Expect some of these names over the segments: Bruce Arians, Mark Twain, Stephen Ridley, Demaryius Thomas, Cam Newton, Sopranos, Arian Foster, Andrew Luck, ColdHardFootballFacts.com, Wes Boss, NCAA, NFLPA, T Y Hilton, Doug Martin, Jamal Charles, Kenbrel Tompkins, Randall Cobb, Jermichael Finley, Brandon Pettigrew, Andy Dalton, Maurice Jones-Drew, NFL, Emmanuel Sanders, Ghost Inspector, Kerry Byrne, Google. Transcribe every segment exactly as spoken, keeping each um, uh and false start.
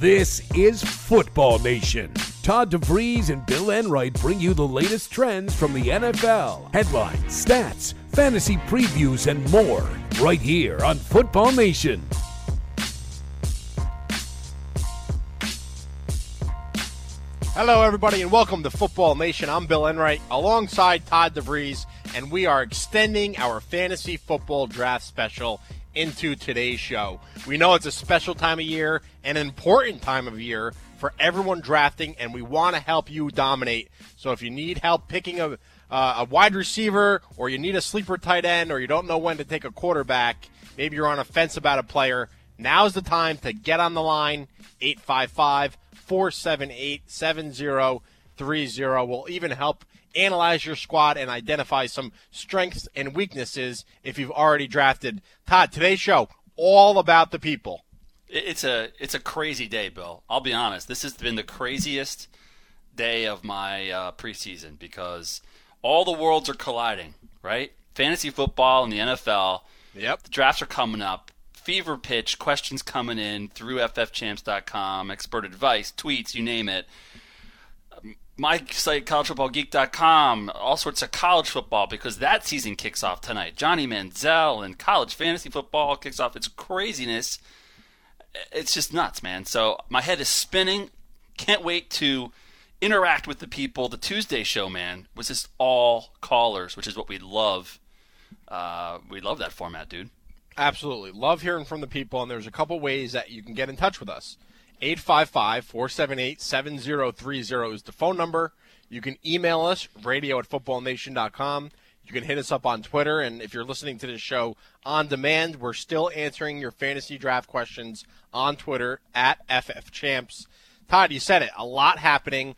This is Football Nation. Todd DeVries and Bill Enright bring you the latest trends from the N F L. Headlines, stats, fantasy previews, and more right here on Football Nation. Hello, everybody, and welcome to Football Nation. I'm Bill Enright alongside Todd DeVries, and we are extending our fantasy football draft special into today's show. We know it's a special time of year, an important time of year for everyone drafting, and we want to help you dominate. So if you need help picking a uh, a wide receiver, or you need a sleeper tight end, or you don't know when to take a quarterback, maybe you're on a fence about a player, now's the time to get on the line. Eight five five, four seven eight, seven zero three zero will even help analyze your squad and identify some strengths and weaknesses if you've already drafted. Todd, today's show, all about the people. It's a it's a crazy day, Bill. I'll be honest. This has been the craziest day of my uh, preseason because all the worlds are colliding, right? Fantasy football and the N F L. Yep. The drafts are coming up. Fever pitch, questions coming in through f f champs dot com, expert advice, tweets, you name it. My site, college football geek dot com, all sorts of college football, because that season kicks off tonight. Johnny Manziel and college fantasy football kicks off. It's craziness. It's just nuts, man. So my head is spinning. Can't wait to interact with the people. The Tuesday show, man, was just all callers, which is what we love. Uh, we love that format, dude. Absolutely. Love hearing from the people, and there's a couple ways that you can get in touch with us. eight five five, four seven eight, seven zero three zero is the phone number. You can email us, radio at football nation dot com. You can hit us up on Twitter. And if you're listening to this show on demand, we're still answering your fantasy draft questions on Twitter, at F F Champs. Todd, you said it. A lot happening.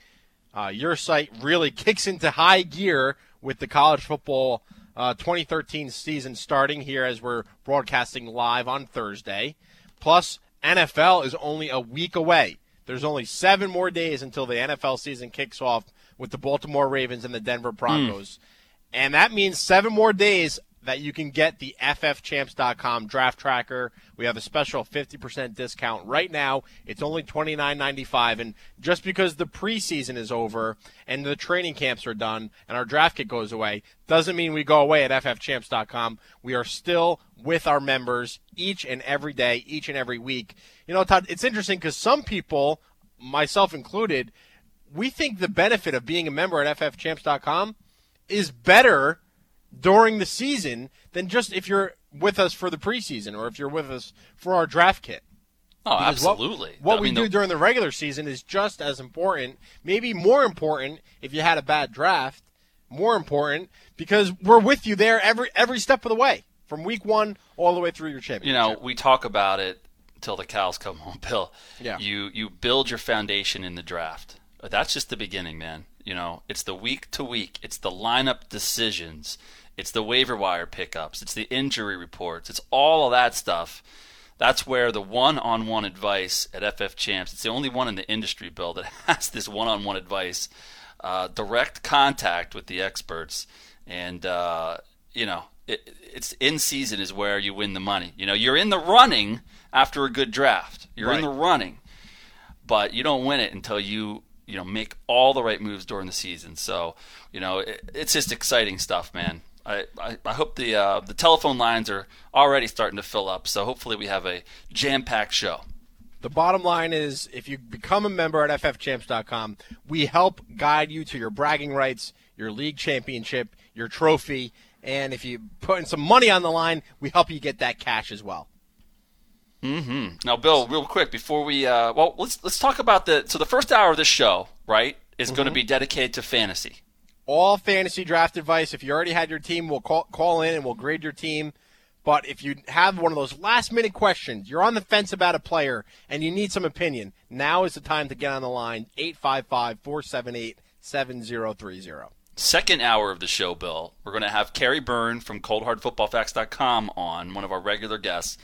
Uh, your site really kicks into high gear with the college football uh, twenty thirteen season starting here as we're broadcasting live on Thursday. Plus, N F L is only a week away. There's only seven more days until the N F L season kicks off with the Baltimore Ravens and the Denver Broncos. Mm. And that means seven more days that you can get the f f champs dot com draft tracker. We have a special fifty percent discount right now. It's only twenty-nine ninety-five. And just because the preseason is over and the training camps are done and our draft kit goes away doesn't mean we go away at f f champs dot com. We are still with our members each and every day, each and every week. You know, Todd, it's interesting because some people, myself included, we think the benefit of being a member at f f champs dot com is better during the season than just if you're with us for the preseason or if you're with us for our draft kit. Oh, because absolutely. What, what I mean, we do the... during the regular season is just as important, maybe more important if you had a bad draft, more important because we're with you there every every step of the way from week one all the way through your championship. You know, we talk about it till the cows come home, Bill. Yeah. You, you build your foundation in the draft. That's just the beginning, man. You know, it's the week to week. It's the lineup decisions. It's the waiver wire pickups. It's the injury reports. It's all of that stuff. That's where the one-on-one advice at F F Champs, it's the only one in the industry, Bill, that has this one-on-one advice, uh, direct contact with the experts. And, uh, you know, it, it's in season is where you win the money. You know, you're in the running after a good draft. You're right. In the running. But you don't win it until you – you know, make all the right moves during the season. So, you know, it, it's just exciting stuff, man. I, I, I hope the uh, the telephone lines are already starting to fill up. So hopefully we have a jam-packed show. The bottom line is if you become a member at f f champs dot com, we help guide you to your bragging rights, your league championship, your trophy. And if you put in some money on the line, we help you get that cash as well. Mm-hmm. Now, Bill, real quick before we uh, – well, let's let's talk about the – so the first hour of this show, right, is mm-hmm. going to be dedicated to fantasy. All fantasy draft advice. If you already had your team, we'll call, call in and we'll grade your team. But if you have one of those last-minute questions, you're on the fence about a player and you need some opinion, now is the time to get on the line, eight five five, four seven eight, seven zero three zero. Second hour of the show, Bill, we're going to have Kerry Byrne from cold hard football facts dot com on, one of our regular guests.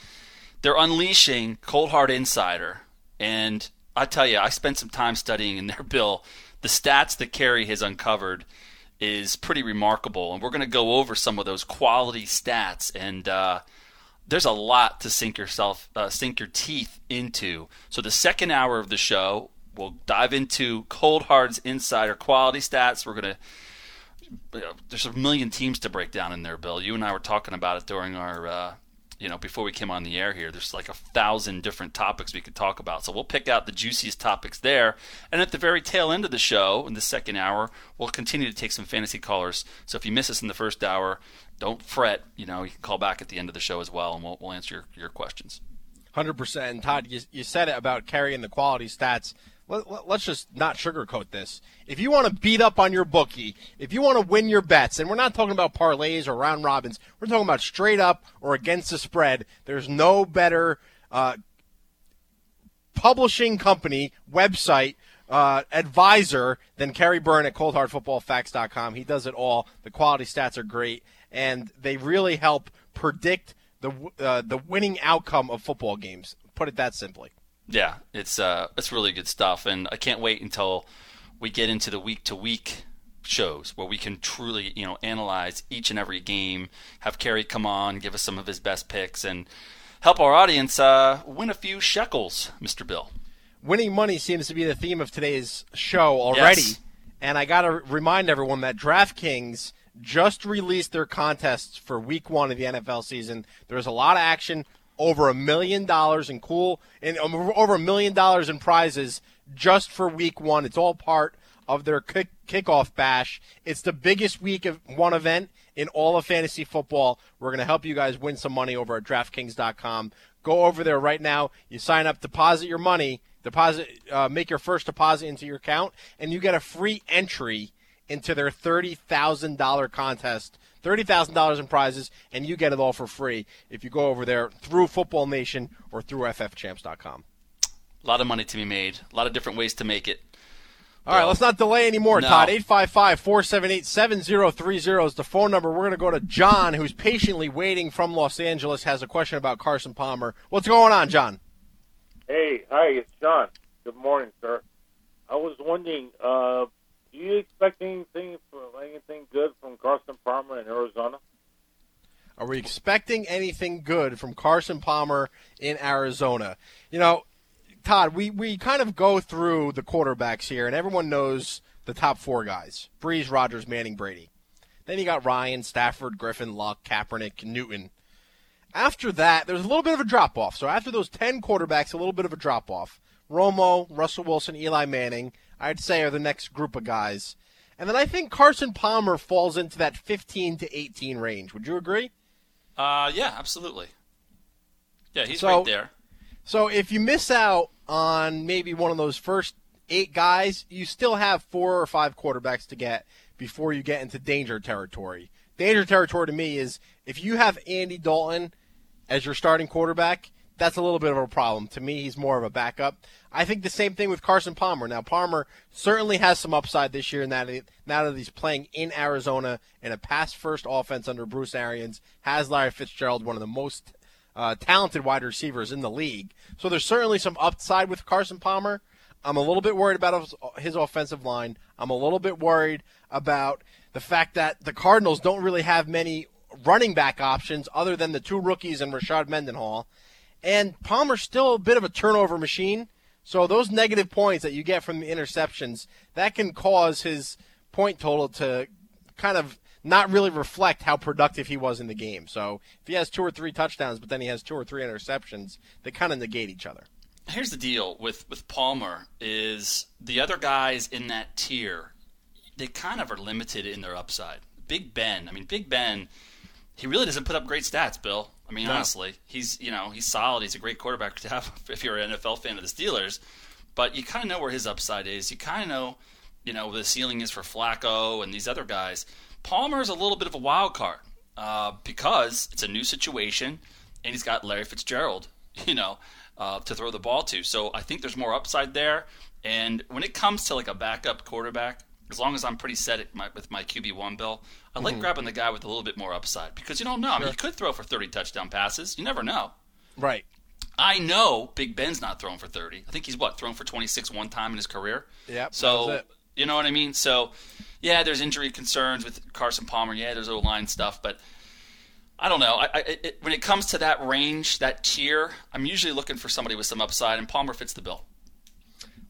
They're unleashing Cold Hard Insider, and I tell you, I spent some time studying in their bill. The stats that Kerry has uncovered is pretty remarkable, and we're going to go over some of those quality stats. And uh, there's a lot to sink yourself, uh, sink your teeth into. So the second hour of the show, we'll dive into Cold Hard's insider quality stats. We're gonna, you know, there's a million teams to break down in there, Bill. You and I were talking about it during our, uh, you know, before we came on the air here. There's like a thousand different topics we could talk about. So we'll pick out the juiciest topics there. And at the very tail end of the show, in the second hour, we'll continue to take some fantasy callers. So if you miss us in the first hour, don't fret. You know, you can call back at the end of the show as well, and we'll, we'll answer your, your questions. one hundred percent. And Todd, you, you said it about carrying the quality stats. Let, let, let's just not sugarcoat this. If you want to beat up on your bookie, if you want to win your bets, and we're not talking about parlays or round robins, we're talking about straight up or against the spread, there's no better uh, publishing company, website, Uh, advisor than Kerry Byrne at cold hard football facts dot com. He does it all. The quality stats are great, and they really help predict the uh, the winning outcome of football games. Put it that simply. Yeah, it's uh, it's really good stuff, and I can't wait until we get into the week to week shows where we can truly, you know, analyze each and every game. Have Kerry come on, give us some of his best picks, and help our audience uh, win a few shekels, Mister Bill. Winning money seems to be the theme of today's show already. Yes. And I got to remind everyone that DraftKings just released their contests for week one of the N F L season. There's a lot of action, over a million dollars in cool, and over a million dollars in prizes just for week one. It's all part of their kick, kickoff bash. It's the biggest week of one event in all of fantasy football. We're going to help you guys win some money over at DraftKings dot com. Go over there right now. You sign up, deposit your money. Deposit, uh, make your first deposit into your account, and you get a free entry into their thirty thousand dollars contest, thirty thousand dollars in prizes, and you get it all for free if you go over there through Football Nation or through f f champs dot com. A lot of money to be made, a lot of different ways to make it. All well, right, let's not delay anymore, no. Todd. eight five five, four seven eight, seven zero three zero is the phone number. We're going to go to John, who's patiently waiting from Los Angeles, has a question about Carson Palmer. What's going on, John? Hey, hi, it's John. Good morning, sir. I was wondering, uh, do you expect anything from anything good from Carson Palmer in Arizona? Are we expecting anything good from Carson Palmer in Arizona? You know, Todd, we, we kind of go through the quarterbacks here, and everyone knows the top four guys: Brees, Rodgers, Manning, Brady. Then you got Ryan, Stafford, Griffin, Luck, Kaepernick, Newton. After that, there's a little bit of a drop-off. So after those ten quarterbacks, a little bit of a drop-off. Romo, Russell Wilson, Eli Manning, I'd say, are the next group of guys. And then I think Carson Palmer falls into that fifteen to eighteen range. Would you agree? Uh, yeah, absolutely. Yeah, he's so, right there. So if you miss out on maybe one of those first eight guys, you still have four or five quarterbacks to get before you get into danger territory. Danger territory to me is if you have Andy Dalton as your starting quarterback, that's a little bit of a problem. To me, he's more of a backup. I think the same thing with Carson Palmer. Now, Palmer certainly has some upside this year now that he's playing in Arizona in a pass-first offense under Bruce Arians, has Larry Fitzgerald, one of the most uh, talented wide receivers in the league. So there's certainly some upside with Carson Palmer. I'm a little bit worried about his offensive line. I'm a little bit worried about the fact that the Cardinals don't really have many running back options other than the two rookies and Rashad Mendenhall. And Palmer's still a bit of a turnover machine, so those negative points that you get from the interceptions, that can cause his point total to kind of not really reflect how productive he was in the game. So if he has two or three touchdowns, but then he has two or three interceptions, they kind of negate each other. Here's the deal with, with Palmer is the other guys in that tier, they kind of are limited in their upside. Big Ben, I mean, Big Ben, he really doesn't put up great stats, Bill. I mean, no. honestly, he's, you know, he's solid. He's a great quarterback to have if you're an N F L fan of the Steelers. But you kind of know where his upside is. You kind of know, you know, the ceiling is for Flacco and these other guys. Palmer's a little bit of a wild card uh, because it's a new situation, and he's got Larry Fitzgerald, you know, uh, to throw the ball to. So I think there's more upside there. And when it comes to like a backup quarterback, as long as I'm pretty set at my, with my Q B one, Bill, I like mm-hmm. grabbing the guy with a little bit more upside because you don't know. Sure. I mean, he could throw for thirty touchdown passes. You never know. Right. I know Big Ben's not throwing for thirty. I think he's, what, thrown for twenty-six one time in his career? Yeah. So, you know what I mean? So, yeah, there's injury concerns with Carson Palmer. Yeah, there's O-line stuff. But I don't know. I, I, it, when it comes to that range, that tier, I'm usually looking for somebody with some upside, and Palmer fits the bill.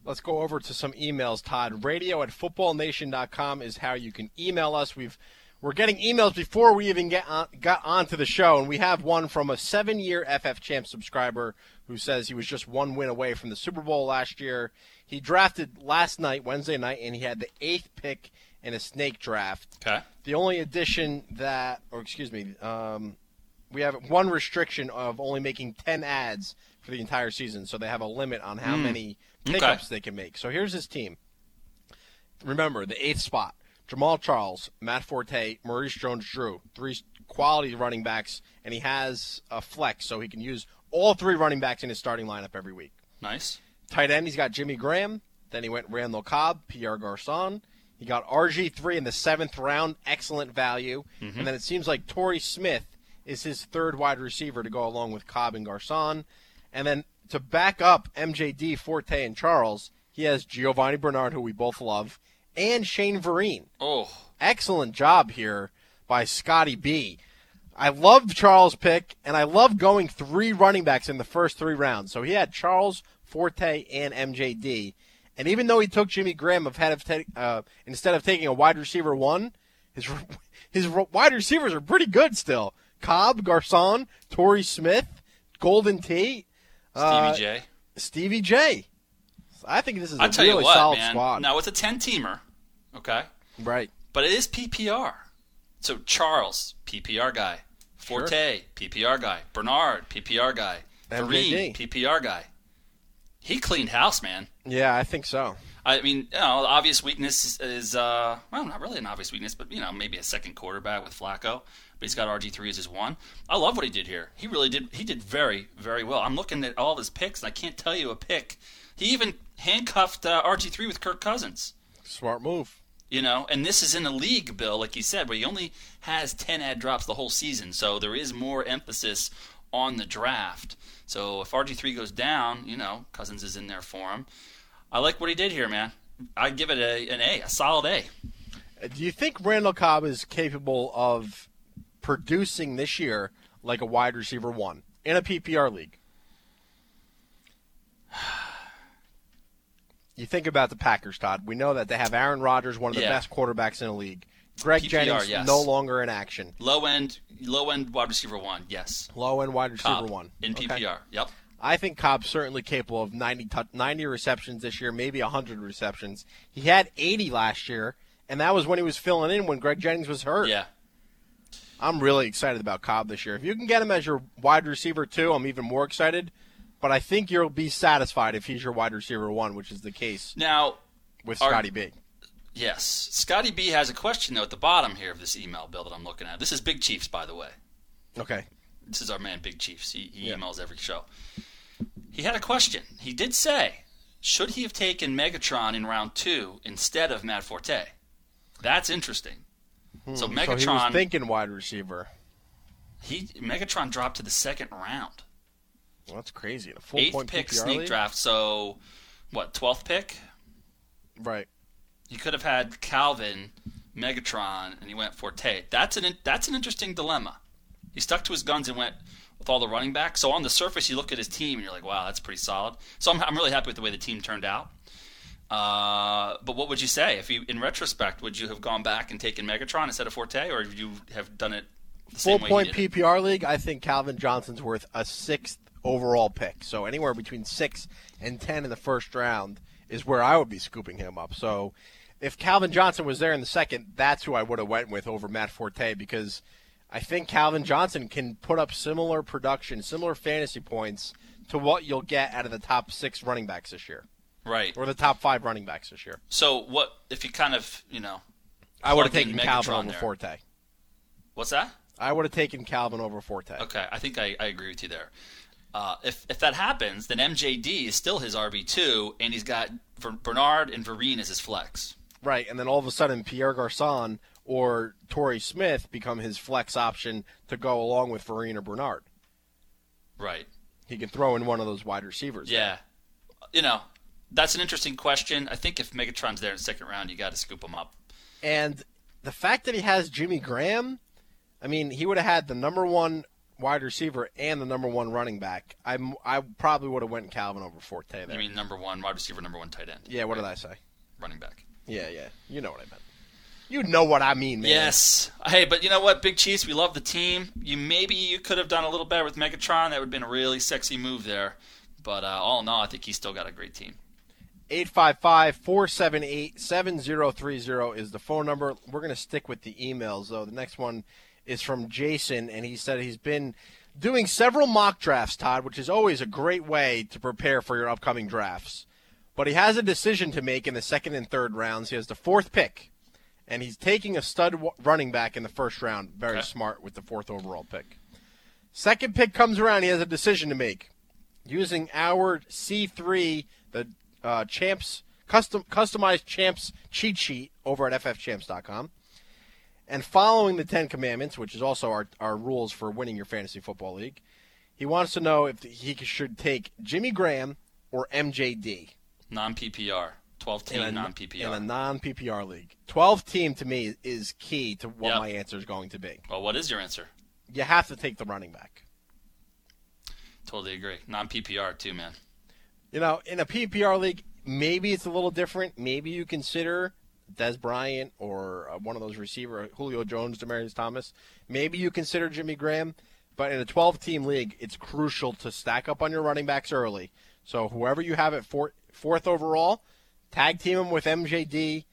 Let's go over to some emails, Todd. radio at football nation dot com is how you can email us. We've, we're getting emails before we even get on, got onto the show, and we have one from a seven-year F F Champ subscriber who says he was just one win away from the Super Bowl last year. He drafted last night, Wednesday night, and he had the eighth pick in a snake draft. Okay. The only addition that, or excuse me, um, we have one restriction of only making ten ads for the entire season, so they have a limit on how mm. many pickups okay. they can make. So here's his team. Remember, the eighth spot, Jamal Charles, Matt Forte, Maurice Jones-Drew, three quality running backs, and he has a flex, so he can use all three running backs in his starting lineup every week. Nice. Tight end, he's got Jimmy Graham. Then he went Randall Cobb, Pierre Garçon. He got R G three in the seventh round, excellent value. Mm-hmm. And then it seems like Torrey Smith is his third wide receiver to go along with Cobb and Garçon. And then to back up M J D, Forte, and Charles, he has Giovanni Bernard, who we both love, and Shane Vereen. Oh. Excellent job here by Scotty B. I love Charles' pick, and I love going three running backs in the first three rounds. So he had Charles, Forte, and M J D. And even though he took Jimmy Graham of head of te- uh, instead of taking a wide receiver one, his re- his re- wide receivers are pretty good still. Cobb, Garçon, Torrey Smith, Golden Tate, uh, Stevie J. Stevie J. I think this is I'll a really what, solid man. squad. Now, it's a ten-teamer, okay? Right. But it is P P R. So Charles, P P R guy. Forte, sure. P P R guy. Bernard, P P R guy. Vereen, P P R guy. He cleaned house, man. Yeah, I think so. I mean, you know, the obvious weakness is, uh, well, not really an obvious weakness, but, you know, maybe a second quarterback with Flacco. But he's got R G three as his one. I love what he did here. He really did. He did very, very well. I'm looking at all of his picks, and I can't tell you a pick. He even handcuffed uh, R G three with Kirk Cousins. Smart move. You know, and this is in a league, Bill, like you said, where he only has ten ad drops the whole season. So there is more emphasis on the draft. So if R G three goes down, you know, Cousins is in there for him. I like what he did here, man. I give it a, an A, a solid A. Do you think Randall Cobb is capable of producing this year like a wide receiver one in a P P R league? You think about the Packers, Todd. We know that they have Aaron Rodgers, one of the yeah. best quarterbacks in the league. Greg P P R, Jennings, yes. no longer in action. Low-end low end wide receiver one, yes. Low-end wide receiver Cobb one. In P P R, okay. Yep. I think Cobb's certainly capable of ninety, ninety receptions this year, maybe one hundred receptions. He had eighty last year, and that was when he was filling in when Greg Jennings was hurt. Yeah. I'm really excited about Cobb this year. If you can get him as your wide receiver two, I'm even more excited. But I think you'll be satisfied if he's your wide receiver one, which is the case now with Scotty B. Yes. Scotty B has a question, though, at the bottom here of this email, Bill, that I'm looking at. This is Big Chiefs, by the way. Okay. This is our man, Big Chiefs. He, he yeah. emails every show. He had a question. He did say, should he have taken Megatron in round two instead of Matt Forte? That's interesting. Hmm. So Megatron. So he was thinking wide receiver. He Megatron dropped to the second round. Well, that's crazy. The full eighth point pick P P R sneak league? Draft. So, what, twelfth pick? Right. He could have had Calvin, Megatron, and he went Forte. That's an that's an interesting dilemma. He stuck to his guns and went with all the running backs. So on the surface, you look at his team and you're like, wow, that's pretty solid. So I'm I'm really happy with the way the team turned out. Uh, but what would you say if you, in retrospect, would you have gone back and taken Megatron instead of Forte, or would you have done it the same way you did? Full point P P R league. I think Calvin Johnson's worth a sixth overall pick. So anywhere between six and ten in the first round is where I would be scooping him up. So if Calvin Johnson was there in the second, that's who I would have went with over Matt Forte, because I think Calvin Johnson can put up similar production, similar fantasy points to what you'll get out of the top six running backs this year. Right. Or the top five running backs this year. So what if you kind of, you know, I would have taken Calvin over Forte. What's that? I would have taken Calvin over Forte. Okay. I think I, I agree with you there. Uh, if if that happens, then M J D is still his R B two, and he's got Bernard and Vereen as his flex. Right, and then all of a sudden Pierre Garçon or Torrey Smith become his flex option to go along with Vereen or Bernard. Right. He can throw in one of those wide receivers. Yeah. There. You know, that's an interesting question. I think if Megatron's there in the second round, you got to scoop him up. And the fact that he has Jimmy Graham, I mean, he would have had the number one wide receiver and the number one running back. I I probably would have went Calvin over Forte there. You mean number one wide receiver, number one tight end? Yeah. What right? did I say? Running back. Yeah, yeah. You know what I meant. You know what I mean, man. Yes. Hey, but you know what, Big Chiefs, we love the team. You maybe you could have done a little better with Megatron. That would have been a really sexy move there. But uh, all in all, I think he's still got a great team. eight five five, four seven eight, seven zero three zero is the phone number. We're going to stick with the emails, though. The next one is from Jason, and he said he's been doing several mock drafts, Todd, which is always a great way to prepare for your upcoming drafts. But he has a decision to make in the second and third rounds. He has the fourth pick, and he's taking a stud running back in the first round. Very okay. smart with the fourth overall pick. Second pick comes around. He has a decision to make. Using our C three, the uh, champs custom customized champs cheat sheet over at f f champs dot com, and following the Ten Commandments, which is also our, our rules for winning your fantasy football league, he wants to know if he should take Jimmy Graham or M J D. Non P P R. twelve-team non P P R. In a non P P R league. twelve-team, to me, is key to what yep. my answer is going to be. Well, what is your answer? You have to take the running back. Totally agree. Non P P R, too, man. You know, in a P P R league, maybe it's a little different. Maybe you consider Des Bryant or uh, one of those receivers, Julio Jones, Demaryius Thomas. Maybe you consider Jimmy Graham. But in a twelve-team league, it's crucial to stack up on your running backs early. So whoever you have at four, fourth overall, tag team him with M J D,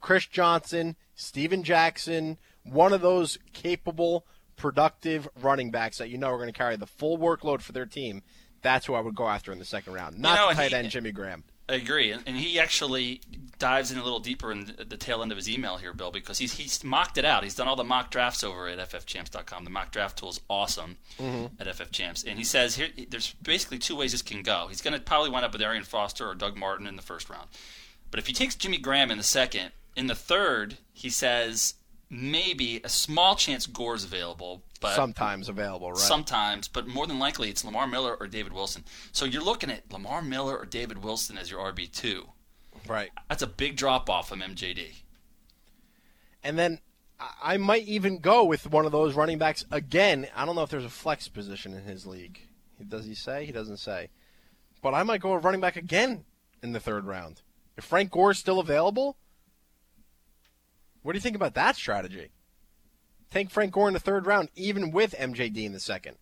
Chris Johnson, Steven Jackson, one of those capable, productive running backs that you know are going to carry the full workload for their team. That's who I would go after in the second round, not you know, the tight he, end Jimmy Graham. I agree, and he actually dives in a little deeper in the tail end of his email here, Bill, because he's he's mocked it out. He's done all the mock drafts over at f f champs dot com. The mock draft tool is awesome mm-hmm. at f f champs. And he says here there's basically two ways this can go. He's going to probably wind up with Arian Foster or Doug Martin in the first round. But if he takes Jimmy Graham in the second, in the third, he says maybe a small chance Gore's available. But sometimes available, right? Sometimes, but more than likely it's Lamar Miller or David Wilson. So you're looking at Lamar Miller or David Wilson as your R B two. Right. That's a big drop-off from M J D. And then I might even go with one of those running backs again. I don't know if there's a flex position in his league. Does he say? He doesn't say. But I might go with running back again in the third round. If Frank Gore's still available, what do you think about that strategy? Take Frank Gore in the third round, even with M J D in the second.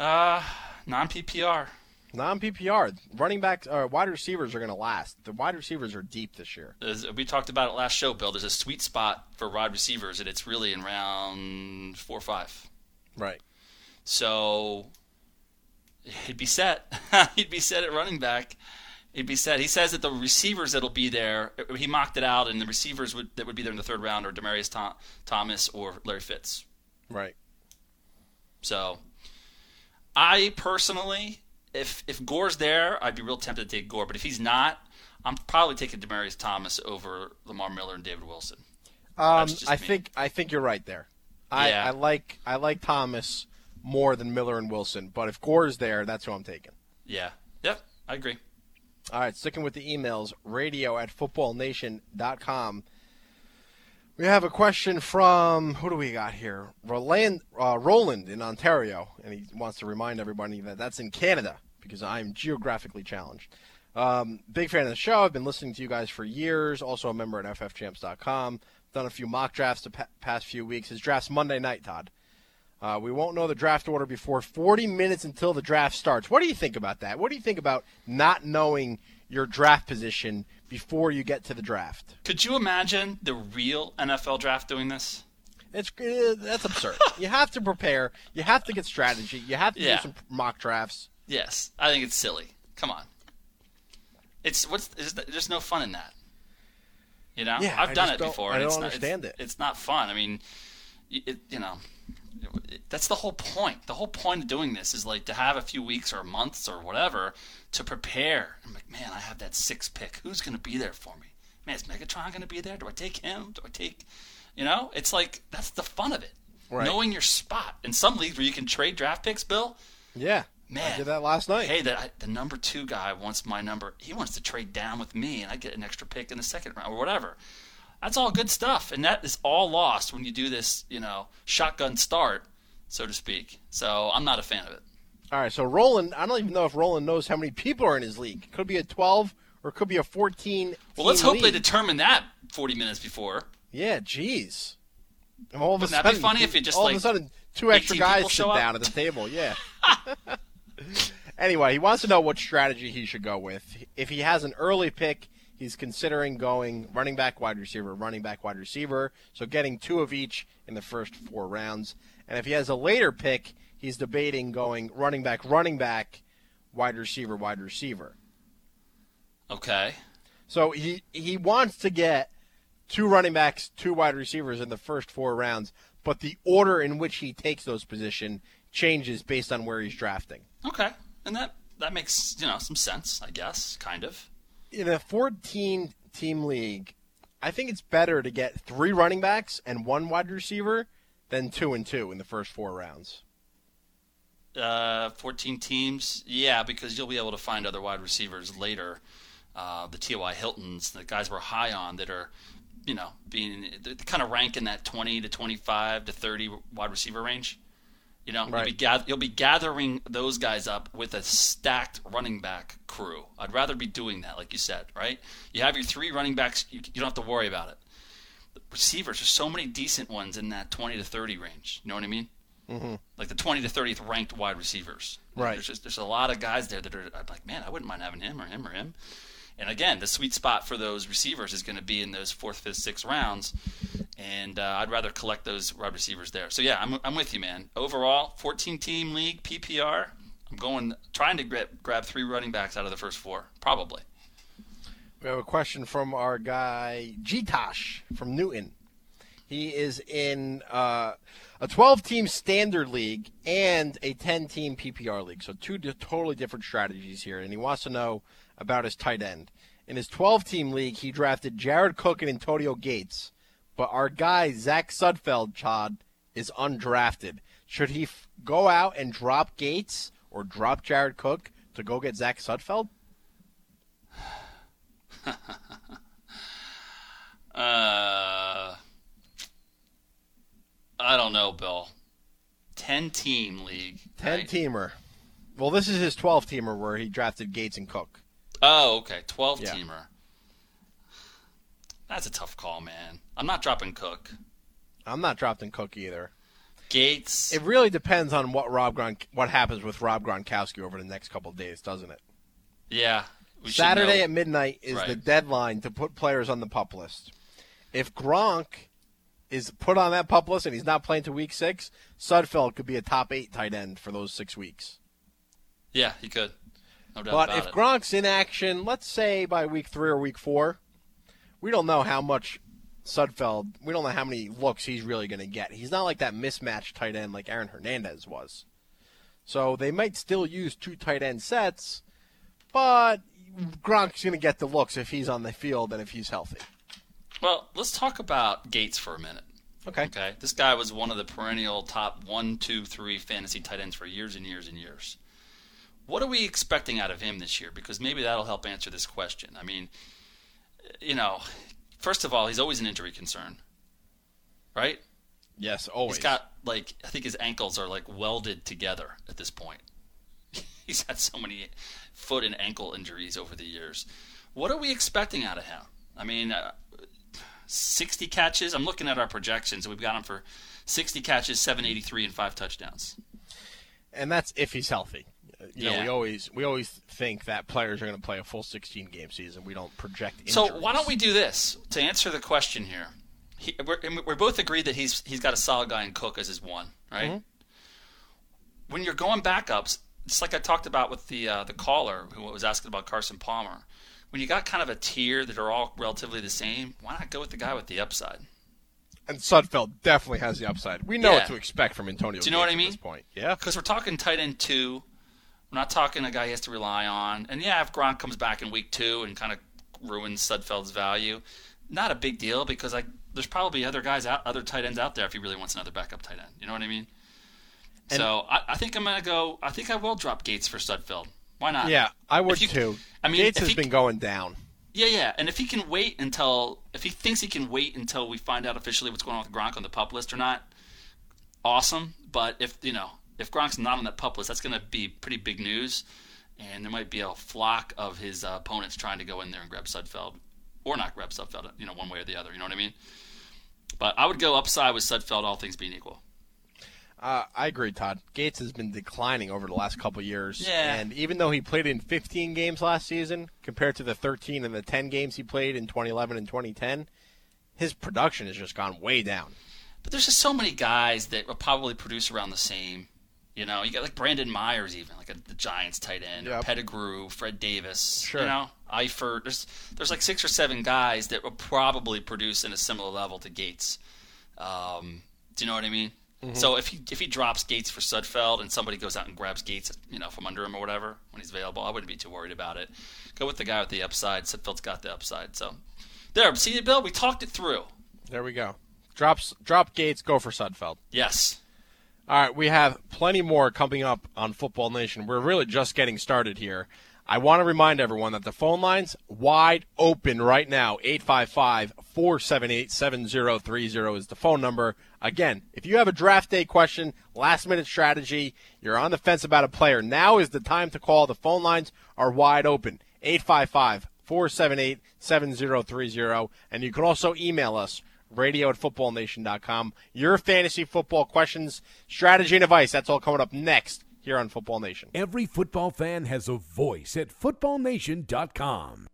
Uh, non P P R. Non P P R. Running backs, uh, wide receivers are going to last. The wide receivers are deep this year. As we talked about it last show, Bill. There's a sweet spot for wide receivers, and it's really in round four or five. Right. So he'd be set. He'd be set at running back. It'd be said. He says that the receivers that'll be there, he mocked it out, and the receivers would, that would be there in the third round are Demaryius Tom, Thomas or Larry Fitz. Right. So, I personally, if if Gore's there, I'd be real tempted to take Gore. But if he's not, I'm probably taking Demaryius Thomas over Lamar Miller and David Wilson. Um, I me. think I think you're right there. I, yeah. I like I like Thomas more than Miller and Wilson. But if Gore's there, that's who I'm taking. Yeah. Yep. I agree. All right, sticking with the emails, radio at football nation dot com. We have a question from, who do we got here? Roland, uh, Roland in Ontario, and he wants to remind everybody that that's in Canada because I'm geographically challenged. Um, big fan of the show. I've been listening to you guys for years, also a member at f f champs dot com. Done a few mock drafts the pa- past few weeks. His draft's Monday night, Todd. Uh, we won't know the draft order before forty minutes until the draft starts. What do you think about that? What do you think about not knowing your draft position before you get to the draft? Could you imagine the real N F L draft doing this? It's uh, that's absurd. You have to prepare. You have to get strategy. You have to yeah. do some mock drafts. Yes, I think it's silly. Come on, it's what's there's no fun in that. You know, yeah, I've I done it before. I don't it's understand not, it's, it. It's not fun. I mean, it, you know. That's the whole point. The whole point of doing this is like to have a few weeks or months or whatever to prepare. I'm like, man, I have that sixth pick. Who's going to be there for me? Man, is Megatron going to be there? Do I take him? Do I take, you know? It's like that's the fun of it, right. Knowing your spot. In some leagues where you can trade draft picks, Bill. Yeah, man, I did that last night. Hey, the, the number two guy wants my number. He wants to trade down with me, and I get an extra pick in the second round or whatever. That's all good stuff, and that is all lost when you do this, you know, shotgun start, so to speak. So I'm not a fan of it. All right, so Roland, I don't even know if Roland knows how many people are in his league. Could be a twelve or could be a fourteen. Well, let's hope league. They determine that forty minutes before. Yeah, jeez. All of a sudden, that be funny if you just all like, of a sudden two extra guys sit up? down at the table? Yeah. Anyway, he wants to know what strategy he should go with. If he has an early pick, he's considering going running back, wide receiver, running back, wide receiver, so getting two of each in the first four rounds. And if he has a later pick, he's debating going running back, running back, wide receiver, wide receiver. Okay. So he, he wants to get two running backs, two wide receivers in the first four rounds, but the order in which he takes those positions changes based on where he's drafting. Okay. And that, that makes, you know, some sense, I guess, kind of. In a fourteen-team league, I think it's better to get three running backs and one wide receiver than two and two in the first four rounds. Uh, fourteen teams, yeah, because you'll be able to find other wide receivers later. Uh, the T Y Hiltons, the guys we're high on that are, you know, being kind of rank in that twenty to twenty-five to thirty wide receiver range. You know, right. you'll, be gather- you'll be gathering those guys up with a stacked running back crew. I'd rather be doing that, like you said, right? You have your three running backs. You, you don't have to worry about it. The receivers, there's so many decent ones in that twenty to thirty range. You know what I mean? Mm-hmm. Like the twenty to thirtieth ranked wide receivers. Right. There's, just, there's a lot of guys there that are I'm like, man, I wouldn't mind having him or him or him. And, again, the sweet spot for those receivers is going to be in those fourth, fifth, sixth rounds. And uh, I'd rather collect those wide receivers there. So, yeah, I'm I'm with you, man. Overall, fourteen-team league, P P R, I'm going trying to grab, grab three running backs out of the first four, probably. We have a question from our guy, Jitosh from Newton. He is in uh, a twelve-team standard league and a ten-team P P R league. So two totally different strategies here. And he wants to know about his tight end. In his twelve-team league, he drafted Jared Cook and Antonio Gates. But our guy, Zach Sudfeld, Todd, is undrafted. Should he f- go out and drop Gates or drop Jared Cook to go get Zach Sudfeld? uh, I don't know, Bill. ten-team league. ten-teamer. Right? Well, this is his twelve-teamer where he drafted Gates and Cook. Oh, okay. twelve-teamer. Yeah. That's a tough call, man. I'm not dropping Cook. I'm not dropping Cook either. Gates. It really depends on what Rob Gron- what happens with Rob Gronkowski over the next couple of days, doesn't it? Yeah. We Saturday at midnight is right. the deadline to put players on the PUP list. If Gronk is put on that PUP list and he's not playing to week six, Sudfeld could be a top eight tight end for those six weeks. Yeah, he could. No doubt but about if it. Gronk's in action, let's say by week three or week four, we don't know how much Sudfeld, we don't know how many looks he's really going to get. He's not like that mismatched tight end like Aaron Hernandez was. So they might still use two tight end sets, but Gronk's going to get the looks if he's on the field and if he's healthy. Well, let's talk about Gates for a minute. Okay. Okay. This guy was one of the perennial top one, two, three fantasy tight ends for years and years and years. What are we expecting out of him this year? Because maybe that'll help answer this question. I mean, you know, first of all, he's always an injury concern, right? Yes, always. He's got, like, I think his ankles are, like, welded together at this point. He's had so many foot and ankle injuries over the years. What are we expecting out of him? I mean, uh, sixty catches. I'm looking at our projections. We've got him for sixty catches, seven eighty-three, and five touchdowns. And that's if he's healthy. You know, yeah. we always we always think that players are going to play a full sixteen-game season. We don't project injuries. So why don't we do this to answer the question here? He, we're, we're both agreed that he's he's got a solid guy in Cook as his one, right? Mm-hmm. When you're going backups, it's like I talked about with the uh, the caller who was asking about Carson Palmer. When you got kind of a tier that are all relatively the same, why not go with the guy with the upside? And Sudfeld definitely has the upside. We know yeah. what to expect from Antonio. Do you know what I mean? At this point. Yeah, because we're talking tight end two. We're not talking a guy he has to rely on. And, yeah, if Gronk comes back in week two and kind of ruins Sudfeld's value, not a big deal because I, there's probably other guys out, other tight ends out there if he really wants another backup tight end. You know what I mean? And so I, I think I'm going to go – I think I will drop Gates for Sudfeld. Why not? Yeah, I would you, too. I mean, Gates has he, been going down. Yeah, yeah. And if he can wait until – if he thinks he can wait until we find out officially what's going on with Gronk on the PUP list or not, awesome. But if, you know, if Gronk's not on that PUP list, that's going to be pretty big news. And there might be a flock of his uh, opponents trying to go in there and grab Sudfeld or not grab Sudfeld, you know, one way or the other. You know what I mean? But I would go upside with Sudfeld, all things being equal. Uh, I agree, Todd. Gates has been declining over the last couple of years. Yeah. And even though he played in fifteen games last season compared to the thirteen and the ten games he played in twenty eleven and twenty ten, his production has just gone way down. But there's just so many guys that will probably produce around the same. You know, you got like Brandon Myers even, like a, the Giants tight end, yep. Pettigrew, Fred Davis, sure. you know, Eifert. There's, there's like six or seven guys that will probably produce in a similar level to Gates. Um, do you know what I mean? Mm-hmm. So if he if he drops Gates for Sudfeld and somebody goes out and grabs Gates, you know, from under him or whatever when he's available, I wouldn't be too worried about it. Go with the guy with the upside. Sudfeld's got the upside. So there, see it, Bill? We talked it through. There we go. Drops drop Gates. Go for Sudfeld. Yes. All right, we have plenty more coming up on Football Nation. We're really just getting started here. I want to remind everyone that the phone line's wide open right now. eight five five, four seven eight, seven zero three zero is the phone number. Again, if you have a draft day question, last-minute strategy, you're on the fence about a player, now is the time to call. The phone lines are wide open. eight five five, four seven eight, seven zero three zero. And you can also email us. Radio at football nation dot com. Your fantasy football questions, strategy, and advice. That's all coming up next here on Football Nation. Every football fan has a voice at football nation dot com.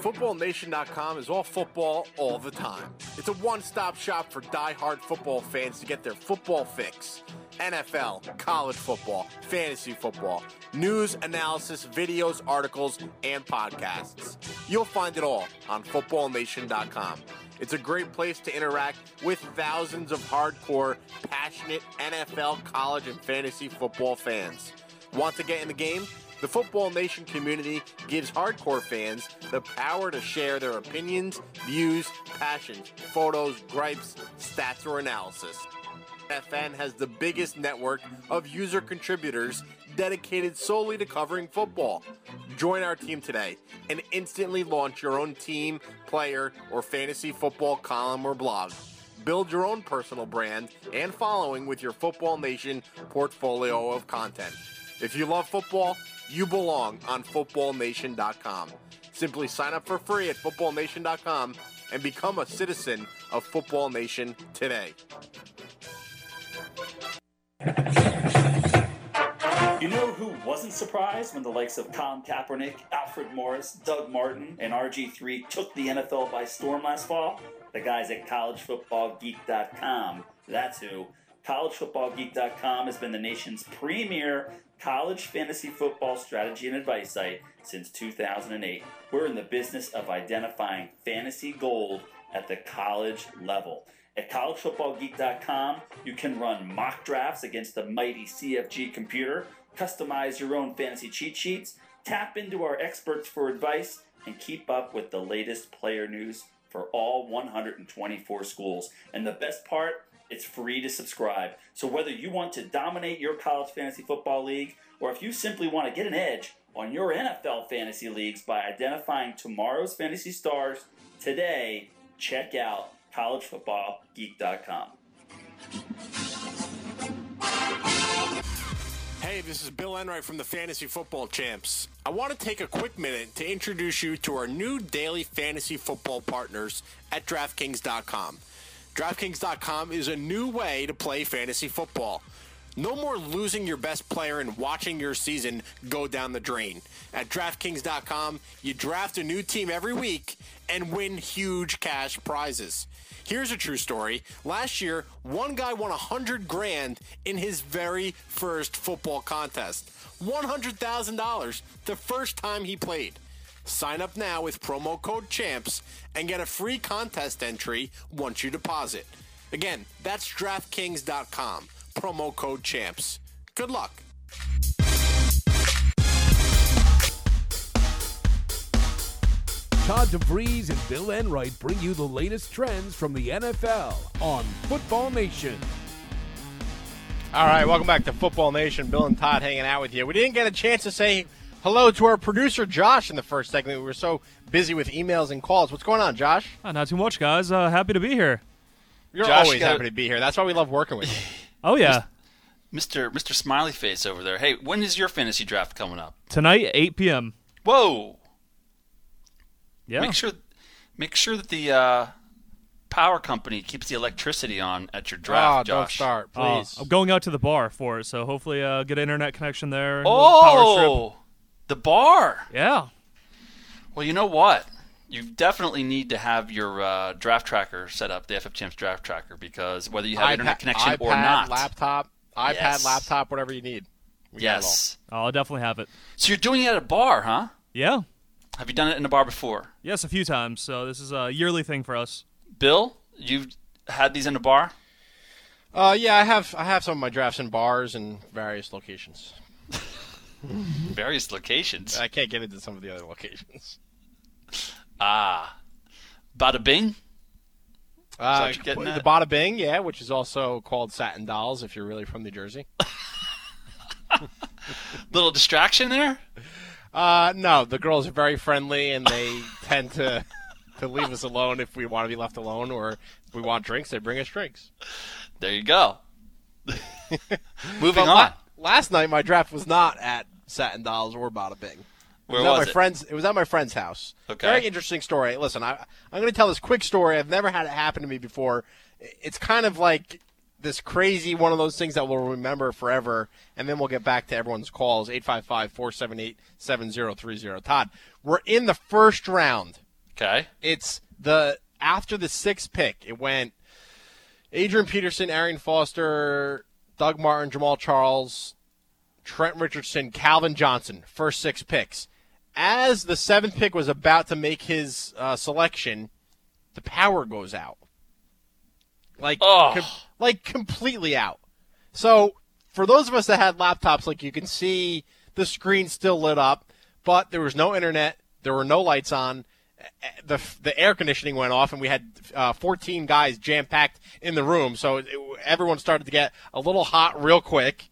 football nation dot com is all football all the time. It's a one-stop shop for die-hard football fans to get their football fix. N F L, college football, fantasy football, news, analysis, videos, articles, and podcasts. You'll find it all on football nation dot com. It's a great place to interact with thousands of hardcore, passionate N F L, college, and fantasy football fans. Want to get in the game? The Football Nation community gives hardcore fans the power to share their opinions, views, passions, photos, gripes, stats, or analysis. F N has the biggest network of user contributors dedicated solely to covering football. Join our team today and instantly launch your own team, player, or fantasy football column or blog. Build your own personal brand and following with your Football Nation portfolio of content. If you love football, you belong on football nation dot com. Simply sign up for free at football nation dot com and become a citizen of Football Nation today. You know who wasn't surprised when the likes of Colin Kaepernick, Alfred Morris, Doug Martin, and R G three took the N F L by storm last fall? The guys at college football geek dot com. That's who. college football geek dot com has been the nation's premier college fantasy football strategy and advice site since two thousand eight. We're in the business of identifying fantasy gold at the college level. At college football geek dot com, you can run mock drafts against the mighty C F G computer, customize your own fantasy cheat sheets, tap into our experts for advice, and keep up with the latest player news for all one hundred twenty-four schools. And the best part, it's free to subscribe. So whether you want to dominate your college fantasy football league, or if you simply want to get an edge on your N F L fantasy leagues by identifying tomorrow's fantasy stars today, check out college football geek dot com. Hey, this is Bill Enright from the Fantasy Football Champs. I want to take a quick minute to introduce you to our new daily fantasy football partners at DraftKings dot com. DraftKings dot com is a new way to play fantasy football. No more losing your best player and watching your season go down the drain. At DraftKings dot com, you draft a new team every week and win huge cash prizes. Here's a true story. Last year, one guy won one hundred grand in his very first football contest. one hundred thousand dollars the first time he played. Sign up now with promo code CHAMPS and get a free contest entry once you deposit. Again, that's DraftKings dot com. Promo code CHAMPS. Good luck. Todd DeVries and Bill Enright bring you the latest trends from the N F L on Football Nation. All right, welcome back to Football Nation. Bill and Todd hanging out with you. We didn't get a chance to say Hello to our producer, Josh, in the first segment. We were so busy with emails and calls. What's going on, Josh? Uh, not too much, guys. Uh, happy to be here. You're Josh always got... happy to be here. That's why we love working with you. Oh, yeah. Mister Mister Mister Smiley Face over there. Hey, when is your fantasy draft coming up? Tonight, eight p.m. Whoa. Yeah. Make sure, make sure that the uh, power company keeps the electricity on at your draft, oh, Josh. Don't start, please. Uh, I'm going out to the bar for it, so hopefully uh, get an internet connection there. And oh, we'll power strip. The bar. Yeah. Well, you know what? You definitely need to have your uh, draft tracker set up, the F F Champs draft tracker, because whether you have iPad, internet connection iPad, or not. laptop, iPad, yes. laptop, whatever you need. We yes. Got it all. I'll definitely have it. So you're doing it at a bar, huh? Yeah. Have you done it in a bar before? Yes, a few times. So this is a yearly thing for us. Bill, you've had these in a bar? Uh, yeah, I have. I have some of my drafts in bars and various locations. Various locations. I can't get into some of the other locations. Ah, Bada Bing. Uh, the at? Bada Bing, yeah, which is also called Satin Dolls if you're really from New Jersey. Little distraction there. Uh, no, the girls are very friendly and they tend to to leave us alone if we want to be left alone, or if we want drinks, they bring us drinks. There you go. Moving but on. La- last night, my draft was not at Satin Dolls or Bada Bing. Where was, was my it? Friend's, it was at my friend's house. Okay. Very interesting story. Listen, I, I'm going to tell this quick story. I've never had it happen to me before. It's kind of like this crazy one of those things that we'll remember forever, and then we'll get back to everyone's calls, eight five five, four seven eight, seven zero three zero. Todd, we're in the first round. Okay. It's the after the sixth pick, it went Adrian Peterson, Arian Foster, Doug Martin, Jamal Charles, Trent Richardson, Calvin Johnson, first six picks. As the seventh pick was about to make his uh, selection, the power goes out. Like, oh. com- like completely out. So for those of us that had laptops, like you can see the screen still lit up, but there was no internet. There were no lights on. The the air conditioning went off, and we had uh, fourteen guys jam-packed in the room. So it, everyone started to get a little hot real quick.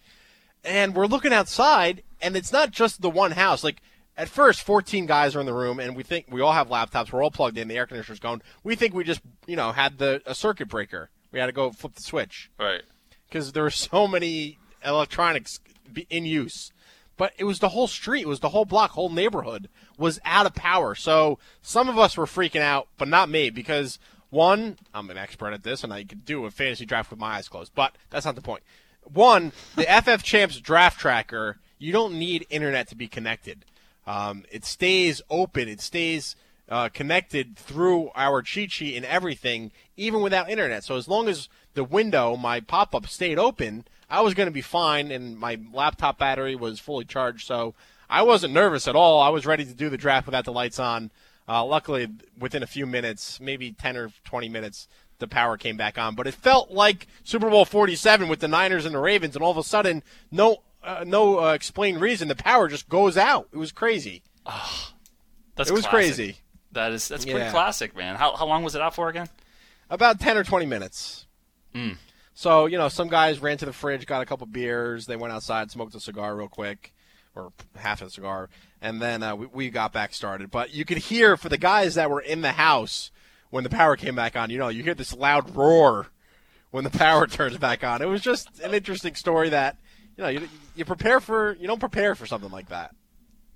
And we're looking outside, and it's not just the one house. Like, at first, fourteen guys are in the room, and we think we all have laptops. We're all plugged in. The air conditioner's going. We think we just, you know, had the a circuit breaker. We had to go flip the switch. Right. Because there were so many electronics in use. But it was the whole street. It was the whole block, whole neighborhood was out of power. So some of us were freaking out, but not me, because, one, I'm an expert at this, and I could do a fantasy draft with my eyes closed. But that's not the point. One, the F F Champs draft tracker, you don't need internet to be connected. Um, it stays open. It stays uh, connected through our cheat sheet and everything, even without internet. So as long as the window, my pop-up, stayed open, I was going to be fine, and my laptop battery was fully charged. So I wasn't nervous at all. I was ready to do the draft without the lights on. Uh, luckily, within a few minutes, maybe ten or twenty minutes, the power came back on. But it felt like Super Bowl forty-seven with the Niners and the Ravens, and all of a sudden, no Uh, no uh, explained reason, the power just goes out. It was crazy. Oh, that's it was classic. crazy. That is that's pretty yeah. classic, man. How how long was it out for again? About ten or twenty minutes. Mm. So you know, some guys ran to the fridge, got a couple beers, they went outside, smoked a cigar real quick, or half a cigar, and then uh, we we got back started. But you could hear for the guys that were in the house when the power came back on. You know, you hear this loud roar when the power turns back on. It was just an interesting story that. You know, you, you prepare for – you don't prepare for something like that.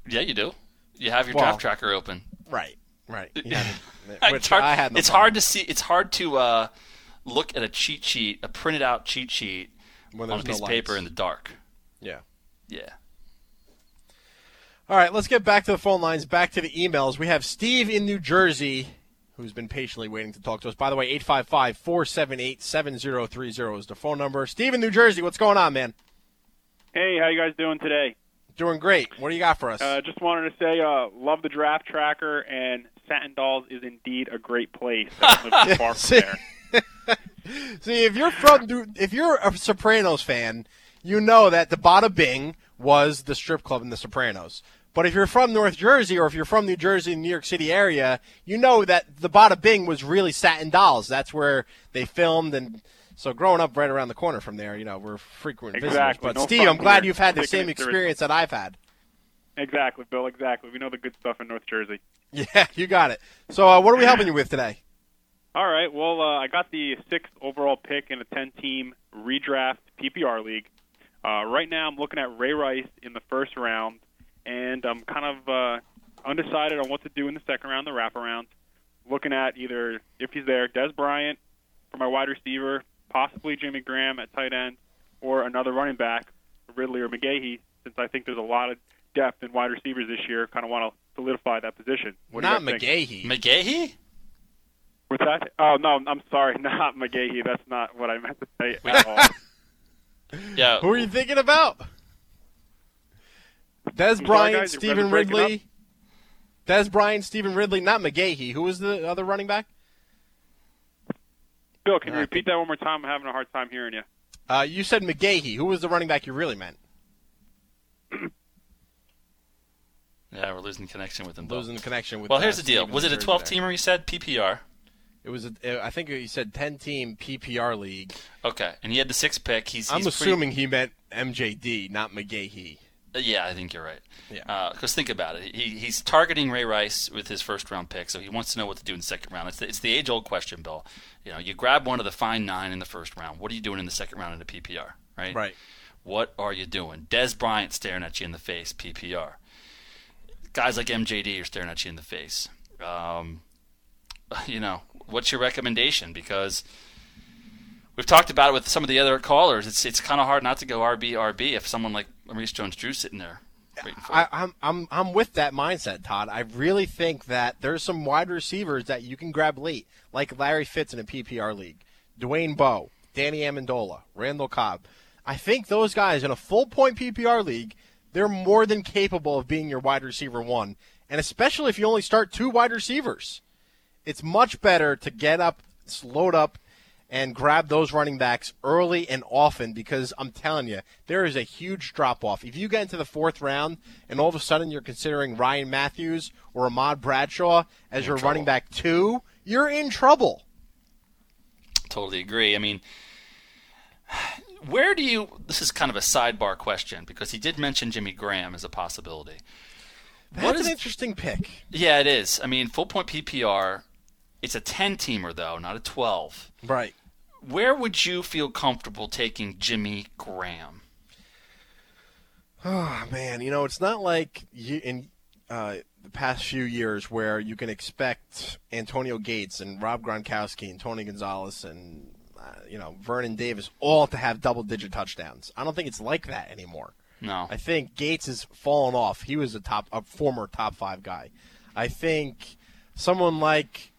Yeah, you do. You have your well, draft tracker open. Right, right. Yeah, it's hard, I had no it's hard to see – it's hard to uh, look at a cheat sheet, a printed out cheat sheet when on a piece no of paper in the dark. Yeah. Yeah. All right, let's get back to the phone lines, back to the emails. We have Steve in New Jersey who's been patiently waiting to talk to us. By the way, eight five five, four seven eight, seven zero three zero is the phone number. Steve in New Jersey, what's going on, man? Hey, how you guys doing today? Doing great. What do you got for us? Uh, just wanted to say, uh, love the draft tracker, and Satin Dolls is indeed a great place. I far from there. See, if you're from, if you're a Sopranos fan, you know that the Bada Bing was the strip club in the Sopranos. But if you're from North Jersey, or if you're from New Jersey and New York City area, you know that the Bada Bing was really Satin Dolls. That's where they filmed and. So growing up right around the corner from there, you know, we're frequent exactly. visitors. But, no Steve, I'm glad you've had the same experience that I've had. Exactly, Bill, exactly. We know the good stuff in North Jersey. Yeah, you got it. So uh, what are we helping you with today? All right, well, uh, I got the sixth overall pick in a ten-team redraft P P R league. Uh, right now I'm looking at Ray Rice in the first round, and I'm kind of uh, undecided on what to do in the second round, the wraparound. Looking at either, if he's there, Des Bryant for my wide receiver, possibly Jimmy Graham at tight end, or another running back, Ridley or McGahee, since I think there's a lot of depth in wide receivers this year. Kind of want to solidify that position. What Not McGahee. McGahee? What's that? Oh, no, I'm sorry. Not McGahee. That's not what I meant to say at all. Yeah. Who are you thinking about? Des I'm Bryant, sorry, Stephen Ridley. Des Bryant, Stephen Ridley, not McGahee. Who was the other running back? Bill, can all you right. repeat that one more time? I'm having a hard time hearing you. Uh, you said McGahee. Who was the running back you really meant? Yeah, we're losing connection with him. Though. Losing the connection with. Well, here's the deal. Was it a twelve-teamer? You said P P R. It was. A, I think you said ten-team P P R league. Okay, and he had the sixth pick. He's. I'm he's assuming pretty... he meant M J D, not McGahee. Yeah, I think you're right. Yeah. Because uh, think about it. He he's targeting Ray Rice with his first-round pick, so he wants to know what to do in the second round. It's the, it's the age-old question, Bill. You know, you grab one of the fine nine in the first round. What are you doing in the second round in the P P R? Right. Right. What are you doing? Des Bryant staring at you in the face. P P R. Guys like M J D are staring at you in the face. Um, you know, what's your recommendation? Because we've talked about it with some of the other callers. It's it's kind of hard not to go R B R B if someone like Maurice Jones-Drew sitting there waiting for I, I'm I'm I'm with that mindset, Todd. I really think that there's some wide receivers that you can grab late, like Larry Fitz in a P P R league, Dwayne Bowe, Danny Amendola, Randall Cobb. I think those guys in a full point P P R league, they're more than capable of being your wide receiver one, and especially if you only start two wide receivers. It's much better to get up, load up, and grab those running backs early and often because I'm telling you, there is a huge drop-off. If you get into the fourth round and all of a sudden you're considering Ryan Matthews or Ahmad Bradshaw as your running back two, you're in trouble. Totally agree. I mean... Where do you – this is kind of a sidebar question because he did mention Jimmy Graham as a possibility. That's what is, an interesting pick. Yeah, it is. I mean, full-point P P R, it's a ten-teamer though, not a twelve. Right. Where would you feel comfortable taking Jimmy Graham? Oh, man. You know, it's not like you, in uh, the past few years where you can expect Antonio Gates and Rob Gronkowski and Tony Gonzalez and – Uh, you know, Vernon Davis, all to have double-digit touchdowns. I don't think it's like that anymore. No. I think Gates has fallen off. He was a top, a former top-five guy. I think someone like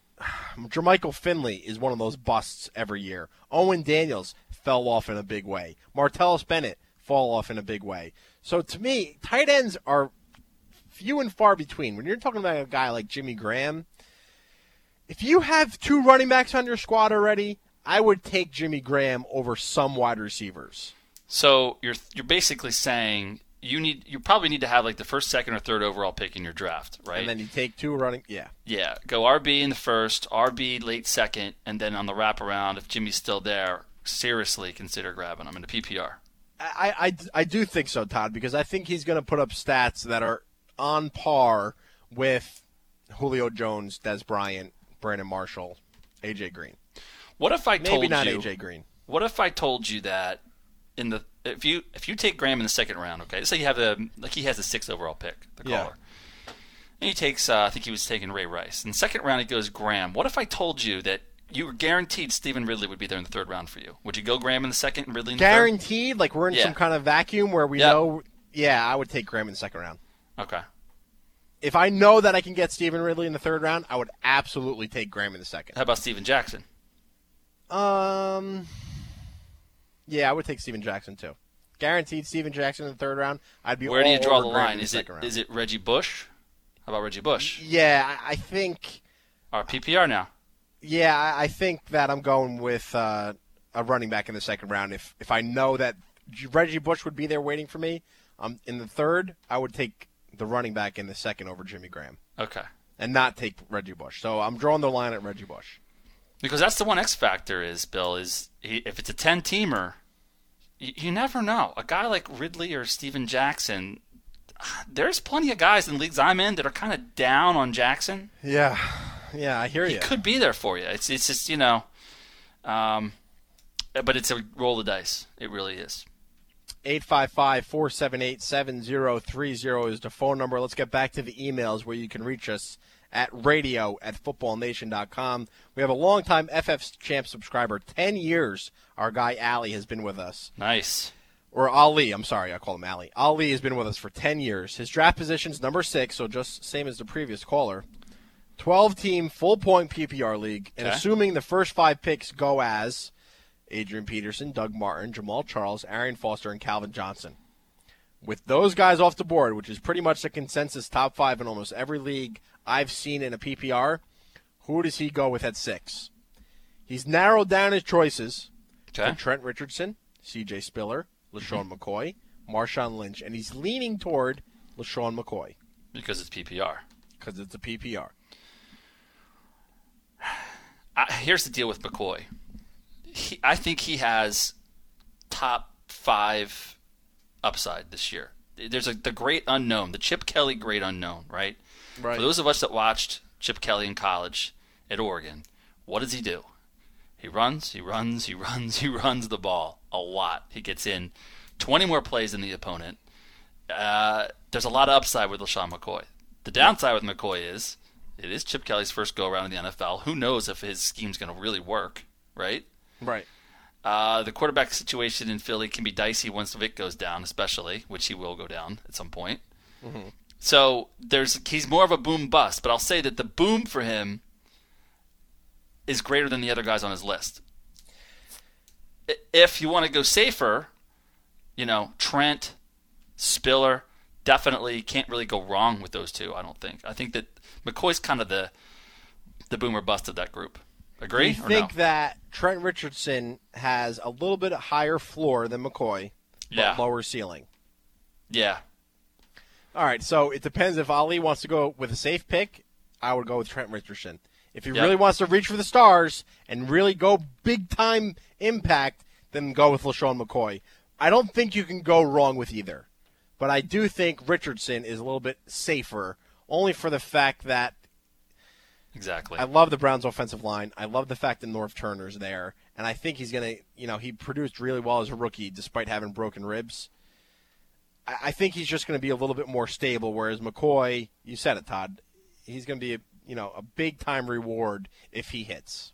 Jermichael Finley is one of those busts every year. Owen Daniels fell off in a big way. Martellus Bennett fall off in a big way. So, to me, tight ends are few and far between. When you're talking about a guy like Jimmy Graham, if you have two running backs on your squad already, I would take Jimmy Graham over some wide receivers. So you're you're basically saying you need you probably need to have like the first, second, or third overall pick in your draft, right? And then you take two running, yeah, yeah. Go R B in the first, R B late second, and then on the wraparound, if Jimmy's still there, seriously consider grabbing him in the P P R. I I, I do think so, Todd, because I think he's going to put up stats that are on par with Julio Jones, Des Bryant, Brandon Marshall, A J Green. What if I Maybe told not you? A J Green. What if I told you that in the if you if you take Graham in the second round, okay? Let's say you have a like he has the sixth overall pick, the yeah. caller, and he takes uh, I think he was taking Ray Rice in the second round. He goes Graham. What if I told you that you were guaranteed Stephen Ridley would be there in the third round for you? Would you go Graham in the second and Ridley in the guaranteed, third? Guaranteed, like we're in yeah. some kind of vacuum where we yep. know. Yeah, I would take Graham in the second round. Okay. If I know that I can get Stephen Ridley in the third round, I would absolutely take Graham in the second. How about Steven Jackson? Um. Yeah, I would take Steven Jackson too. Guaranteed Steven Jackson in the third round. I'd be. Where all do you draw the line? Is it round. Is it Reggie Bush? How about Reggie Bush? Yeah, I think. Our P P R now. Yeah, I think that I'm going with uh, a running back in the second round. If if I know that Reggie Bush would be there waiting for me, um, in the third, I would take the running back in the second over Jimmy Graham. Okay. And not take Reggie Bush. So I'm drawing the line at Reggie Bush. Because that's the one X factor is, Bill, is he, if it's a ten-teamer, you, you never know. A guy like Ridley or Steven Jackson, there's plenty of guys in leagues I'm in that are kind of down on Jackson. Yeah, yeah, I hear you. He could be there for you. It's it's just, you know, um, but it's a roll of the dice. It really is. eight five five, four seven eight, seven zero three zero is the phone number. Let's get back to the emails where you can reach us at radio at football nation dot com. We have a longtime F F Champ subscriber. Ten years, our guy Ali has been with us. Nice. Or Ali, I'm sorry, I call him Ali. Ali has been with us for ten years. His draft position's number six, so just same as the previous caller. twelve-team full-point P P R league, and okay. assuming the first five picks go as Adrian Peterson, Doug Martin, Jamal Charles, Arian Foster, and Calvin Johnson. With those guys off the board, which is pretty much the consensus top five in almost every league I've seen in a P P R, who does he go with at six? He's narrowed down his choices okay. to Trent Richardson, C J Spiller, LaShawn McCoy, Marshawn Lynch, and he's leaning toward LaShawn McCoy. Because it's P P R. Because it's a P P R. I, here's the deal with McCoy. He, I think he has top five upside this year. There's a, the great unknown, the Chip Kelly great unknown, right? Right. For those of us that watched Chip Kelly in college at Oregon, what does he do? He runs, he runs, he runs, he runs the ball a lot. He gets in twenty more plays than the opponent. Uh, there's a lot of upside with LaShawn McCoy. The downside with McCoy is it is Chip Kelly's first go-around in the N F L. Who knows if his scheme's going to really work, right? Right. Uh, the quarterback situation in Philly can be dicey once Vic goes down, especially, which he will go down at some point. Mm-hmm. So there's he's more of a boom bust, but I'll say that the boom for him is greater than the other guys on his list. If you want to go safer, you know, Trent, Spiller, definitely can't really go wrong with those two, I don't think. I think that McCoy's kind of the the boom or bust of that group. Agree? I think no? that Trent Richardson has a little bit higher floor than McCoy, but yeah. lower ceiling. Yeah. All right, so it depends. If Ali wants to go with a safe pick, I would go with Trent Richardson. If he yep. really wants to reach for the stars and really go big-time impact, then go with LaShawn McCoy. I don't think you can go wrong with either. But I do think Richardson is a little bit safer, only for the fact that exactly. I love the Browns' offensive line. I love the fact that North Turner's there. And I think he's going to, you know, he produced really well as a rookie despite having broken ribs. I, I think he's just going to be a little bit more stable, whereas McCoy, you said it, Todd, he's going to be a you know, a big-time reward if he hits.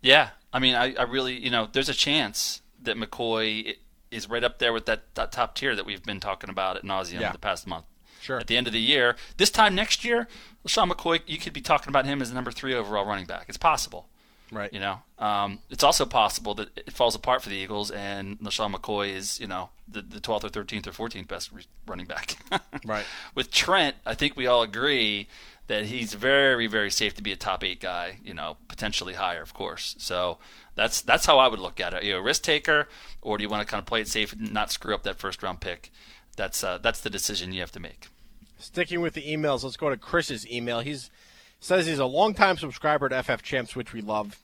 Yeah. I mean, I, I really, you know, there's a chance that McCoy is right up there with that, that top tier that we've been talking about at nauseam yeah. the past month. Sure. At the end of the year, this time next year, LaShawn McCoy, you could be talking about him as the number three overall running back. It's possible. Right. You know, um, it's also possible that it falls apart for the Eagles and LaShawn McCoy is, you know, the, the twelfth or thirteenth or fourteenth best running back. Right. With Trent, I think we all agree that he's very, very safe to be a top eight guy, you know, potentially higher, of course. So that's that's how I would look at it. Are you a risk taker, or do you want to kind of play it safe and not screw up that first round pick? That's uh, that's the decision you have to make. Sticking with the emails, let's go to Chris's email. He says he's a longtime subscriber to F F Champs, which we love.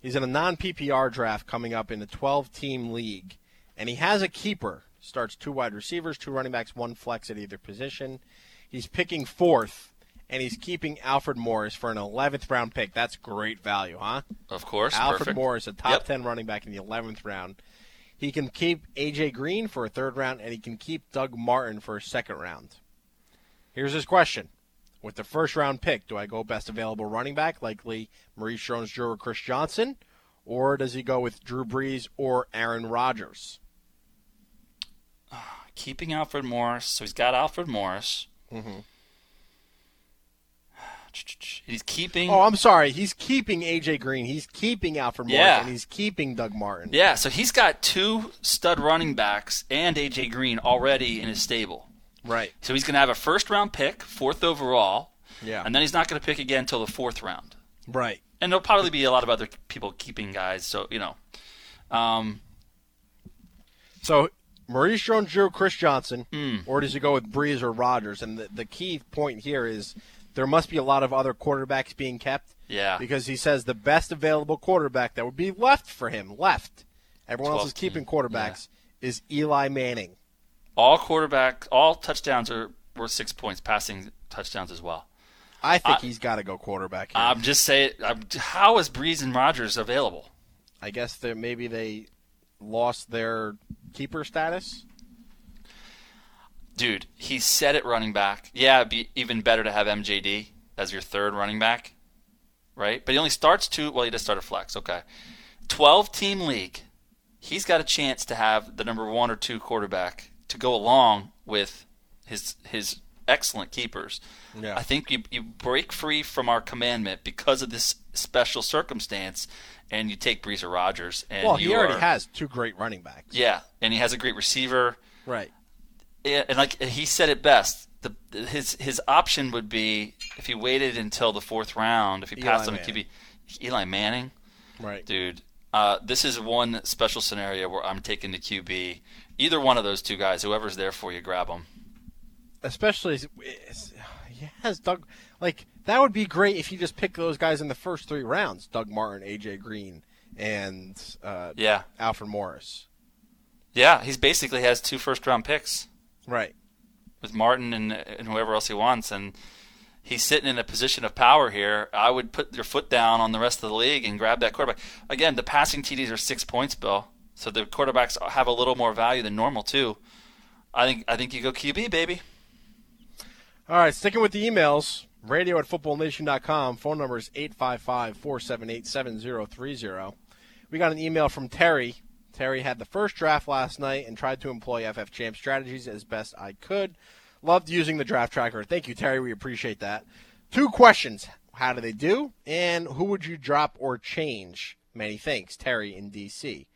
He's in a non-P P R draft coming up in a twelve-team league, and he has a keeper. Starts two wide receivers, two running backs, one flex at either position. He's picking fourth. And he's keeping Alfred Morris for an eleventh round pick. That's great value, huh? Of course. Alfred perfect. Morris, a top yep. ten running back in the eleventh round. He can keep A J Green for a third round, and he can keep Doug Martin for a second round. Here's his question. With the first round pick, do I go best available running back, likely Maurice Jones-Drew or Chris Johnson, or does he go with Drew Brees or Aaron Rodgers? Oh, keeping Alfred Morris. So he's got Alfred Morris. Mm-hmm. He's keeping. Oh, I'm sorry. He's keeping A J Green. He's keeping Alfred Morris, yeah. and he's keeping Doug Martin. Yeah. So he's got two stud running backs and A J Green already in his stable. Right. So he's going to have a first round pick, fourth overall. Yeah. And then he's not going to pick again until the fourth round. Right. And there'll probably be a lot of other people keeping guys. So you know. Um. So Maurice Jones-Drew, Chris Johnson, mm. or does he go with Brees or Rodgers? And the the key point here is, there must be a lot of other quarterbacks being kept. Yeah. Because he says the best available quarterback that would be left for him, left, everyone else is keeping quarterbacks, yeah. is Eli Manning. All quarterback, all touchdowns are worth six points, passing touchdowns as well. I think I, he's got to go quarterback here. I'm just saying, I'm, how is Breeze and Rodgers available? I guess that maybe they lost their keeper status. Dude, he said it running back. Yeah, it'd be even better to have M J D as your third running back, right? But he only starts two. Well, he does start a flex. Okay. twelve-team league. He's got a chance to have the number one or two quarterback to go along with his his excellent keepers. Yeah. I think you, you break free from our commandment because of this special circumstance, and you take Brees or Rodgers. And well, he already are, has two great running backs. Yeah, and he has a great receiver. Right. And like he said it best, the, his his option would be if he waited until the fourth round, if he passed on a Q B, Eli Manning. Right. Dude. Uh, this is one special scenario where I'm taking the Q B. Either one of those two guys, whoever's there for you, grab them. Especially, yes, Doug. Like that would be great if you just pick those guys in the first three rounds: Doug Martin, A J Green, and uh, yeah, Alfred Morris. Yeah, he's basically has two first-round picks. Right. With Martin and and whoever else he wants, and he's sitting in a position of power here. I would put your foot down on the rest of the league and grab that quarterback. Again, the passing T Ds are six points, Bill. So the quarterbacks have a little more value than normal too. I think I think you go Q B, baby. All right, sticking with the emails, radio at football nation dot com. Phone number is eight five five, four seven eight, seven zero three zero. We got an email from Terry. Terry had the first draft last night and tried to employ F F Champ strategies as best I could. Loved using the draft tracker. Thank you, Terry. We appreciate that. Two questions. How do they do? And who would you drop or change? Many thanks, Terry in D C.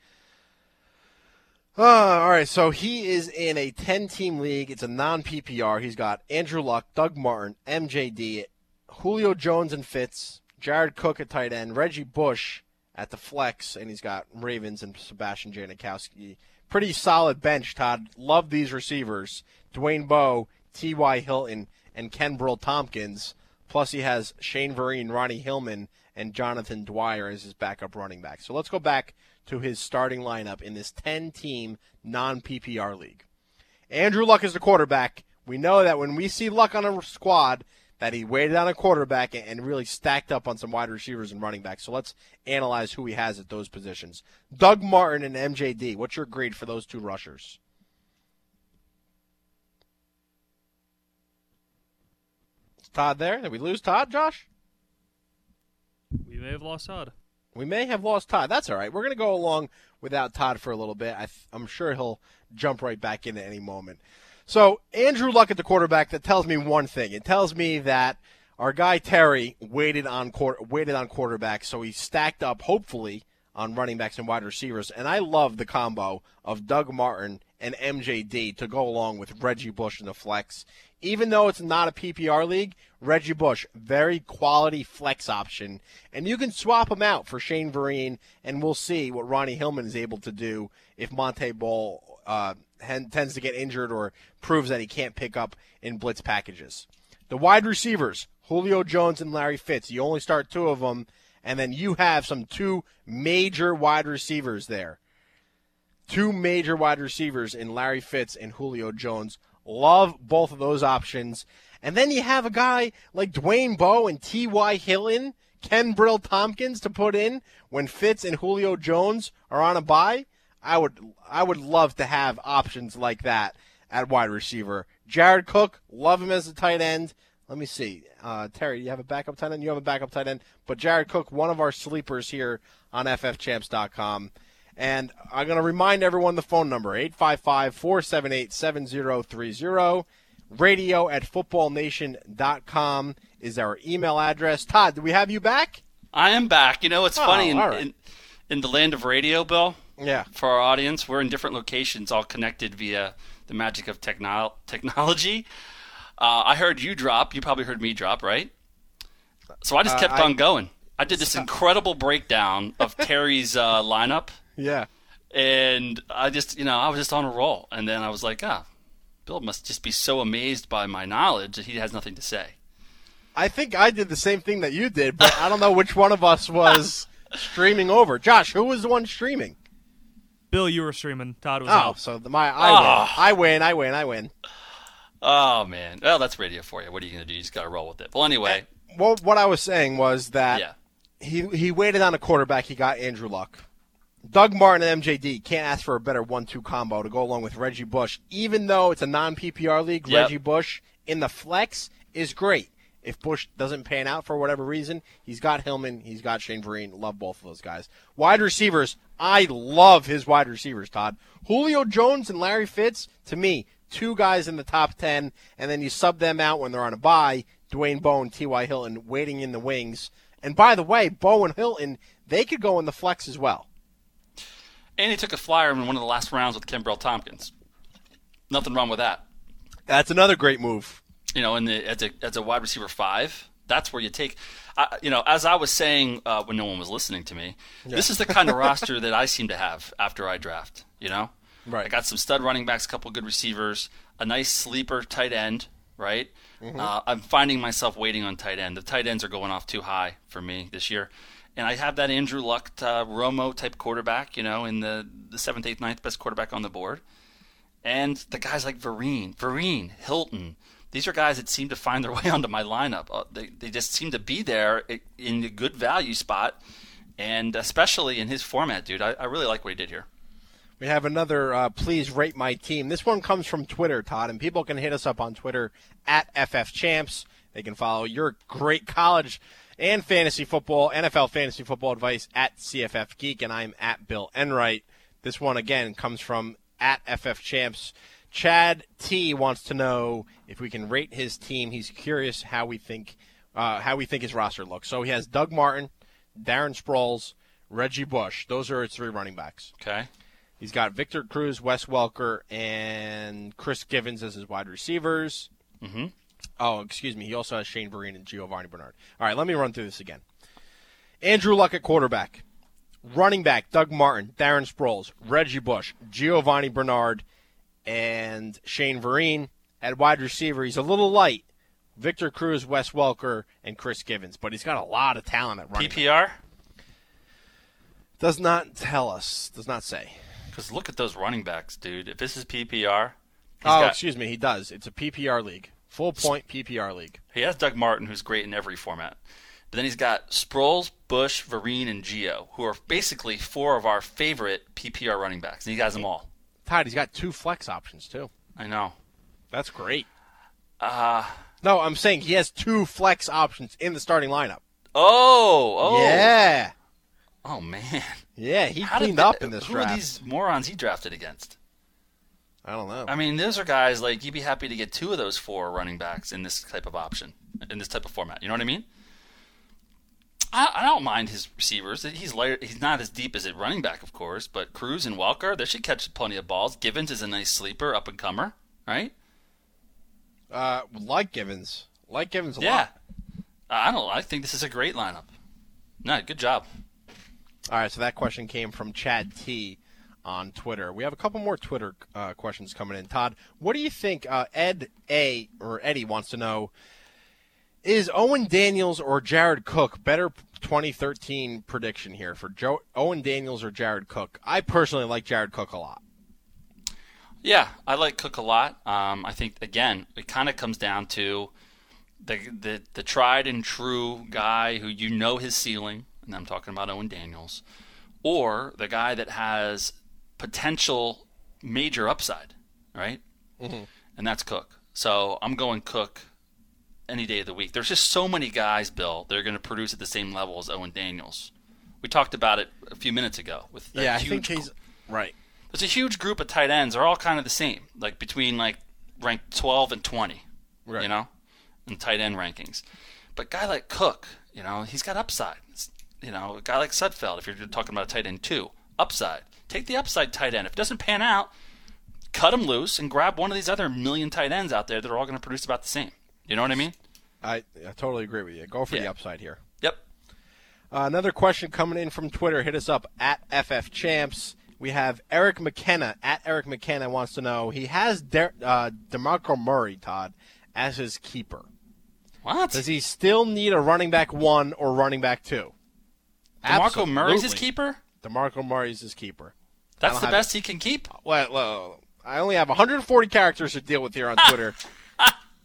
Uh, all right, so he is in a ten-team league. It's a non-P P R. He's got Andrew Luck, Doug Martin, M J D, Julio Jones and Fitz, Jared Cook at tight end, Reggie Bush at the flex, and he's got Ravens and Sebastian Janikowski. Pretty solid bench, Todd. Love these receivers. Dwayne Bowe, T Y. Hilton, and Kenbrel Tompkins. Plus he has Shane Vereen, Ronnie Hillman, and Jonathan Dwyer as his backup running back. So let's go back to his starting lineup in this ten-team non-P P R league. Andrew Luck is the quarterback. We know that when we see Luck on a squad that he waited on a quarterback and really stacked up on some wide receivers and running backs. So let's analyze who he has at those positions. Doug Martin and M J D, what's your grade for those two rushers? Todd there? Did we lose Todd, Josh? We may have lost Todd. We may have lost Todd. That's all right. We're going to go along without Todd for a little bit. I th- I'm sure he'll jump right back in at any moment. So Andrew Luck at the quarterback, that tells me one thing. It tells me that our guy Terry waited on quarter, waited on quarterback, so he stacked up, hopefully, on running backs and wide receivers. And I love the combo of Doug Martin and M J D to go along with Reggie Bush in the flex. Even though it's not a P P R league, Reggie Bush, very quality flex option. And you can swap him out for Shane Vereen, and we'll see what Ronnie Hillman is able to do if Monte Ball uh, tends to get injured or proves that he can't pick up in blitz packages. The wide receivers, Julio Jones and Larry Fitz, you only start two of them, and then you have some two major wide receivers there. Two major wide receivers in Larry Fitz and Julio Jones. Love both of those options. And then you have a guy like Dwayne Bowe and T Y. Hilton, Kenbrel Tompkins to put in when Fitz and Julio Jones are on a bye. I would I would love to have options like that at wide receiver. Jared Cook, love him as a tight end. Let me see. Uh, Terry, you have a backup tight end? You have a backup tight end. But Jared Cook, one of our sleepers here on F F champs dot com. And I'm going to remind everyone the phone number, eight five five, four seven eight, seven zero three zero. Radio at football nation dot com is our email address. Todd, do we have you back? I am back. You know, it's oh, funny. In, right. in, in the land of radio, Bill, yeah. For our audience, we're in different locations, all connected via the magic of techno- technology. Uh, I heard you drop. You probably heard me drop, right? So I just kept uh, I, on going. I did this incredible breakdown of Terry's uh, lineup. Yeah. And I just, you know, I was just on a roll. And then I was like, ah, oh, Bill must just be so amazed by my knowledge that he has nothing to say. I think I did the same thing that you did, but I don't know which one of us was streaming over. Josh, who was the one streaming? Bill, you were streaming. Todd was out. Oh, so the, my I, oh. win. I win, I win, I win. Oh, man. Well, that's radio for you. What are you going to do? You just got to roll with it. Well, anyway. And, well, what I was saying was that yeah. he, he waited on a quarterback. He got Andrew Luck. Doug Martin and M J D can't ask for a better one two combo to go along with Reggie Bush. Even though it's a non-P P R league, yep. Reggie Bush in the flex is great. If Bush doesn't pan out for whatever reason, he's got Hillman, he's got Shane Vereen. Love both of those guys. Wide receivers, I love his wide receivers, Todd. Julio Jones and Larry Fitz, to me, two guys in the top ten, and then you sub them out when they're on a bye. Dwayne Bowe, T Y Hilton waiting in the wings. And by the way, Bowe and Hilton, they could go in the flex as well. And he took a flyer in one of the last rounds with Kimbrel Tompkins. Nothing wrong with that. That's another great move. You know, in the, as a as a wide receiver five, that's where you take. I, you know, as I was saying uh, when no one was listening to me, yeah. This is the kind of roster that I seem to have after I draft. You know, right? I got some stud running backs, a couple good receivers, a nice sleeper tight end. Right? Mm-hmm. Uh, I'm finding myself waiting on tight end. The tight ends are going off too high for me this year. And I have that Andrew Luck, uh, Romo-type quarterback, you know, in the, the seventh, eighth, ninth best quarterback on the board. And the guys like Vereen, Vereen, Hilton, these are guys that seem to find their way onto my lineup. Uh, they, they just seem to be there in a good value spot, and especially in his format, dude. I, I really like what he did here. We have another uh, Please Rate My Team. This one comes from Twitter, Todd, and people can hit us up on Twitter at F F Champs. They can follow your great college and fantasy football, N F L fantasy football advice at C F F Geek, and I'm at Bill Enright. This one, again, comes from at F F Champs. Chad T wants to know if we can rate his team. He's curious how we think uh, how we think his roster looks. So he has Doug Martin, Darren Sproles, Reggie Bush. Those are his three running backs. Okay. He's got Victor Cruz, Wes Welker, and Chris Givens as his wide receivers. Mm-hmm. Oh, excuse me. He also has Shane Vereen and Giovanni Bernard. All right, let me run through this again. Andrew Luck at quarterback. Running back, Doug Martin, Darren Sproles, Reggie Bush, Giovanni Bernard, and Shane Vereen. At wide receiver, he's a little light. Victor Cruz, Wes Welker, and Chris Givens. But he's got a lot of talent at running P P R? Back. Does not tell us. Does not say. Because look at those running backs, dude. If this is P P R. Oh, got... excuse me. He does. It's a P P R league. Full-point P P R league. He has Doug Martin, who's great in every format. But then he's got Sproles, Bush, Vereen, and Gio, who are basically four of our favorite P P R running backs. And he has them all. Todd, he's got two flex options, too. I know. That's great. Uh, no, I'm saying he has two flex options in the starting lineup. Oh, oh. Yeah. Oh, man. Yeah, he How cleaned did, up in this who draft. Who are these morons he drafted against? I don't know. I mean, those are guys, like, you'd be happy to get two of those four running backs in this type of option, in this type of format. You know what I mean? I, I don't mind his receivers. He's lighter, he's not as deep as a running back, of course, but Cruz and Welker, they should catch plenty of balls. Givens is a nice sleeper, up-and-comer, right? Uh, like Givens. Like Givens a yeah. lot. Yeah. I don't I think this is a great lineup. No, good job. All right, so that question came from Chad T. on Twitter. We have a couple more Twitter uh, questions coming in. Todd, what do you think uh, Ed A. or Eddie wants to know? Is Owen Daniels or Jared Cook better twenty thirteen prediction here for Joe, Owen Daniels or Jared Cook? I personally like Jared Cook a lot. Yeah, I like Cook a lot. Um, I think, again, it kind of comes down to the, the the tried and true guy who you know his ceiling, and I'm talking about Owen Daniels, or the guy that has potential major upside, right? Mm-hmm. And that's Cook. So I'm going Cook any day of the week. There's just so many guys, Bill, that are going to produce at the same level as Owen Daniels. We talked about it a few minutes ago with that yeah, huge I think he's gr- right. There's a huge group of tight ends. They're all kind of the same, like between like rank twelve and twenty, right. You know, in tight end rankings. But guy like Cook, you know, he's got upside. It's, you know, a guy like Sudfeld, if you're talking about a tight end too, upside. Take the upside tight end. If it doesn't pan out, cut him loose and grab one of these other million tight ends out there that are all going to produce about the same. You know what I mean? I, I totally agree with you. Go for yeah. the upside here. Yep. Uh, another question coming in from Twitter. Hit us up at F F Champs. We have Eric McKenna. At Eric McKenna wants to know, he has De- uh, DeMarco Murray, Todd, as his keeper. What? Does he still need a running back one or running back two? DeMarco Murray's his keeper? DeMarco Murray's his keeper. That's the best it. he can keep? Well, well, I only have one hundred forty characters to deal with here on Twitter.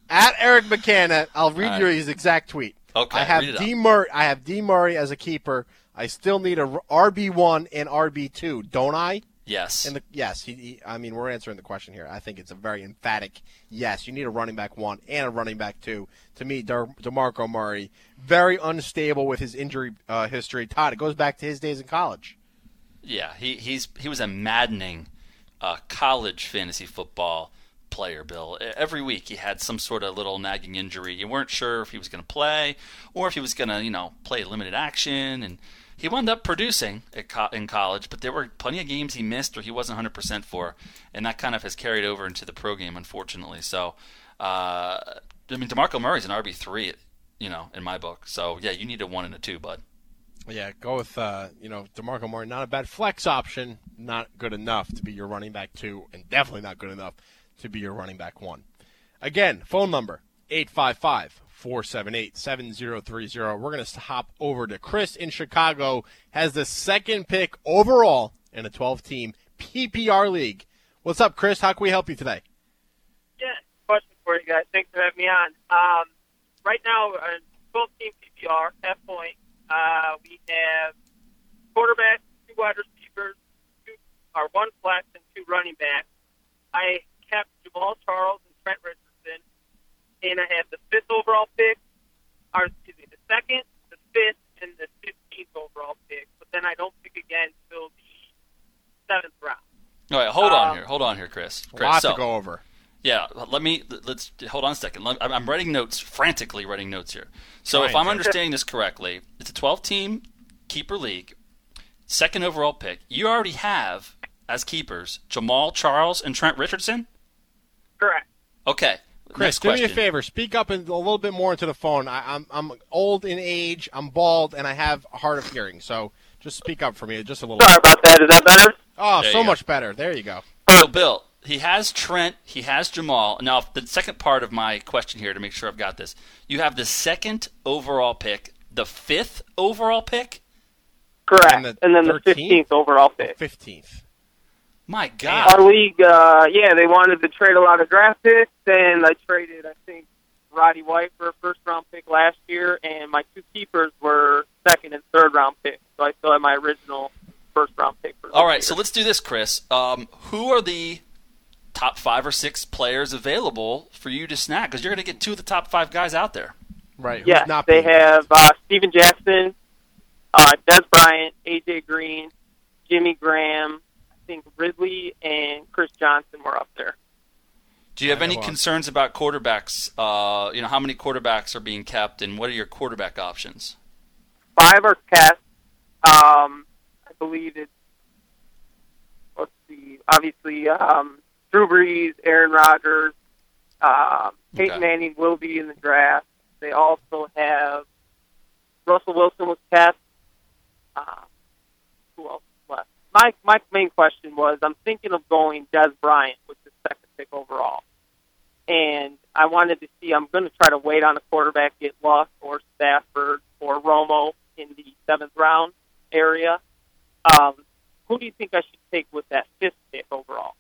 at Eric McCann. I'll read right. you his exact tweet. Okay, I have D Murray. I have D Murray as a keeper. I still need a R B one and R B two, don't I? Yes. And the, yes. He, he, I mean, we're answering the question here. I think it's a very emphatic yes. You need a running back one and a running back two. To me, De, DeMarco Murray, very unstable with his injury uh, history. Todd, it goes back to his days in college. Yeah, he he's he was a maddening uh, college fantasy football player, Bill. Every week he had some sort of little nagging injury. You weren't sure if he was going to play or if he was going to, you know, play limited action. And he wound up producing at co- in college, but there were plenty of games he missed or he wasn't one hundred percent for. And that kind of has carried over into the pro game, unfortunately. So, uh, I mean, DeMarco Murray's an R B three, you know, in my book. So, yeah, you need a one and a two, bud. Yeah, go with, uh, you know, DeMarco Murray. Not a bad flex option. Not good enough to be your running back two, and definitely not good enough to be your running back one. Again, phone number, eight five five, four seven eight, seven zero three zero. We're going to hop over to Chris in Chicago. Has the second pick overall in a twelve-team P P R league. What's up, Chris? How can we help you today? Yeah, question for you guys. Thanks for having me on. Um, right now, twelve-team P P R, F point. Uh, we have quarterbacks, two wide receivers, two, or one flex, and two running backs. I kept Jamal Charles and Trent Richardson, and I have the fifth overall pick, or excuse me, the second, the fifth, and the fifteenth overall pick. But then I don't pick again till the seventh round. All right, hold um, on here, hold on here, Chris. Chris lots so, to go over. Yeah, let me let's hold on a second. Let, I'm writing notes frantically, writing notes here. So right. if I'm understanding this correctly, it's a twelve-team keeper league, second overall pick. You already have, as keepers, Jamal Charles and Trent Richardson? Correct. Okay. Chris, do me a favor. Speak up and a little bit more into the phone. I, I'm I'm old in age. I'm bald, and I have a hard of hearing. So just speak up for me just a little bit. Sorry about that. Is that better? Oh, so much better. There you go. So, Bill, he has Trent. He has Jamal. Now, the second part of my question here to make sure I've got this. You have the second overall pick, the fifth overall pick? Correct. And, the and then the fifteenth overall pick. Oh, fifteenth. My God. Our league, uh, yeah, they wanted to trade a lot of draft picks, and I traded, I think, Roddy White for a first-round pick last year, and my two keepers were second- and third-round picks, so I still had my original first-round pick. For All right, year. So let's do this, Chris. Um, who are the top five or six players available for you to snag? Because you're going to get two of the top five guys out there. Right. Yeah, not they have uh, Steven Jackson, uh, Dez Bryant, A J Green, Jimmy Graham, I think Ridley and Chris Johnson were up there. Do you have any concerns about quarterbacks? Uh, you know, how many quarterbacks are being kept, and what are your quarterback options? Five are kept. Um, I believe it's, let's see, obviously um, Drew Brees, Aaron Rodgers, uh, Peyton okay. Manning will be in the draft. They also have Russell Wilson was kept. Uh, who else? My my main question was, I'm thinking of going Dez Bryant with the second pick overall. And I wanted to see, I'm going to try to wait on a quarterback, get Luck or Stafford or Romo in the seventh round area. Um, who do you think I should take with that fifth pick overall?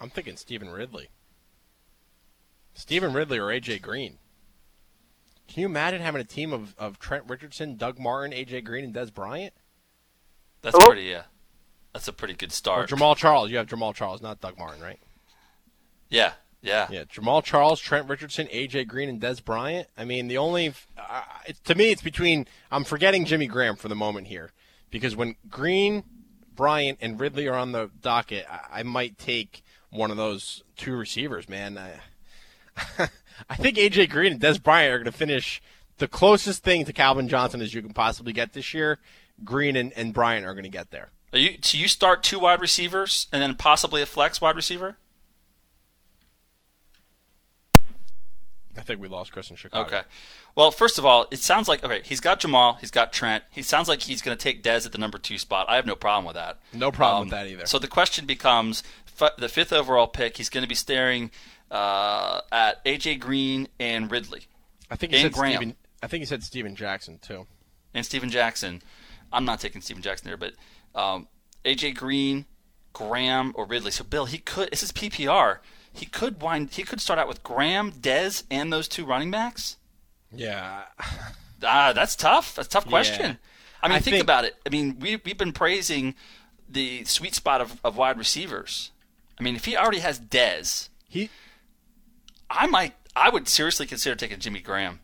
I'm thinking Stephen Ridley. Stephen Ridley or A J Green. Can you imagine having a team of, of Trent Richardson, Doug Martin, A J Green, and Dez Bryant? That's Hello? pretty. Uh, that's a pretty good start. Or Jamal Charles. You have Jamal Charles, not Doug Martin, right? Yeah, yeah, yeah. Jamal Charles, Trent Richardson, A J Green, and Dez Bryant. I mean, the only uh, it, to me, it's between. I'm forgetting Jimmy Graham for the moment here, because when Green, Bryant, and Ridley are on the docket, I, I might take one of those two receivers. Man, I, I think A J Green and Dez Bryant are going to finish the closest thing to Calvin Johnson as you can possibly get this year. Green and, and Brian are going to get there. Are you, so you start two wide receivers and then possibly a flex wide receiver? I think we lost Chris in Chicago. Okay. Well, first of all, it sounds like, okay, he's got Jamal, he's got Trent. He sounds like he's going to take Dez at the number two spot. I have no problem with that. No problem um, with that either. So the question becomes, the fifth overall pick, he's going to be staring uh, at A J Green and Ridley. I think he said Steven, I think he said Steven Jackson, too. And Steven Jackson. I'm not taking Steven Jackson there, but um, A J Green, Graham, or Ridley. So, Bill, he could – this is P P R. he could wind he could start out with Graham, Dez, and those two running backs. Yeah. Ah, that's tough. That's a tough question. Yeah. I mean, I think, think about it. I mean, we we've been praising the sweet spot of, of wide receivers. I mean, if he already has Dez, he I might I would seriously consider taking Jimmy Graham.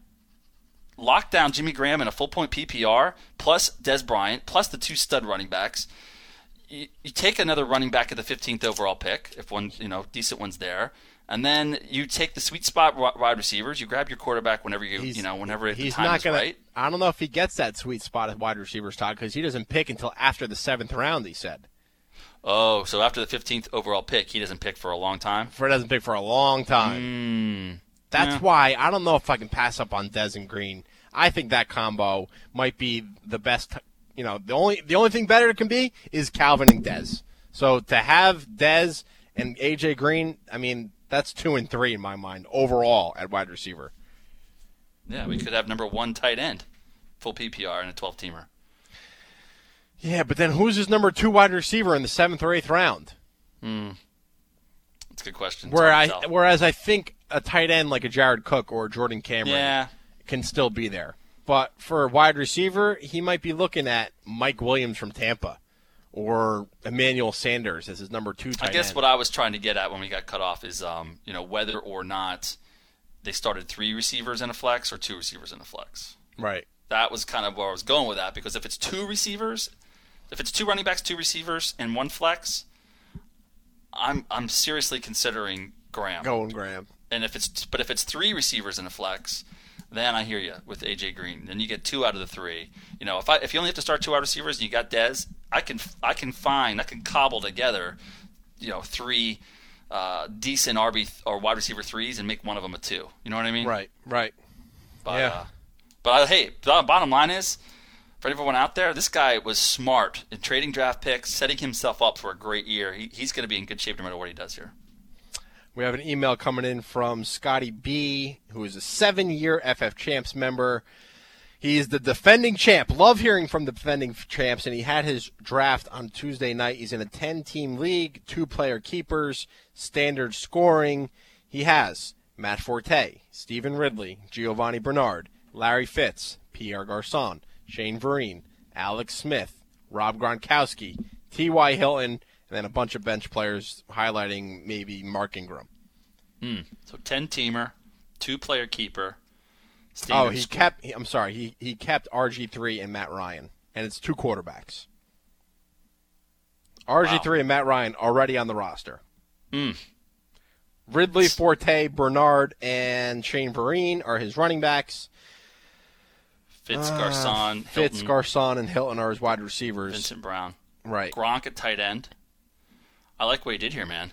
Lock down Jimmy Graham in a full point P P R, plus Dez Bryant, plus the two stud running backs. You, you take another running back at the fifteenth overall pick, if one, you know, decent one's there. And then you take the sweet spot wide receivers. You grab your quarterback whenever you, he's, you know, whenever at the he's time not is gonna, right. I don't know if he gets that sweet spot at wide receivers, Todd, because he doesn't pick until after the seventh round, he said. Oh, so after the fifteenth overall pick, he doesn't pick for a long time? For doesn't pick for a long time. Mm, That's yeah. why I don't know if I can pass up on Dez and Green. I think that combo might be the best. You know, the only the only thing better it can be is Calvin and Dez. So to have Dez and A J Green, I mean, that's two and three in my mind overall at wide receiver. Yeah, we could have number one tight end, full P P R, and a twelve-teamer. Yeah, but then who's his number two wide receiver in the seventh or eighth round? Hmm, that's a good question. Where I, whereas I think a tight end like a Jared Cook or Jordan Cameron yeah. can still be there. But for a wide receiver, he might be looking at Mike Williams from Tampa. Or Emmanuel Sanders as his number two tight end. I guess what I was trying to get at when we got cut off is, um, you know, whether or not they started three receivers in a flex or two receivers in a flex. Right. That was kind of where I was going with that, because if it's two receivers, if it's two running backs, two receivers, and one flex, I'm I'm seriously considering Graham. Going Graham. And if it's but if it's three receivers in a flex, then I hear you with A J Green. Then you get two out of the three. You know, if I if you only have to start two wide receivers and you got Dez, I can I can find I can cobble together, you know, three uh, decent R B or wide receiver threes and make one of them a two. You know what I mean? Right, right. But, yeah. Uh, but hey, the bottom line is, for everyone out there, this guy was smart in trading draft picks, setting himself up for a great year. He, he's going to be in good shape no matter what he does here. We have an email coming in from Scotty B, who is a seven-year F F Champs member. He is the defending champ. Love hearing from the defending champs, and he had his draft on Tuesday night. He's in a ten-team league, two-player keepers, standard scoring. He has Matt Forte, Stephen Ridley, Giovanni Bernard, Larry Fitz, Pierre Garçon, Shane Vereen, Alex Smith, Rob Gronkowski, T Y. Hilton, and then a bunch of bench players, highlighting maybe Mark Ingram. Hmm. So ten-teamer, two-player keeper. Standard oh, he score. kept. He, I'm sorry. He he kept R G three and Matt Ryan, and it's two quarterbacks. R G three wow. and Matt Ryan already on the roster. Hmm. Ridley, Forte, Bernard, and Shane Vereen are his running backs. Fitz, uh, Garçon, Fitz, Hilton. Garçon, and Hilton are his wide receivers. Vincent Brown. Right. Gronk at tight end. I like what he did here, man.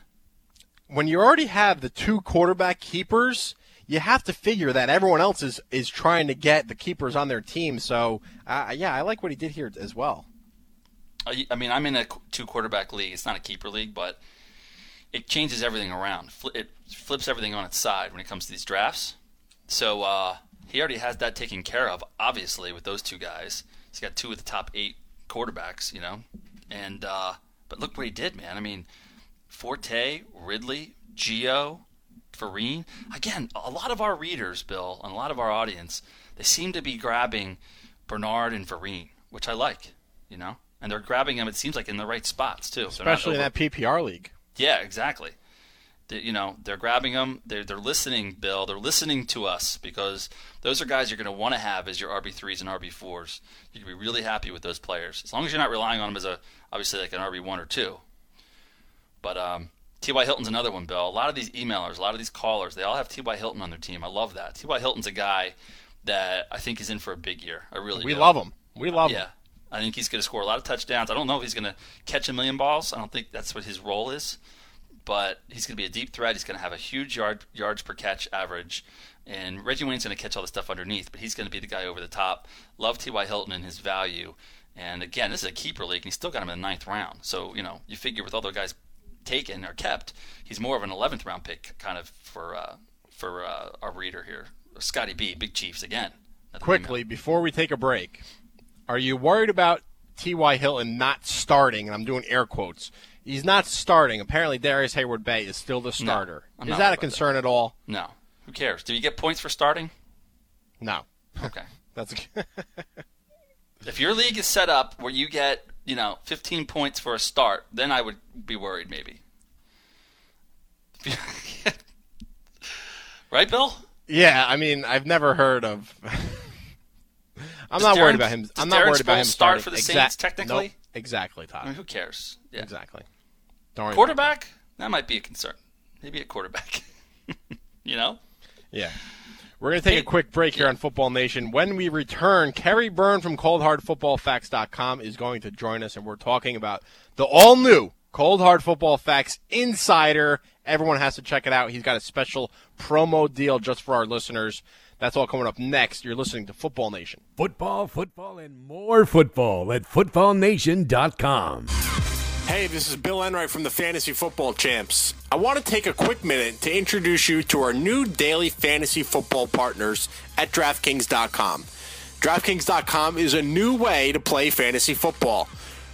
When you already have the two quarterback keepers, you have to figure that everyone else is, is trying to get the keepers on their team. So, uh, yeah, I like what he did here as well. I mean, I'm in a two-quarterback league. It's not a keeper league, but it changes everything around. It flips everything on its side when it comes to these drafts. So uh, he already has that taken care of, obviously, with those two guys. He's got two of the top eight quarterbacks, you know. And uh, but look what he did, man. I mean, Forte, Ridley, Gio, Vereen. Again, a lot of our readers, Bill, and a lot of our audience, they seem to be grabbing Bernard and Vereen, which I like, you know. And they're grabbing them, it seems like, in the right spots, too. Especially in that P P R league. Yeah, exactly. They, you know, they're grabbing them. They're, they're listening, Bill. They're listening to us, because those are guys you're going to want to have as your R B threes and R B fours. You'd be really happy with those players, as long as you're not relying on them as, a obviously, like an R B one or two. But um, T Y. Hilton's another one, Bill. A lot of these emailers, a lot of these callers, they all have T Y. Hilton on their team. I love that. T Y. Hilton's a guy that I think is in for a big year. I really we do. We love him. We love uh, him. Yeah. I think he's going to score a lot of touchdowns. I don't know if he's going to catch a million balls. I don't think that's what his role is. But he's going to be a deep threat. He's going to have a huge yard yards per catch average. And Reggie Wayne's going to catch all the stuff underneath, but he's going to be the guy over the top. Love T Y. Hilton and his value. And, again, this is a keeper league, and he still got him in the ninth round. So, you know, you figure with all the guys taken or kept, he's more of an eleventh round pick kind of for uh, for uh, our reader here. Scotty B, Big Chiefs again. Quickly, before we take a break, are you worried about T Y. Hilton not starting, and I'm doing air quotes, he's not starting. Apparently, Darius Hayward-Bay is still the starter. No, is that a concern that. at all? No. Who cares? Do you get points for starting? No. Okay. That's a... If your league is set up where you get, you know, fifteen points for a start, then I would be worried maybe. Right, Bill? Yeah, I mean, I've never heard of – I'm not Darren, worried about him. I'm not Darren worried about him start starting. for the Saints exact, technically? Nope. Exactly, Todd. I mean, who cares? Yeah. Exactly. Don't quarterback? That might be a concern. Maybe a quarterback. You know? Yeah. We're going to take hey, a quick break here yeah. on Football Nation. When we return, Kerry Byrne from cold hard football facts dot com is going to join us, and we're talking about the all-new Cold Hard Football Facts Insider. Everyone has to check it out. He's got a special promo deal just for our listeners. That's all coming up next. You're listening to Football Nation. Football, football, and more football at football nation dot com. Hey, this is Bill Enright from the Fantasy Football Champs. I want to take a quick minute to introduce you to our new daily fantasy football partners at DraftKings dot com. DraftKings dot com is a new way to play fantasy football.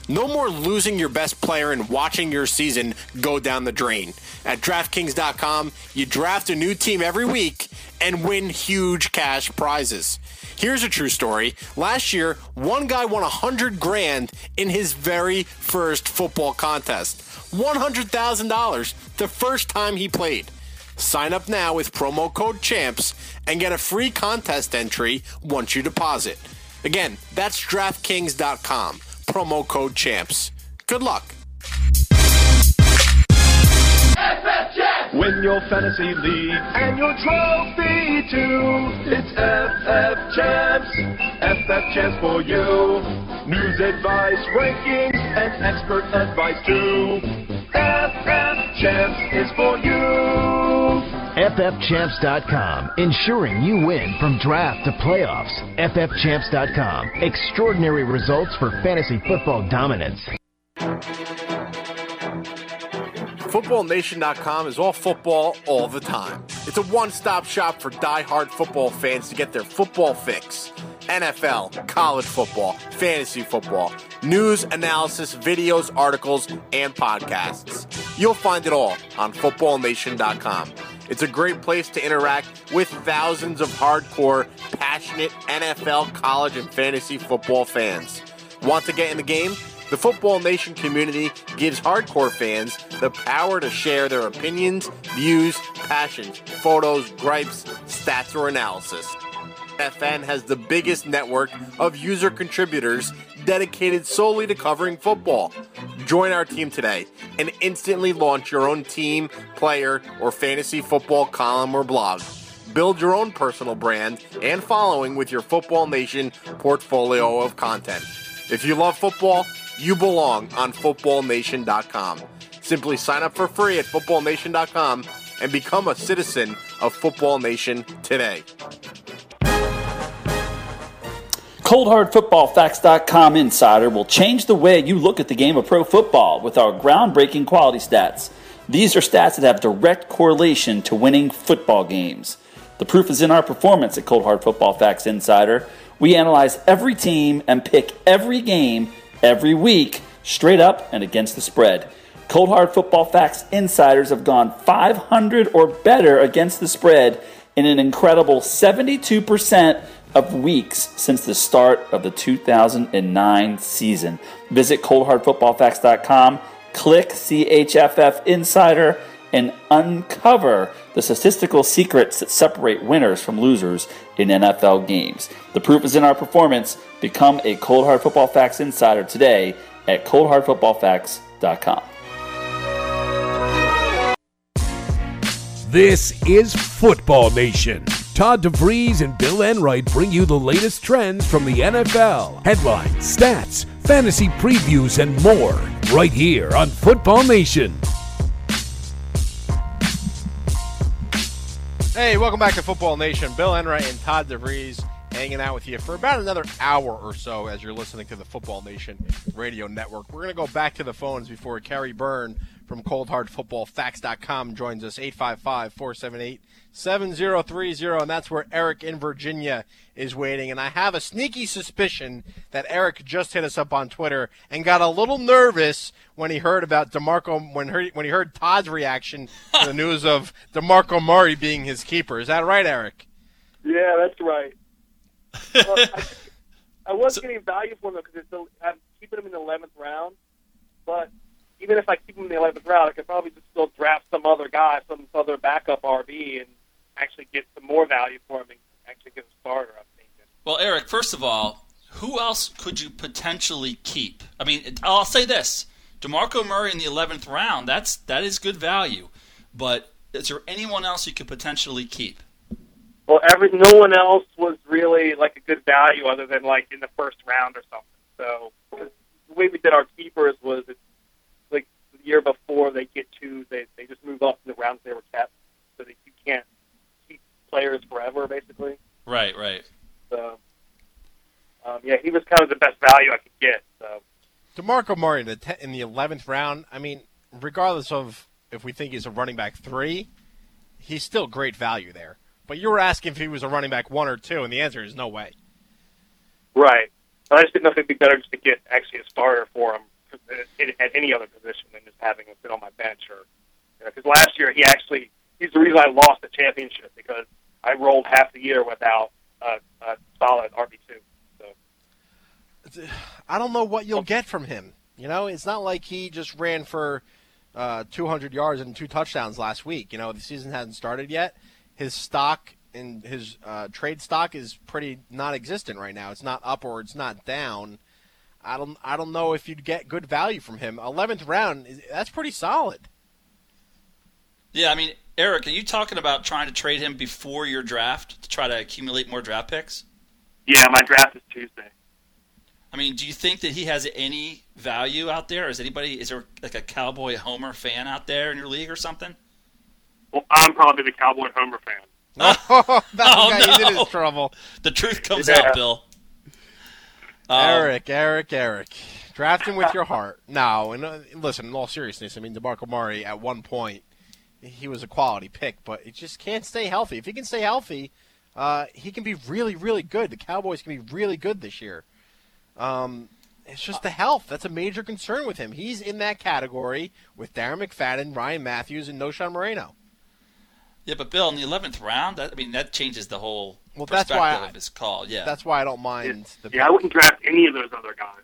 No more losing your best player and watching your season go down the drain. At DraftKings dot com, you draft a new team every week and win huge cash prizes. Here's a true story. Last year, one guy won one hundred grand in his very first football contest. one hundred thousand dollars the first time he played. Sign up now with promo code CHAMPS and get a free contest entry once you deposit. Again, that's DraftKings dot com. Promo code CHAMPS. Good luck. Win your fantasy league and your trophy too. It's F F Champs, F F Champs for you. News, advice, rankings, and expert advice too. F F Champs is for you. F F champs dot com, ensuring you win from draft to playoffs. F F champs dot com, extraordinary results for fantasy football dominance. football nation dot com is all football all the time. It's a one-stop shop for die-hard football fans to get their football fix. N F L, college football, fantasy football, news, analysis, videos, articles, and podcasts. You'll find it all on football nation dot com. It's a great place to interact with thousands of hardcore, passionate N F L, college, and fantasy football fans. Want to get in the game? The Football Nation community gives hardcore fans the power to share their opinions, views, passions, photos, gripes, stats, or analysis. F N has the biggest network of user contributors dedicated solely to covering football. Join our team today and instantly launch your own team, player, or fantasy football column or blog. Build your own personal brand and following with your Football Nation portfolio of content. If you love football, you belong on football nation dot com. Simply sign up for free at football nation dot com and become a citizen of Football Nation today. cold hard football facts dot com Insider will change the way you look at the game of pro football with our groundbreaking quality stats. These are stats that have direct correlation to winning football games. The proof is in our performance at Cold Hard Football Facts Insider. We analyze every team and pick every game every week, straight up and against the spread. Cold Hard Football Facts Insiders have gone five hundred or better against the spread in an incredible seventy-two percent of weeks since the start of the two thousand nine season. Visit cold hard football facts dot com, click C H F F Insider, and uncover the statistical secrets that separate winners from losers in N F L games. The proof is in our performance. Become a Cold Hard Football Facts Insider today at cold hard football facts dot com. This is Football Nation. Todd DeVries and Bill Enright bring you the latest trends from the N F L. Headlines, stats, fantasy previews, and more right here on Football Nation. Hey, welcome back to Football Nation. Bill Enright and Todd DeVries hanging out with you for about another hour or so as you're listening to the Football Nation radio network. We're going to go back to the phones before Kerry Byrne from cold hard football facts dot com joins us, eight five five, four seven eight, seven zero three zero, and that's where Eric in Virginia is waiting. And I have a sneaky suspicion that Eric just hit us up on Twitter and got a little nervous when he heard about DeMarco, when he, when he heard Todd's reaction to the news of DeMarco Murray being his keeper. Is that right, Eric? Yeah, that's right. Well, I, I was so, getting value for him because I'm keeping him in the eleventh round, but even if I keep him in the eleventh round, I could probably just still draft some other guy, some other backup R B, and actually get some more value for him and actually get a starter, I'm thinking. Well, Eric, first of all, who else could you potentially keep? I mean, I'll say this. DeMarco Murray in the eleventh round, that's that is good value. But is there anyone else you could potentially keep? Well, every, no one else was really like a good value other than like in the first round or something. So the way we did our keepers was it's like the year before they get to, they, they just move up in the rounds they were kept so that you can't keep players forever, basically. Right, right. So, um, yeah, he was kind of the best value I could get. So DeMarco Murray in the, te- in the eleventh round, I mean, regardless of if we think he's a running back three, he's still great value there. But you were asking if he was a running back one or two, and the answer is no way. Right. I just didn't know if it'd be better just to get actually a starter for him at any other position than just having him sit on my bench. Or because you know, last year he actually he's the reason I lost the championship because I rolled half the year without a, a solid R B two. So I don't know what you'll get from him. You know, it's not like he just ran for uh, two hundred yards and two touchdowns last week. You know, the season hasn't started yet. His stock and his uh, trade stock is pretty non-existent right now. It's not up or it's not down. I don't I don't know if you'd get good value from him. eleventh round, that's pretty solid. Yeah, I mean, Eric, are you talking about trying to trade him before your draft to try to accumulate more draft picks? Yeah, my draft is Tuesday. I mean, do you think that he has any value out there? Is anybody is there like a Cowboy Homer fan out there in your league or something? Well, I'm probably the Cowboy Homer fan. Oh, that oh, guy no. He's in his trouble. The truth comes yeah. out, Bill. Um, Eric, Eric, Eric. Draft him with your heart. No, and uh, listen, in all seriousness, I mean, DeMarco Murray, at one point, he was a quality pick, but he just can't stay healthy. If he can stay healthy, uh, he can be really, really good. The Cowboys can be really good this year. Um, it's just the health. That's a major concern with him. He's in that category with Darren McFadden, Ryan Matthews, and Noshan Moreno. Yeah, but Bill, in the eleventh round, that, I mean, that changes the whole well, perspective that's why I, of his call. Yeah, that's why I don't mind. Yeah, the yeah I wouldn't draft any of those other guys.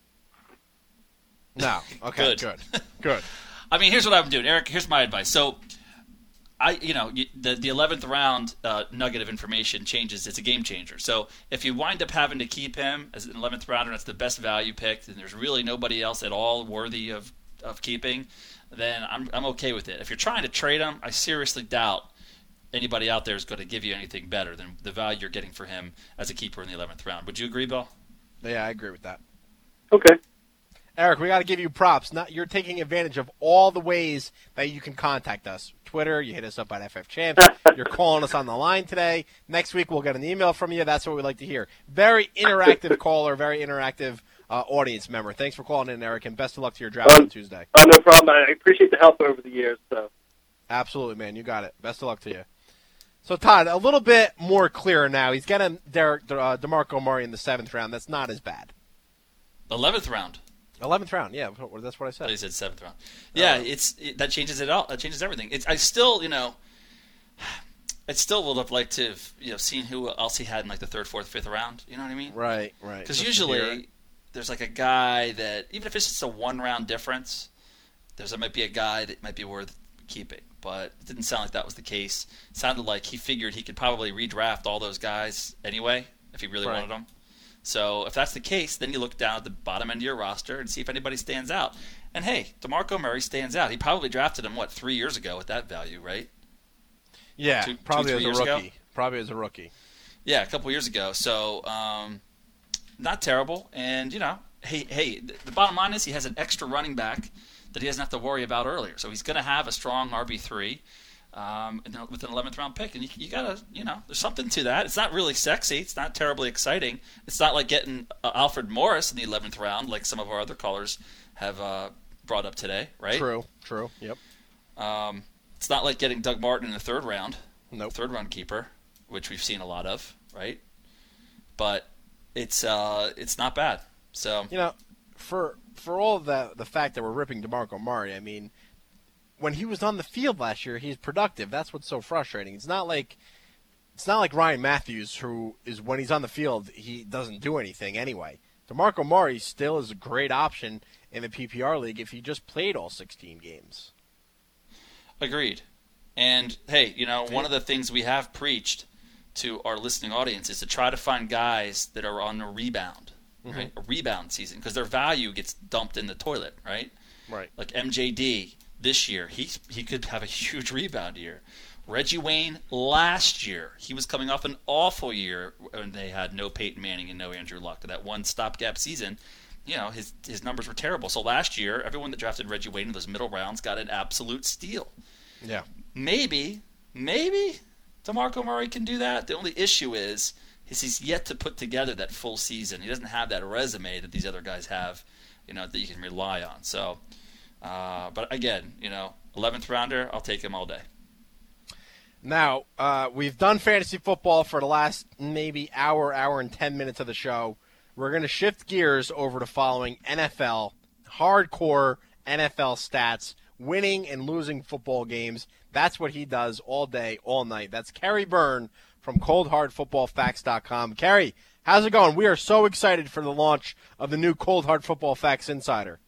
No. Okay. good. Good. Good. I mean, here's what I'm doing, Eric. Here's my advice. So, I, you know, you, the the eleventh round uh, nugget of information changes. It's a game changer. So, if you wind up having to keep him as an eleventh rounder, that's the best value pick, and there's really nobody else at all worthy of of keeping, then I'm I'm okay with it. If you're trying to trade him, I seriously doubt anybody out there is going to give you anything better than the value you're getting for him as a keeper in the eleventh round. Would you agree, Bill? Yeah, I agree with that. Okay. Eric, we got to give you props. Not, you're taking advantage of all the ways that you can contact us. Twitter, you hit us up at F F Champs. You're calling us on the line today. Next week we'll get an email from you. That's what we like to hear. Very interactive caller, very interactive uh, audience member. Thanks for calling in, Eric, and best of luck to your draft um, on Tuesday. Oh, no problem. I appreciate the help over the years. So. Absolutely, man. You got it. Best of luck to you. So, Todd, a little bit more clear now. He's got him Derek, uh, DeMarco Murray in the seventh round. That's not as bad. eleventh round. eleventh round, yeah. That's what I said. I said seventh round. Yeah, uh, it's it, that changes it all. That changes everything. It's I still, you know, I still would have liked to have, you know, seen who else he had in, like, the third, fourth, fifth round. You know what I mean? Right, right. Because usually there's, like, a guy that, even if it's just a one-round difference, there's there might be a guy that might be worth keeping. But it didn't sound like that was the case. It sounded like he figured he could probably redraft all those guys anyway if he really right. wanted them. So if that's the case, then you look down at the bottom end of your roster and see if anybody stands out. And, hey, DeMarco Murray stands out. He probably drafted him, what, three years ago at that value, right? Yeah, two, probably two, as a rookie. Ago? Probably as a rookie. Yeah, a couple years ago. So um, not terrible. And, you know, hey, hey, the bottom line is he has an extra running back that he doesn't have to worry about earlier. So he's going to have a strong R B three um, with an eleventh round pick. And you, you got to, you know, there's something to that. It's not really sexy. It's not terribly exciting. It's not like getting uh, Alfred Morris in the eleventh round like some of our other callers have uh, brought up today, right? True, true, yep. Um, it's not like getting Doug Martin in the third round. Nope. Third round keeper, which we've seen a lot of, right? But it's uh, it's not bad. So you know, for for all the the fact that we're ripping DeMarco Murray, I mean, when he was on the field last year, he's productive. That's what's so frustrating. It's not like it's not like Ryan Matthews, who is when he's on the field, he doesn't do anything anyway. DeMarco Murray still is a great option in the P P R league if he just played all sixteen games. Agreed. And, hey, you know, one of the things we have preached to our listening audience is to try to find guys that are on a rebound, mm-hmm. right? A rebound season, because their value gets dumped in the toilet, right? Right. Like M J D this year, he, he could have a huge rebound year. Reggie Wayne last year, he was coming off an awful year when they had no Peyton Manning and no Andrew Luck. That one stopgap season, you know, his his numbers were terrible. So last year, everyone that drafted Reggie Wayne in those middle rounds got an absolute steal. Yeah. Maybe, maybe DeMarco Murray can do that. The only issue is, is he's yet to put together that full season. He doesn't have that resume that these other guys have, you know, that you can rely on. So, uh, but again, you know, eleventh rounder, I'll take him all day. Now, uh, we've done fantasy football for the last maybe hour, hour and ten minutes of the show. We're going to shift gears over to following N F L, hardcore N F L stats, winning and losing football games. That's what he does all day, all night. That's Kerry Byrne from cold hard football facts dot com. Kerry, how's it going? We are so excited for the launch of the new Cold Hard Football Facts Insider.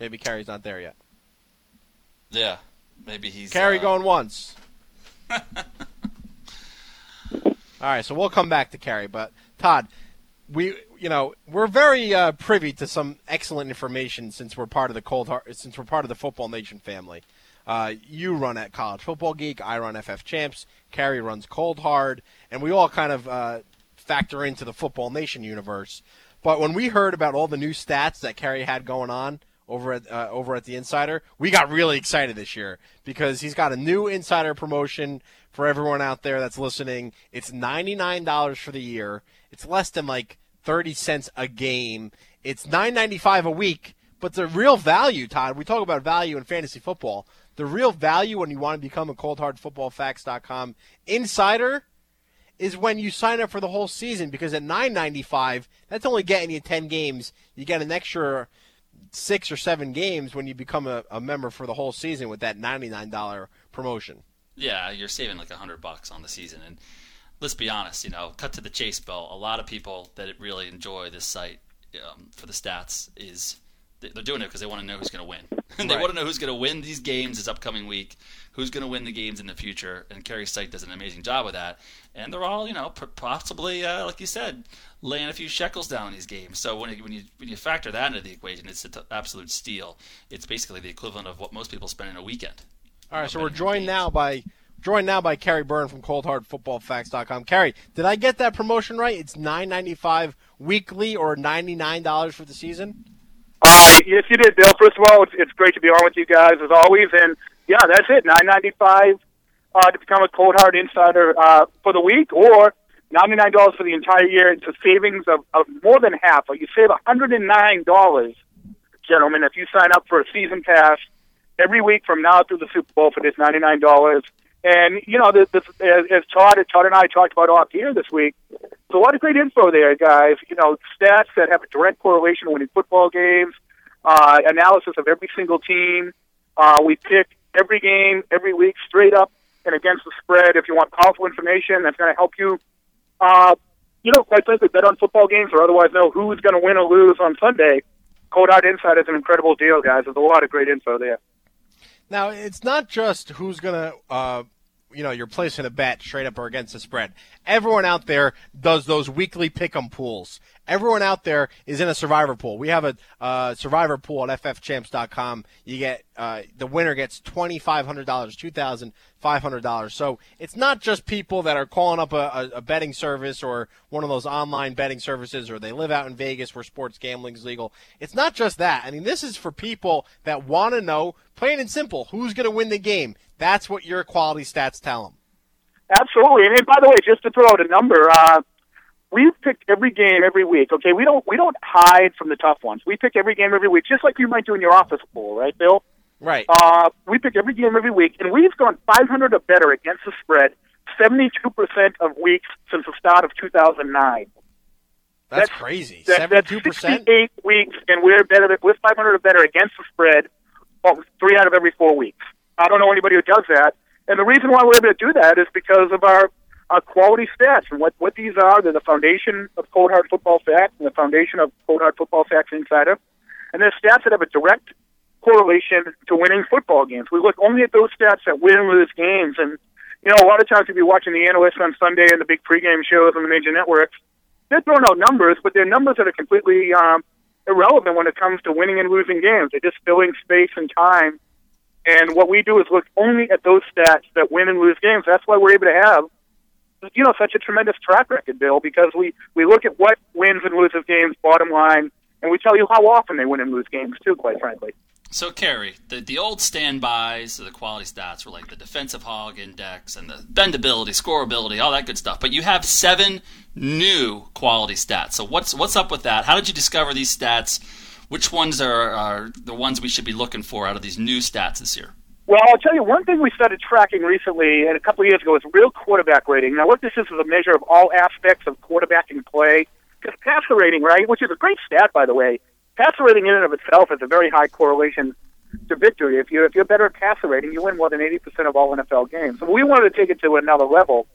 Maybe Kerry's not there yet. Yeah, maybe he's... Kerry uh... going once. All right, so we'll come back to Kerry, but Todd... We, you know, we're very uh, privy to some excellent information since we're part of the Cold Heart, since we're part of the Football Nation family. Uh, you run at College Football Geek, I run F F Champs, Kerry runs Cold Hard, and we all kind of uh, factor into the Football Nation universe. But when we heard about all the new stats that Kerry had going on over at uh, over at the Insider, we got really excited this year because he's got a new Insider promotion for everyone out there that's listening. It's ninety-nine dollars for the year. It's less than like thirty cents a game. It's nine ninety-five a week, but the real value, Todd, we talk about value in fantasy football. The real value when you want to become a cold hard football facts dot com insider is when you sign up for the whole season, because at nine ninety-five, that's only getting you ten games. You get an extra six or seven games when you become a, a member for the whole season with that ninety-nine dollars promotion. Yeah, you're saving like one hundred bucks on the season, and let's be honest, you know, cut to the chase, Bill. A lot of people that really enjoy this site um, for the stats is they're doing it because they want to know who's going to win. And they right. want to know who's going to win these games this upcoming week, who's going to win the games in the future. And Kerry's site does an amazing job of that. And they're all, you know, possibly, uh, like you said, laying a few shekels down in these games. So when you, when you when you factor that into the equation, it's an absolute steal. It's basically the equivalent of what most people spend in a weekend. All right, so we're joined now by. Joined now by Kerry Byrne from cold hard football facts dot com. Kerry, did I get that promotion right? It's nine ninety-five weekly or ninety-nine dollars for the season? Uh, yes, you did, Bill. First of all, it's, it's great to be on with you guys as always. And, yeah, that's it, nine ninety-five uh, to become a Cold Hard Insider uh, for the week, or ninety-nine dollars for the entire year. It's a savings of, of more than half. You save one hundred nine dollars, gentlemen, if you sign up for a season pass every week from now through the Super Bowl for this ninety-nine dollars. And, you know, this, this, as, as Todd, Todd and I talked about off here this week, there's a lot of great info there, guys. You know, stats that have a direct correlation with winning football games, uh, analysis of every single team. Uh, we pick every game, every week, straight up and against the spread. If you want powerful information, that's going to help you, uh, you know, quite frankly, bet on football games or otherwise know who's going to win or lose on Sunday. Cold Hard Insight is an incredible deal, guys. There's a lot of great info there. Now, it's not just who's going to, uh, you know, you're placing a bet straight up or against the spread. Everyone out there does those weekly pick'em pools. Everyone out there is in a survivor pool. We have a uh, survivor pool at f f champs dot com. You get uh, the winner gets twenty-five hundred dollars, two thousand five hundred dollars. So it's not just people that are calling up a, a betting service or one of those online betting services, or they live out in Vegas where sports gambling is legal. It's not just that. I mean, this is for people that want to know, plain and simple, who's going to win the game. That's what your quality stats tell them. Absolutely. And by the way, just to throw out a number, uh, we've picked every game every week. Okay, we don't we don't hide from the tough ones. We pick every game every week, just like you might do in your office pool, right, Bill? Right. Uh, we pick every game every week, and we've gone five hundred or better against the spread seventy-two percent of weeks since the start of two thousand nine. That's, that's crazy. That, seventy-two percent? That's sixty-eight weeks, and we're better. We're five hundred or better against the spread well, three out of every four weeks. I don't know anybody who does that. And the reason why we're able to do that is because of our, our quality stats. And what, what these are, they're the foundation of Cold Hard Football Facts and the foundation of Cold Hard Football Facts Insider. And they're stats that have a direct correlation to winning football games. We look only at those stats that win and lose games. And, you know, a lot of times you'll be watching the analysts on Sunday and the big pregame shows on the major networks. They're throwing out numbers, but they're numbers that are completely um, irrelevant when it comes to winning and losing games. They're just filling space and time. And what we do is look only at those stats that win and lose games. That's why we're able to have, you know, such a tremendous track record, Bill, because we, we look at what wins and loses games, bottom line, and we tell you how often they win and lose games, too, quite frankly. So, Kerry, the, the old standbys, the quality stats were like the defensive hog index and the bendability, scoreability, all that good stuff. But you have seven new quality stats. So what's what's up with that? How did you discover these stats? Which ones are, are the ones we should be looking for out of these new stats this year? Well, I'll tell you, one thing we started tracking recently and a couple of years ago is real quarterback rating. Now, what this is is a measure of all aspects of quarterbacking play. Because passer rating, right, which is a great stat, by the way, passer rating in and of itself is a very high correlation to victory. If you're, if you're better at passer rating, you win more than eighty percent of all N F L games. So we wanted to take it to another level.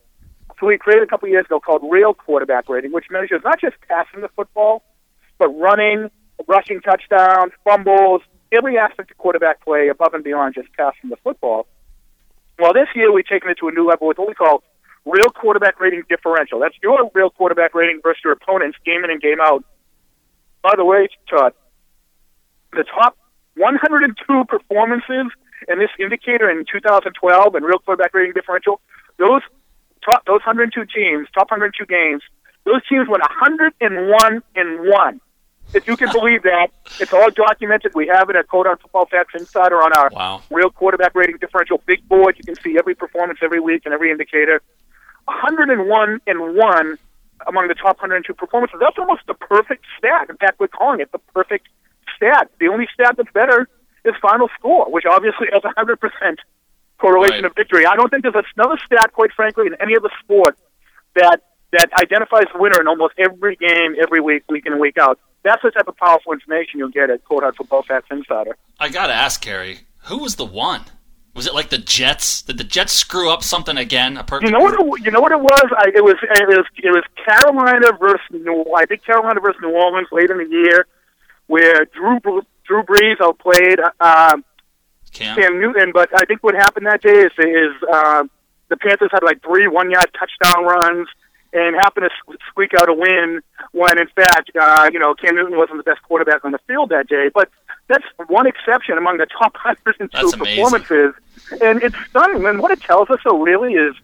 So we created a couple of years ago called real quarterback rating, which measures not just passing the football, but running, rushing touchdowns, fumbles, every aspect of quarterback play above and beyond just passing the football. Well, this year we've taken it to a new level with what we call real quarterback rating differential. That's your real quarterback rating versus your opponent's game in and game out. By the way, Todd, the top one hundred two performances in this indicator in two thousand twelve and real quarterback rating differential, those top, those one hundred two teams, top one hundred two games, those teams went one hundred one and one. If you can believe that, it's all documented. We have it at Cold Hard Football Facts Insider on our wow. real quarterback rating differential big board. You can see every performance every week and every indicator. one hundred one and one. Among the top one hundred two performances. That's almost the perfect stat. In fact, we're calling it the perfect stat. The only stat that's better is final score, which obviously has one hundred percent correlation right. of victory. I don't think there's another stat, quite frankly, in any other sport that that identifies the winner in almost every game, every week, week in and week out. That's the type of powerful information you'll get at Cold Hard Football Facts Insider. I got to ask, Kerry, who was the one? Was it like the Jets? Did the Jets screw up something again? A perfect. You know what? It, you know what it was? I, it was. It was. It was Carolina versus New. I think Carolina versus New Orleans late in the year, where Drew Drew Brees outplayed uh, Cam. Cam Newton. But I think what happened that day is is uh, the Panthers had like three one yard touchdown runs and happened to squeak out a win when, in fact, uh, you know, Cam Newton wasn't the best quarterback on the field that day. But that's one exception among the top one hundred two performances. And it's stunning. And what it tells us, though, really, is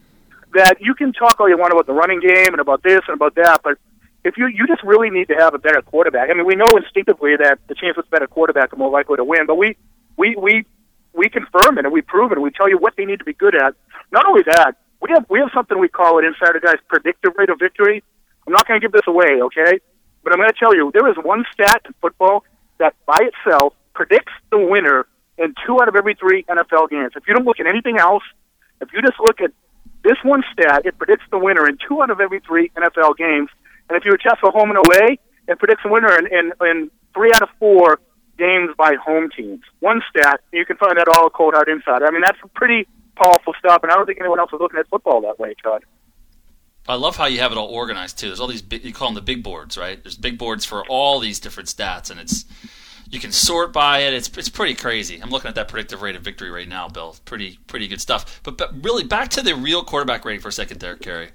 that you can talk all you want about the running game and about this and about that, but if you you just really need to have a better quarterback. I mean, we know instinctively that the teams with better quarterback are more likely to win, but we, we, we, we confirm it and we prove it and we tell you what they need to be good at. Not only that, We have we have something we call it Insider Guys predictive rate of victory. I'm not going to give this away, okay? But I'm going to tell you, there is one stat in football that by itself predicts the winner in two out of every three N F L games. If you don't look at anything else, if you just look at this one stat, it predicts the winner in two out of every three N F L games. And if you adjust for home and away, it predicts the winner in, in, in three out of four games by home teams. One stat, you can find that all at Cold Hard Insider. I mean, that's a pretty powerful stuff, and I don't think anyone else is looking at football that way, Todd. I love how you have it all organized, too. There's all these, big, you call them the big boards, right? There's big boards for all these different stats, and it's you can sort by it. It's it's pretty crazy. I'm looking at that predictive rate of victory right now, Bill. Pretty pretty good stuff. But, but really, back to the real quarterback rating for a second there, Kerry.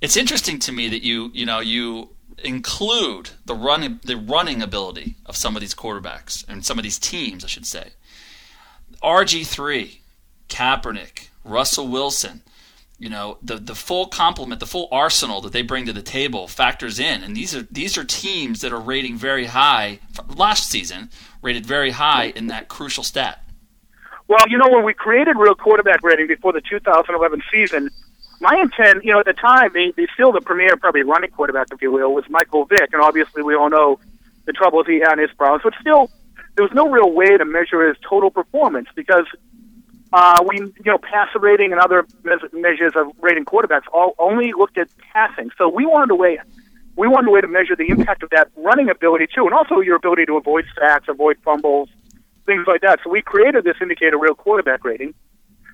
It's interesting to me that you you know you include the running the running ability of some of these quarterbacks and some of these teams, I should say. R G three. Kaepernick, Russell Wilson, you know, the the full complement, the full arsenal that they bring to the table factors in. And these are these are teams that are rating very high, last season, rated very high in that crucial stat. Well, you know, when we created real quarterback rating before the two thousand eleven season, my intent, you know, at the time, the, the still the premier probably running quarterback, if you will, was Michael Vick, and obviously we all know the troubles he had in his problems, but still, there was no real way to measure his total performance because uh, we, you know, passer rating and other measures of rating quarterbacks all only looked at passing. So we wanted a way, we wanted a way to measure the impact of that running ability too, and also your ability to avoid sacks, avoid fumbles, things like that. So we created this indicator, real quarterback rating,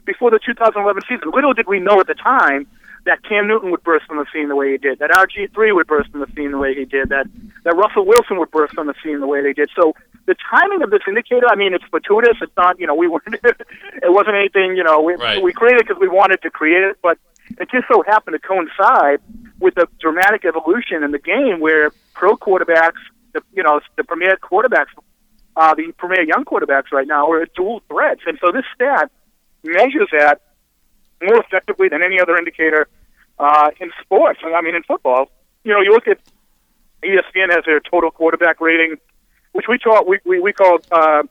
before the two thousand eleven season. Little did we know at the time that Cam Newton would burst on the scene the way he did, that R G three would burst on the scene the way he did, that, that Russell Wilson would burst on the scene the way they did. So the timing of this indicator, I mean, it's fortuitous. It's not, you know, we weren't, it wasn't anything, you know, we, right. we created it because we wanted to create it, but it just so happened to coincide with the dramatic evolution in the game where pro quarterbacks, the, you know, the premier quarterbacks, uh, the premier young quarterbacks right now are dual threats. And so this stat measures that more effectively than any other indicator uh, in sports. I mean, in football, you know, you look at E S P N has their total quarterback rating, which we taught, we we, we called uh,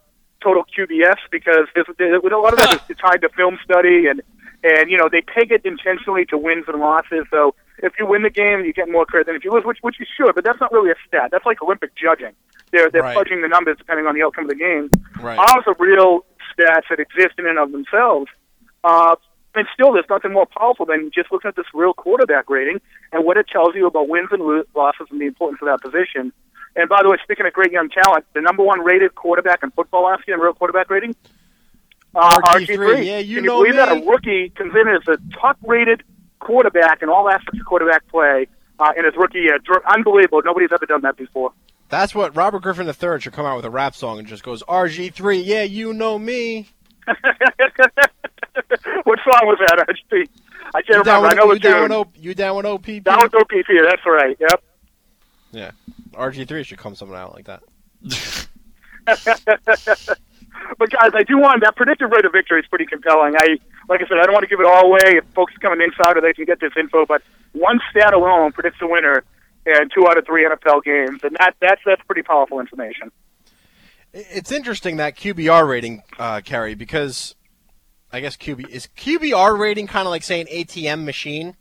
total Q B S because there's, there's, a lot of that is tied to film study and, and, you know, they peg it intentionally to wins and losses. So if you win the game, you get more credit than if you lose, which, which you should, but that's not really a stat. That's like Olympic judging. They're, they're right. fudging the numbers depending on the outcome of the game. Right. Also, real stats that exist in and of themselves. Uh, and still, there's nothing more powerful than just looking at this real quarterback rating and what it tells you about wins and lo- losses and the importance of that position. And by the way, speaking of great young talent, the number one rated quarterback in football last year in real quarterback rating, uh, R G three. Yeah, you Can know you believe me? That a rookie considered as the top rated quarterback in all aspects of quarterback play uh, in his rookie year? Unbelievable. Nobody's ever done that before. That's what Robert Griffin the third should come out with a rap song and just goes, R G three, yeah, you know me. What song was that, R G three? I can't remember. With, I know you, down o, you down with O P P? Down with O P P, that's right, yep. Yeah, R G three should come something out like that. But, guys, I do want – that predictive rate of victory is pretty compelling. I Like I said, I don't want to give it all away. If folks come an insider, they can get this info. But one stat alone predicts the winner – and two out of three N F L games, and that, that's that's pretty powerful information. It's interesting, that Q B R rating, uh, Kerry, because I guess Q B is Q B R rating kind of like, say, an A T M machine?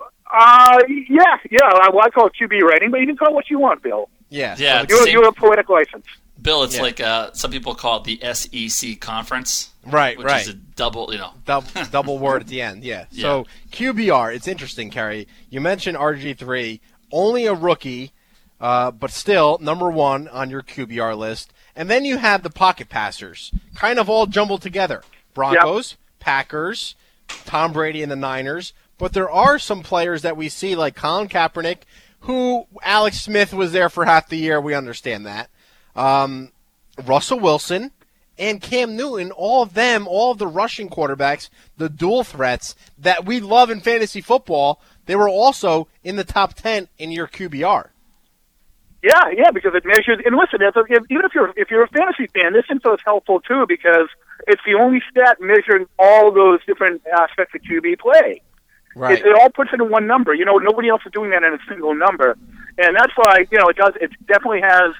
Uh, yeah, yeah. Well, I call it Q B rating, but you can call it what you want, Bill. Yeah. yeah so you have a poetic license. Bill, it's yeah. like uh, some people call it the S E C conference. Right, which right. Which is a double, you know. Double, double word at the end, yeah. yeah. So Q B R, it's interesting, Kerry. You mentioned R G three, only a rookie, uh, but still number one on your Q B R list. And then you have the pocket passers, kind of all jumbled together. Broncos, yep. Packers, Tom Brady and the Niners. But there are some players that we see, like Colin Kaepernick, who Alex Smith was there for half the year. We understand that. Um, Russell Wilson and Cam Newton, all of them, all of the rushing quarterbacks, the dual threats that we love in fantasy football, they were also in the top ten in your Q B R. Yeah, yeah, because it measures. And listen, even if you're if you're a fantasy fan, this info is helpful too because it's the only stat measuring all those different aspects of Q B play. Right. It, it all puts it in one number. You know, nobody else is doing that in a single number, and that's why you know it does. It definitely has.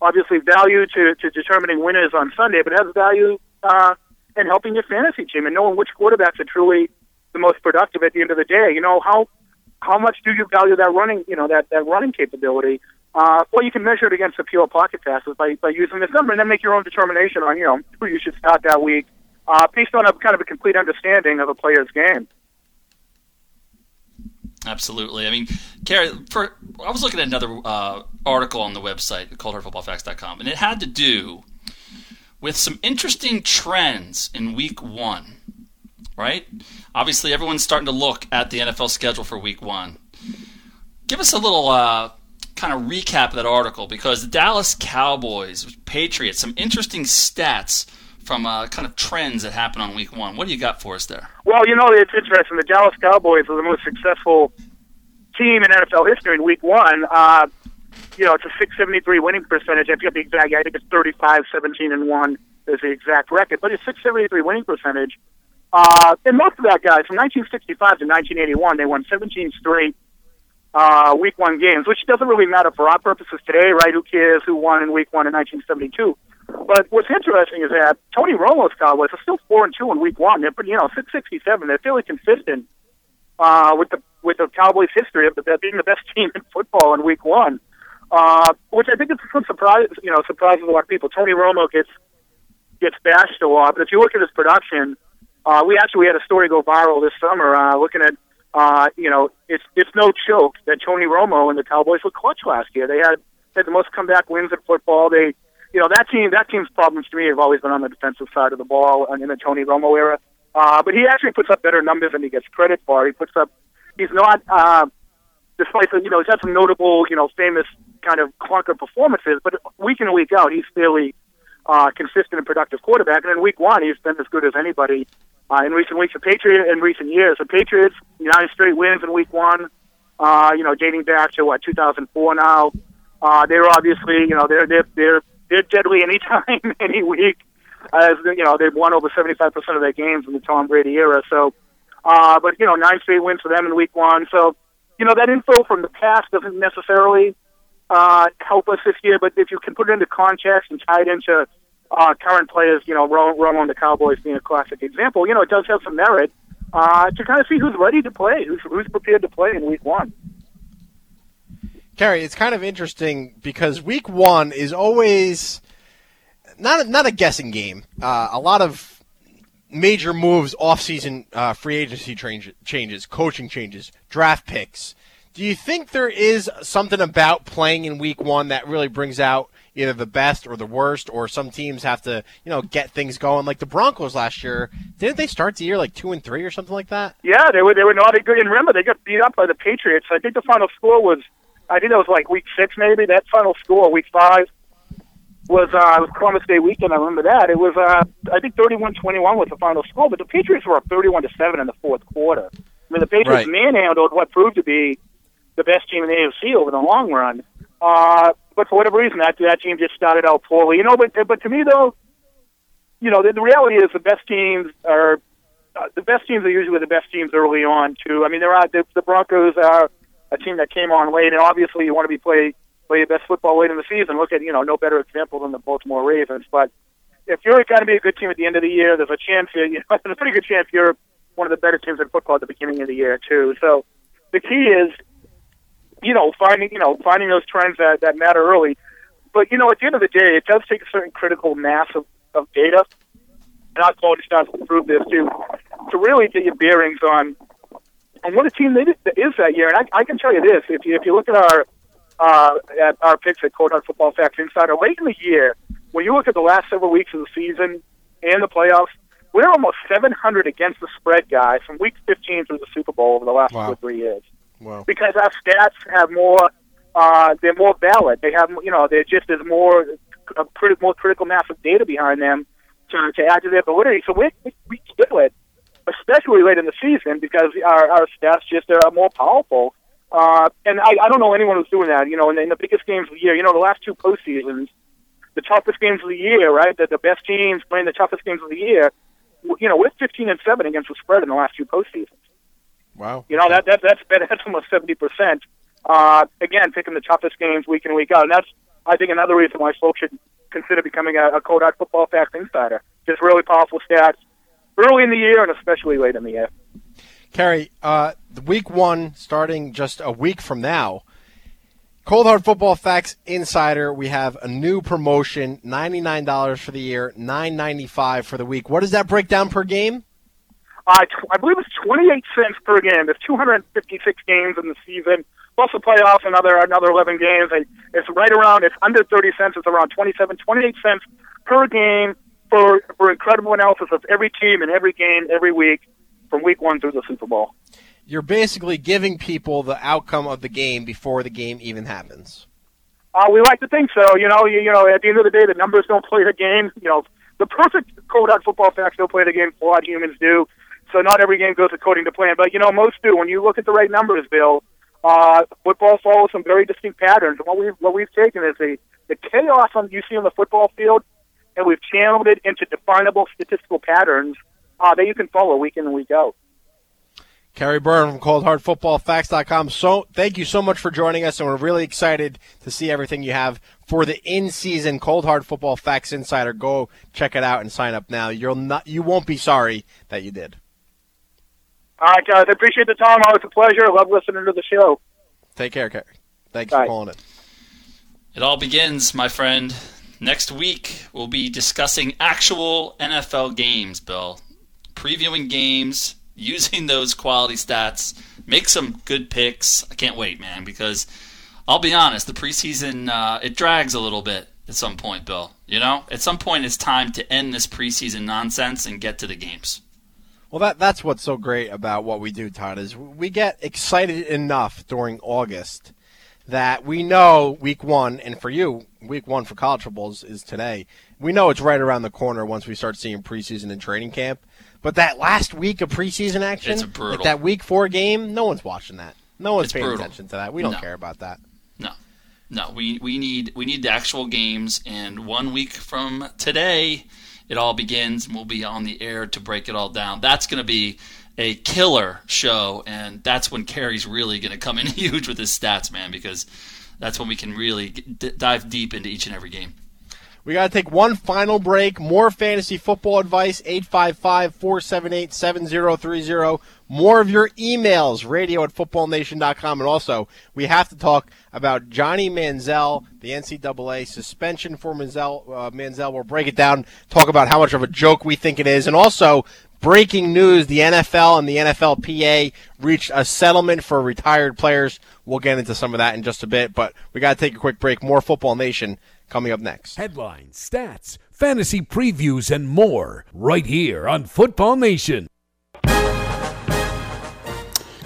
Obviously, value to, to determining winners on Sunday, but it has value uh, in helping your fantasy team and knowing which quarterbacks are truly the most productive at the end of the day. You know how how much do you value that running, you know, that, that running capability? Uh, well, you can measure it against the pure pocket passes by, by using this number, and then make your own determination on you know who you should start that week uh, based on a kind of a complete understanding of a player's game. Absolutely. I mean, Kerry, for, I was looking at another uh, article on the website, cold hard football facts dot com, and it had to do with some interesting trends in week one, right? Obviously, everyone's starting to look at the N F L schedule for week one. Give us a little uh, kind of recap of that article, because the Dallas Cowboys, Patriots, some interesting stats from uh, kind of trends that happen on week one. What do you got for us there? Well, you know, it's interesting. The Dallas Cowboys were the most successful team in N F L history in week one. Uh, you know, it's a six seventy-three winning percentage. I forget the exact, I think it's thirty-five, seventeen, and one is the exact record, but it's six seventy-three winning percentage. Uh, and most of that, guys, from nineteen sixty-five to nineteen eighty-one, they won seventeen straight uh, week one games, which doesn't really matter for our purposes today, right? Who cares who won in week one in nineteen seventy-two? But what's interesting is that Tony Romo's Cowboys are still four and two in week one. They're, you know, six sixty seven. They're fairly consistent uh, with the with the Cowboys' history of being the best team in football in week one, uh, which I think is some surprise. You know, surprises a lot of people. Tony Romo gets gets bashed a lot, but if you look at his production, uh, we actually had a story go viral this summer uh, looking at. Uh, you know, it's it's no joke that Tony Romo and the Cowboys were clutch last year. They had had the most comeback wins in football. They, you know, that team that team's problems to me have always been on the defensive side of the ball in the Tony Romo era. Uh, but he actually puts up better numbers than he gets credit for. He puts up, he's not, uh, despite the, you know, he's had some notable, you know, famous kind of clunker performances. But week in and week out, he's fairly uh, consistent and productive quarterback. And in week one, he's been as good as anybody. Uh, in recent weeks, the Patriots, in recent years, the Patriots, nine straight wins in week one, uh, you know, dating back to, what, two thousand four now. Uh, they're obviously, you know, they're, they're, they're, they're deadly any time, any week. As, you know, they've won over seventy-five percent of their games in the Tom Brady era. So, uh, but, you know, nine straight wins for them in week one. So, you know, that info from the past doesn't necessarily uh, help us this year, but if you can put it into context and tie it into Uh, current players, you know, Romo and the Cowboys being a classic example, you know, it does have some merit uh, to kind of see who's ready to play, who's, who's prepared to play in week one. Kerry, it's kind of interesting because week one is always not a, not a guessing game. Uh, a lot of major moves, offseason uh, free agency change, changes, coaching changes, draft picks. Do you think there is something about playing in week one that really brings out either the best or the worst, or some teams have to, you know, get things going? Like the Broncos last year, didn't they start the year like two and three or something like that? Yeah, they were they were not good. And remember, they got beat up by the Patriots. I think the final score was, I think that was like week six maybe. That final score, week five, was uh, was Columbus Day weekend. I remember that. It was uh, I think thirty-one twenty-one was the final score, but the Patriots were up thirty-one to seven in the fourth quarter. I mean, the Patriots right. manhandled what proved to be the best team in the A F C over the long run. Uh, but for whatever reason, that that team just started out poorly. You know, but but to me though, you know, the, the reality is the best teams are uh, the best teams are usually the best teams early on too. I mean, there are the, the Broncos are a team that came on late, and obviously you want to be play play your best football late in the season. Look at, you know, no better example than the Baltimore Ravens. But if you're going to be a good team at the end of the year, there's a chance you know, there's a pretty good chance you're one of the better teams in football at the beginning of the year too. So the key is, you know, finding you know finding those trends that, that matter early. But, you know, at the end of the day, it does take a certain critical mass of, of data, and I'll call it starts to prove this too, to really get your bearings on on what a team they, that is that year. And I, I can tell you this, if you, if you look at our uh, at our picks at Cold Hard Football Facts Insider, late in the year, when you look at the last several weeks of the season and the playoffs, we're almost seven hundred against the spread, guys, from week fifteen through the Super Bowl over the last wow. two or three years. Wow. Because our stats have more, uh, they're more valid. They have, you know, they're just as more, a crit- more critical mass of data behind them to, to add to their validity. So we we do it, especially late in the season, because our, our stats just are more powerful. Uh, and I, I don't know anyone who's doing that. You know, in, in the biggest games of the year, you know, the last two postseasons, the toughest games of the year, right? The, the best teams playing the toughest games of the year. You know, we're fifteen and seven against the spread in the last two postseasons. Wow. You know, that, that, that's that's almost seventy percent. Uh, again, picking the toughest games week in, week out. And that's, I think, another reason why folks should consider becoming a, a Cold Hard Football Facts Insider. Just really powerful stats early in the year and especially late in the year. Kerry, uh, week one, starting just a week from now, Cold Hard Football Facts Insider, we have a new promotion, ninety-nine dollars for the year, nine ninety-five for the week. What does that break down per game? Uh, I believe it's twenty-eight cents per game. There's two hundred fifty-six games in the season, plus the playoffs, another another eleven games. And it's right around, it's under thirty cents. It's around twenty-seven, twenty-eight cents per game for, for incredible analysis of every team and every game every week from week one through the Super Bowl. You're basically giving people the outcome of the game before the game even happens. Uh, we like to think so. You know, you, you know, at the end of the day, the numbers don't play the game. You know, the perfect Cold Hard Football Facts don't play the game. A lot of humans do. So not every game goes according to plan. But, you know, most do. When you look at the right numbers, Bill, uh, football follows some very distinct patterns. And what we've, what we've taken is the, the chaos on, you see on the football field, and we've channeled it into definable statistical patterns uh, that you can follow week in and week out. Kerry Byrne from Cold Hard Football Facts dot com. So thank you so much for joining us, and we're really excited to see everything you have for the in-season Cold Hard Football Facts Insider. Go check it out and sign up now. You'll not, you won't be sorry that you did. All right, guys. I appreciate the time. Always a pleasure. I love listening to the show. Take care, Kerry. Thanks Bye. for calling it. It all begins, my friend. Next week, we'll be discussing actual N F L games, Bill. Previewing games, using those quality stats, make some good picks. I can't wait, man, because I'll be honest, the preseason, uh, it drags a little bit at some point, Bill. You know, at some point it's time to end this preseason nonsense and get to the games. Well, that that's what's so great about what we do, Todd, is we get excited enough during August that we know week one, and for you, week one for college football is, is today. We know it's right around the corner once we start seeing preseason and training camp. But that last week of preseason action, it's brutal. Like that week four game, no one's watching that. No one's it's paying brutal. attention to that. We don't no. care about that. No, no. We we need we need the actual games, and one week from today, it all begins, and we'll be on the air to break it all down. That's going to be a killer show, and that's when Kerry's really going to come in huge with his stats, man, because that's when we can really d- dive deep into each and every game. We got to take one final break. More fantasy football advice, eight five five, four seven eight, seven zero three zero. More of your emails, radio at football nation dot com. And also, we have to talk about Johnny Manziel, the N C double A suspension for Manziel. Uh, Manziel. We'll break it down, talk about how much of a joke we think it is. And also, breaking news, the N F L and the N F L P A reached a settlement for retired players. We'll get into some of that in just a bit, but we got to take a quick break. More Football Nation coming up next. Headlines, stats, fantasy previews, and more right here on Football Nation.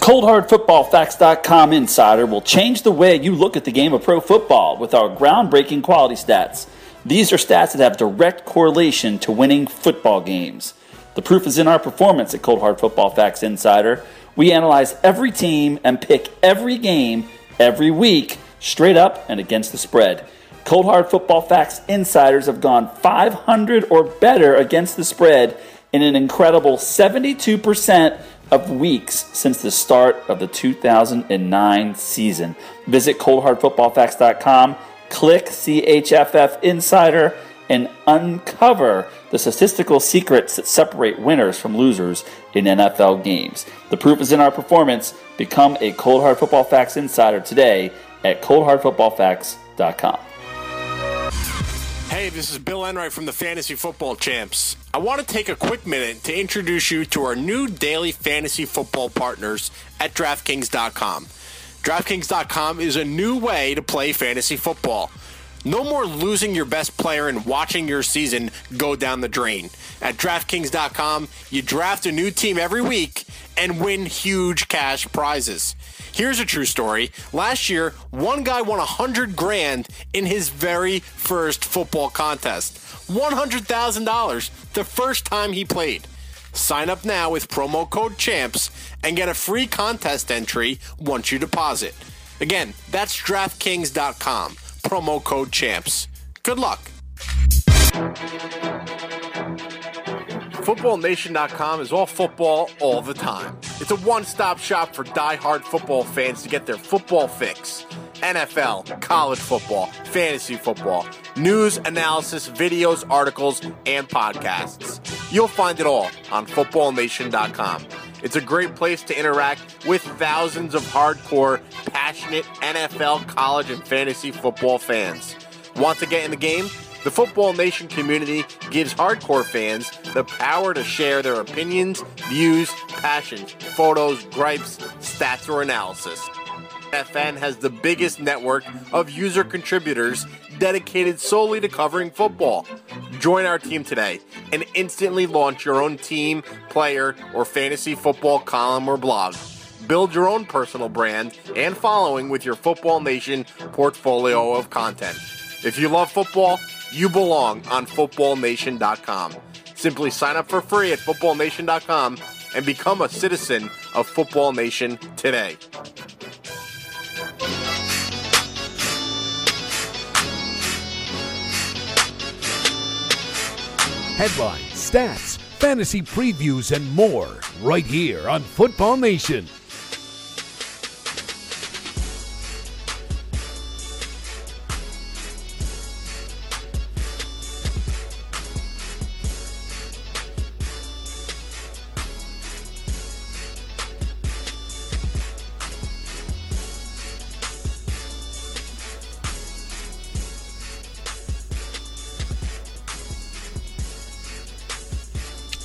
Cold Hard Football Facts dot com Insider will change the way you look at the game of pro football with our groundbreaking quality stats. These are stats that have direct correlation to winning football games. The proof is in our performance at Cold Hard Football Facts Insider. We analyze every team and pick every game every week, straight up and against the spread. Cold Hard Football Facts Insiders have gone five hundred or better against the spread in an incredible seventy-two percent of weeks since the start of the two thousand nine season. Visit cold hard football facts dot com, click C H F F Insider, and uncover the statistical secrets that separate winners from losers in N F L games. The proof is in our performance. Become a Cold Hard Football Facts Insider today at cold hard football facts dot com. Hey, this is Bill Enright from the Fantasy Football Champs. I want to take a quick minute to introduce you to our new daily fantasy football partners at DraftKings dot com. DraftKings dot com is a new way to play fantasy football. No more losing your best player and watching your season go down the drain. At DraftKings dot com, you draft a new team every week and win huge cash prizes. Here's a true story. Last year, one guy won one hundred grand in his very first football contest. one hundred thousand dollars the first time he played. Sign up now with promo code CHAMPS and get a free contest entry once you deposit. Again, that's DraftKings dot com. Promo code CHAMPS. Good luck. football nation dot com is all football all the time. It's a one-stop shop for die-hard football fans to get their football fix. N F L, college football, fantasy football, news, analysis, videos, articles, and podcasts. You'll find it all on football nation dot com. It's a great place to interact with thousands of hardcore, passionate N F L, college, and fantasy football fans. Want to get in the game? The Football Nation community gives hardcore fans the power to share their opinions, views, passions, photos, gripes, stats, or analysis. F N has the biggest network of user contributors dedicated solely to covering football. Join our team today and instantly launch your own team, player, or fantasy football column or blog. Build your own personal brand and following with your Football Nation portfolio of content. If you love football, you belong on football nation dot com. Simply sign up for free at football nation dot com and become a citizen of Football Nation today. Headlines, stats, fantasy previews, and more right here on Football Nation.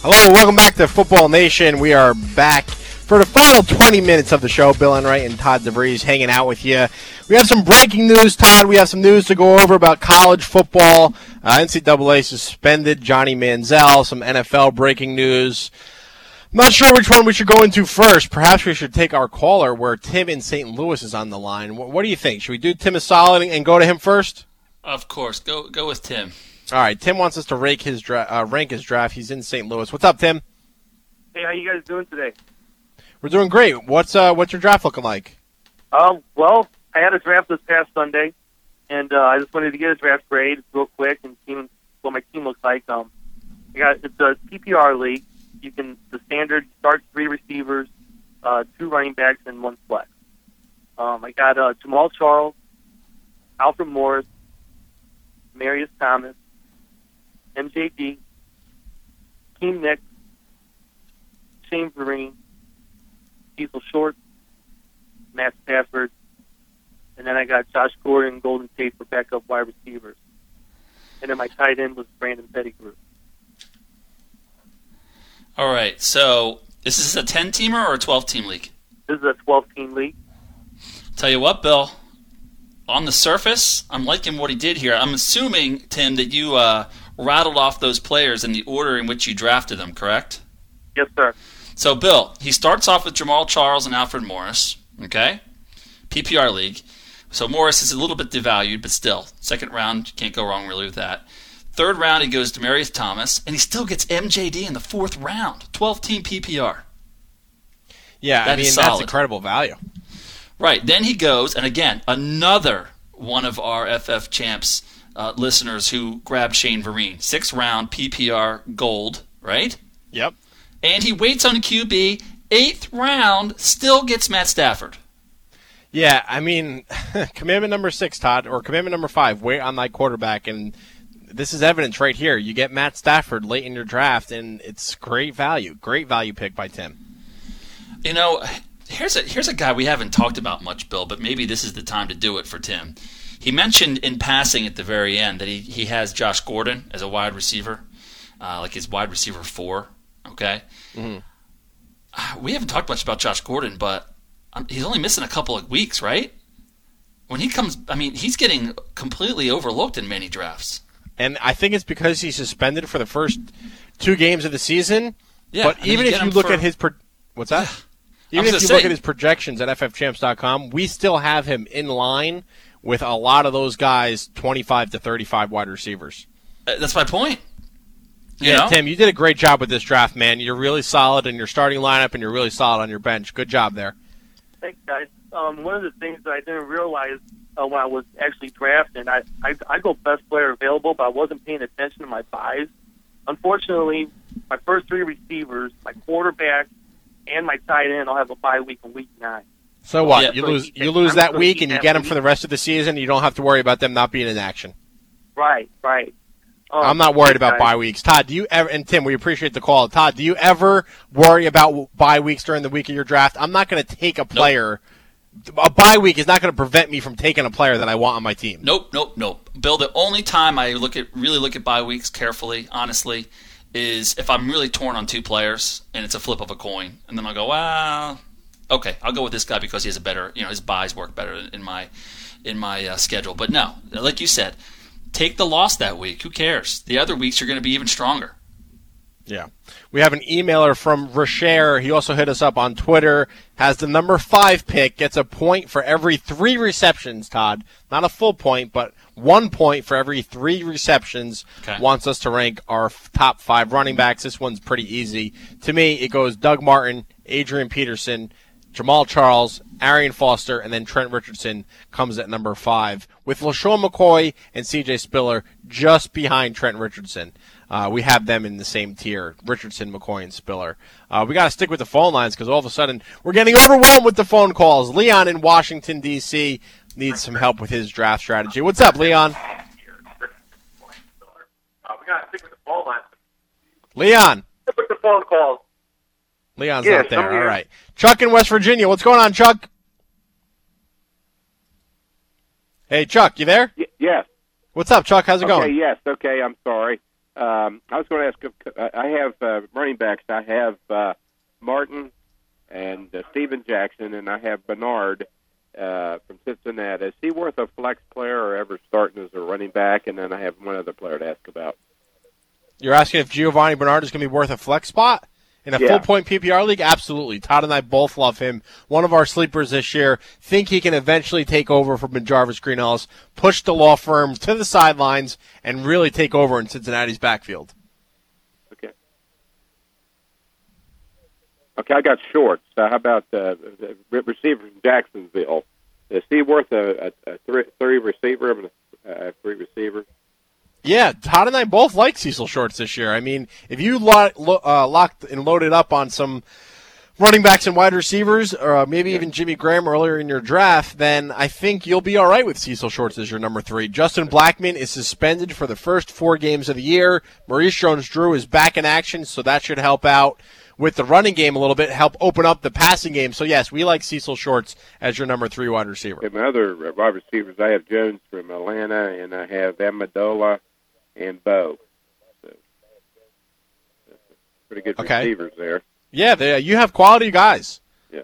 Hello, welcome back to Football Nation. We are back for the final twenty minutes of the show. Bill Enright and Todd DeVries hanging out with you. We have some breaking news, Todd. We have some news to go over about college football. Uh, N C double A suspended Johnny Manziel. Some N F L breaking news. I'm not sure which one we should go into first. Perhaps we should take our caller where Tim in Saint Louis is on the line. What, what do you think? Should we do Tim a solid and go to him first? Of course. Go, go with Tim. All right, Tim wants us to rank his, dra- uh, rank his draft. He's in Saint Louis. What's up, Tim? Hey, how you guys doing today? We're doing great. What's uh, what's your draft looking like? Um, well, I had a draft this past Sunday, and uh, I just wanted to get a draft grade real quick and see what my team looks like. Um, I got it's a P P R league. You can the standard start three receivers, uh, two running backs, and one flex. Um, I got uh, Jamal Charles, Alfred Morris, Marius Thomas, M J D, Keem Nix, Shane Vereen, Diesel Short, Matt Stafford, and then I got Josh Gordon, Golden State for backup wide receivers. And then my tight end was Brandon Pettigrew. All right, so is this a ten-teamer or a twelve-team league? This is a twelve-team league. Tell you what, Bill, on the surface, I'm liking what he did here. I'm assuming, Tim, that you uh, rattled off those players in the order in which you drafted them, correct? Yes, sir. So, Bill, he starts off with Jamal Charles and Alfred Morris, okay? P P R league. So Morris is a little bit devalued, but still, second round, can't go wrong really with that. Third round, he goes to Demarius Thomas, and he still gets M J D in the fourth round, twelve-team P P R. Yeah, that I mean, that's incredible value. Right, then he goes, and again, another one of our F F champs uh, listeners who grabbed Shane Vereen. Sixth round, P P R gold, right? Yep. And he waits on a Q B. Eighth round, still gets Matt Stafford. Yeah, I mean, commandment number six, Todd, or commandment number five, wait on thy quarterback. And this is evidence right here. You get Matt Stafford late in your draft, and it's great value. Great value pick by Tim. You know, Here's a here's a guy we haven't talked about much, Bill, but maybe this is the time to do it for Tim. He mentioned in passing at the very end that he, he has Josh Gordon as a wide receiver, uh, like his wide receiver four, okay? Mm-hmm. We haven't talked much about Josh Gordon, but he's only missing a couple of weeks, right? When he comes, I mean, he's getting completely overlooked in many drafts. And I think it's because he's suspended for the first two games of the season. Yeah, but even if you look for, at his pro- – what's that? Yeah. Even if you say, look at his projections at F F champs dot com, we still have him in line with a lot of those guys, twenty-five to thirty-five wide receivers. That's my point. You yeah, know? Tim, you did a great job with this draft, man. You're really solid in your starting lineup, and you're really solid on your bench. Good job there. Thanks, guys. Um, one of the things that I didn't realize uh, when I was actually drafting, I, I, I go best player available, but I wasn't paying attention to my buys. Unfortunately, my first three receivers, my quarterback, and my tight end, I'll have a bye week in week nine. So what? Yeah, you so lose you lose I'm that week, and you get them week. For the rest of the season, and you don't have to worry about them not being in action. Right, right. Um, I'm not worried about guys. bye weeks. Todd, do you ever – and Tim, we appreciate the call. Todd, do you ever worry about bye weeks during the week of your draft? I'm not going to take a player nope. – a bye week is not going to prevent me from taking a player that I want on my team. Nope, nope, nope. Bill, the only time I look at really look at bye weeks carefully, honestly – is if I'm really torn on two players and it's a flip of a coin, and then I'll go, well, okay, I'll go with this guy because he has a better, you know, his buys work better in my in my uh, schedule. But no, like you said, take the loss that week. Who cares? The other weeks you're going to be even stronger. Yeah. We have an emailer from Rasher. He also hit us up on Twitter, has the number five pick, gets a point for every three receptions, Todd. Not a full point, but one point for every three receptions. Okay. Wants us to rank our top five running backs. This one's pretty easy. To me, it goes Doug Martin, Adrian Peterson, Jamal Charles, Arian Foster, and then Trent Richardson comes at number five, with LaShawn McCoy and C J Spiller just behind Trent Richardson. Uh, we have them in the same tier, Richardson, McCoy, and Spiller. Uh, we got to stick with the phone lines because all of a sudden we're getting overwhelmed with the phone calls. Leon in Washington, D C needs some help with his draft strategy. What's up, Leon? Leon. Stick with the phone calls. Leon's yeah, not there. All right. Chuck in West Virginia. What's going on, Chuck? Hey, Chuck, you there? Y- yes. What's up, Chuck? How's it okay, going? Yes. Okay, I'm sorry. Um, I was going to ask, I have uh, running backs. I have uh, Martin and uh, Steven Jackson, and I have Bernard uh, from Cincinnati. Is he worth a flex player or ever starting as a running back? And then I have one other player to ask about. You're asking if Giovanni Bernard is going to be worth a flex spot? In a yeah. full-point P P R league, absolutely. Todd and I both love him. One of our sleepers this year. Think he can eventually take over from Jarvis Green-Ellis, push the law firm to the sidelines, and really take over in Cincinnati's backfield. Okay. Okay, I got shorts. Uh, how about uh, the receiver from Jacksonville? Is he worth a, a, a three, three receiver? A, a three receiver? Yeah, Todd and I both like Cecil Shorts this year. I mean, if you lo- lo- uh, locked and loaded up on some running backs and wide receivers, or uh, maybe yeah. even Jimmy Graham earlier in your draft, then I think you'll be all right with Cecil Shorts as your number three. Justin Blackman is suspended for the first four games of the year. Maurice Jones-Drew is back in action, so that should help out with the running game a little bit, help open up the passing game. So, yes, we like Cecil Shorts as your number three wide receiver. And my other wide receivers, I have Jones from Atlanta, and I have Amendola and Bo. So, pretty good okay. receivers there. Yeah, they, you have quality guys. Yeah.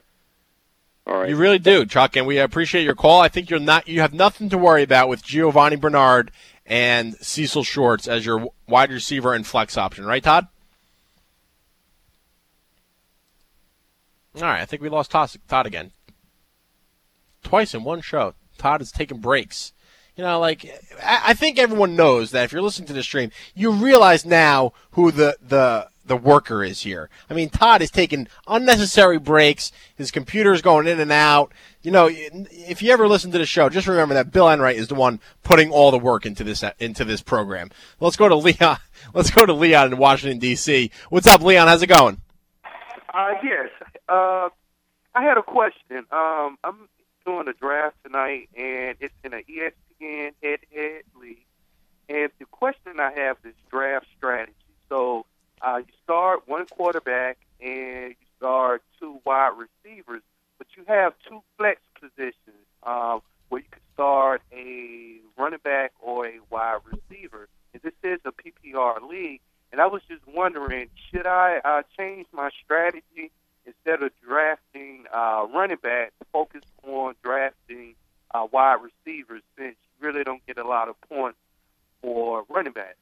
All right. You really do, Chuck, and we appreciate your call. I think you're not. You have nothing to worry about with Giovanni Bernard and Cecil Shorts as your wide receiver and flex option. Right, Todd? All right, I think we lost Todd again. Twice in one show, Todd is taking breaks. You know, like, I think everyone knows that if you're listening to the stream, you realize now who the, the, the worker is here. I mean, Todd is taking unnecessary breaks. His computer's going in and out. You know, if you ever listen to the show, just remember that Bill Enright is the one putting all the work into this, into this program. Let's go to Leon. Let's go to Leon in Washington, D C. What's up, Leon? How's it going? Uh, yes. Uh, I had a question. Um, I'm doing a draft tonight, and it's in an E S P N head-to-head league. And the question I have is draft strategy. So uh, you start one quarterback, and you start two wide receivers, but you have two flex positions uh, where you can start a running back or a wide receiver. And this is a P P R league, and I was just wondering, should I uh, change my strategy instead of drafting uh, running back, focus on drafting uh, wide receivers since you really don't get a lot of points for running back?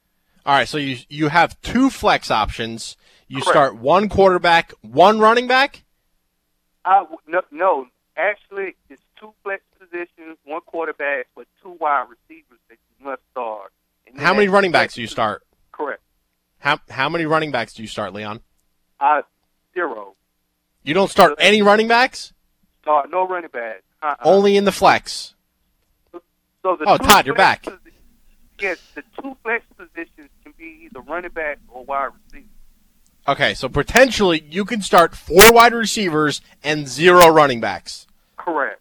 All right, so you you have two flex options. You Correct. Start one quarterback, one running back? Uh, no, no, actually it's two flex positions, one quarterback, but two wide receivers that you must start. And How many running backs do you start? Correct. How how many running backs do you start, Leon? Uh, zero. You don't start any running backs? Uh, no running backs. Uh-uh. Only in the flex. So, so the oh, Todd, you're back. Posi- yes, the two flex positions can be either running back or wide receiver. Okay, so potentially you can start four wide receivers and zero running backs. Correct.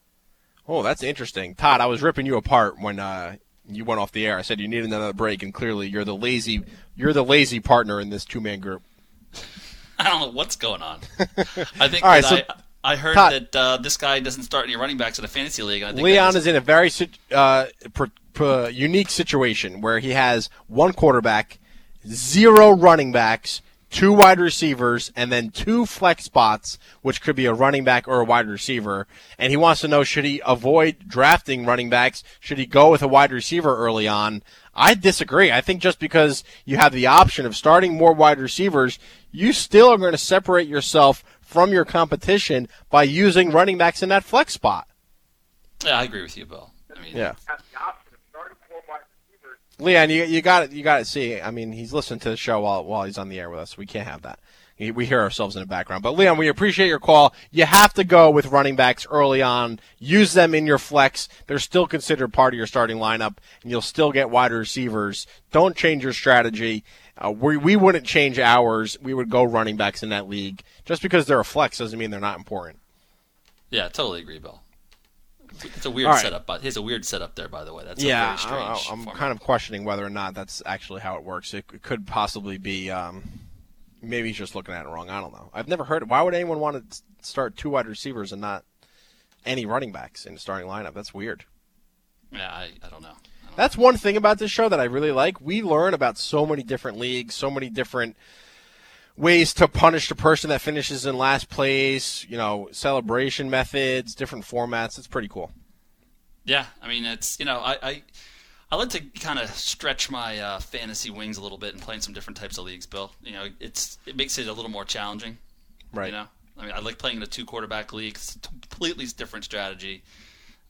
Oh, that's interesting. Todd, I was ripping you apart when uh, you went off the air. I said you needed another break, and clearly you're the lazy, you're the lazy partner in this two-man group. I don't know what's going on. I think right, so, I, I heard Todd, that uh, this guy doesn't start any running backs in a fantasy league. And I think Leon is in a very uh, per, per unique situation where he has one quarterback, zero running backs, two wide receivers, and then two flex spots, which could be a running back or a wide receiver. And he wants to know, should he avoid drafting running backs? Should he go with a wide receiver early on? I disagree. I think just because you have the option of starting more wide receivers, you still are going to separate yourself from your competition by using running backs in that flex spot. Yeah, I agree with you, Bill. I mean, yeah. Leon, you you got it. You got to see. I mean, he's listening to the show while while he's on the air with us. We can't have that. We hear ourselves in the background. But Leon, we appreciate your call. You have to go with running backs early on. Use them in your flex. They're still considered part of your starting lineup, and you'll still get wide receivers. Don't change your strategy. Uh, we we wouldn't change ours. We would go running backs in that league. Just because they're a flex doesn't mean they're not important. Yeah, totally agree, Bill. It's a weird right. setup, but he's a weird setup there, by the way. That's yeah. A very strange I, I'm format. Kind of questioning whether or not that's actually how it works. It, it could possibly be. Um, maybe he's just looking at it wrong. I don't know. I've never heard. Why would anyone want to start two wide receivers and not any running backs in the starting lineup? That's weird. Yeah, I, I don't know. I don't that's know. One thing about this show that I really like. We learn about so many different leagues, so many different ways to punish the person that finishes in last place, you know, celebration methods, different formats. It's pretty cool. Yeah, I mean, it's, you know, I I, I like to kind of stretch my uh, fantasy wings a little bit and play in some different types of leagues, Bill. You know, it's it makes it a little more challenging. Right. You know, I mean, I like playing in a two-quarterback league. It's a completely different strategy.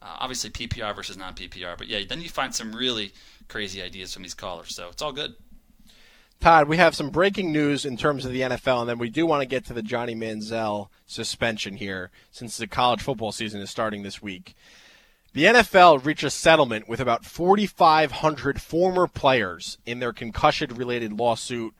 Uh, obviously, P P R versus non-P P R. But, yeah, then you find some really crazy ideas from these callers. So it's all good. Todd, we have some breaking news in terms of the N F L, and then we do want to get to the Johnny Manziel suspension here since the college football season is starting this week. The N F L reached a settlement with about forty-five hundred former players in their concussion-related lawsuit.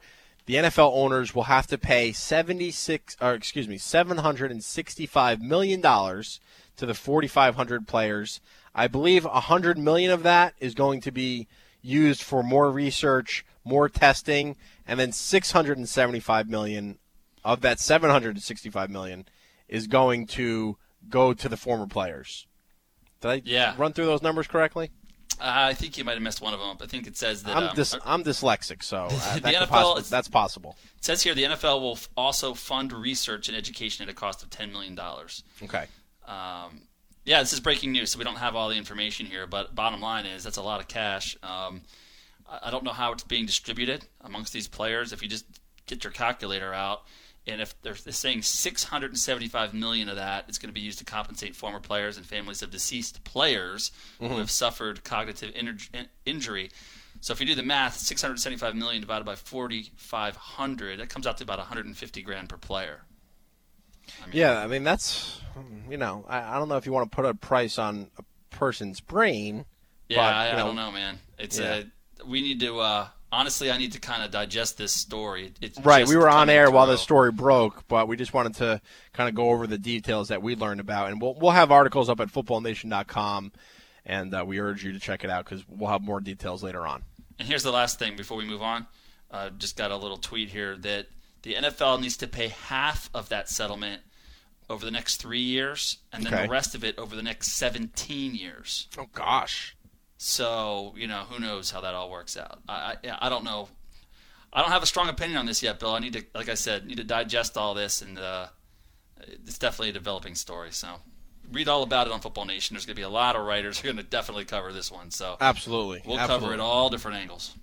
The N F L owners will have to pay seventy-six, or excuse me, seven hundred sixty-five million dollars to the forty-five hundred players. I believe one hundred million dollars of that is going to be used for more research, more testing, and then six hundred seventy-five million dollars of that seven hundred sixty-five million dollars is going to go to the former players. Did I yeah. run through those numbers correctly? Uh, I think you might have missed one of them up. I think it says that I'm, um, dys- I'm dyslexic, so uh, that N F L, possibly, that's possible. It says here the N F L will f- also fund research and education at a cost of ten million dollars. Okay. Um, yeah, this is breaking news, so we don't have all the information here, but bottom line is that's a lot of cash. Um, I don't know how it's being distributed amongst these players. If you just get your calculator out, and if they're saying six hundred seventy-five million dollars of that is going to be used to compensate former players and families of deceased players mm-hmm. who have suffered cognitive in- injury. So if you do the math, six hundred seventy-five million dollars divided by forty-five hundred, that comes out to about one hundred fifty grand per player. I mean, yeah, I mean, that's, you know, I, I don't know if you want to put a price on a person's brain. Yeah, but, I, you know, I don't know, man. It's yeah. a, we need to, uh, honestly, I need to kind of digest this story. It's right, we were on air through. While the story broke, but we just wanted to kind of go over the details that we learned about. And we'll we'll have articles up at football nation dot com, and uh, we urge you to check it out because we'll have more details later on. And here's the last thing before we move on. Uh, just got a little tweet here that the N F L needs to pay half of that settlement over the next three years, and then okay. the rest of it over the next seventeen years. Oh, gosh. So, you know, who knows how that all works out. I, I I don't know. I don't have a strong opinion on this yet, Bill. I need to, like I said, need to digest all this, and uh, it's definitely a developing story. So read all about it on Football Nation. There's going to be a lot of writers who are going to definitely cover this one. So absolutely. We'll absolutely. cover it all different angles.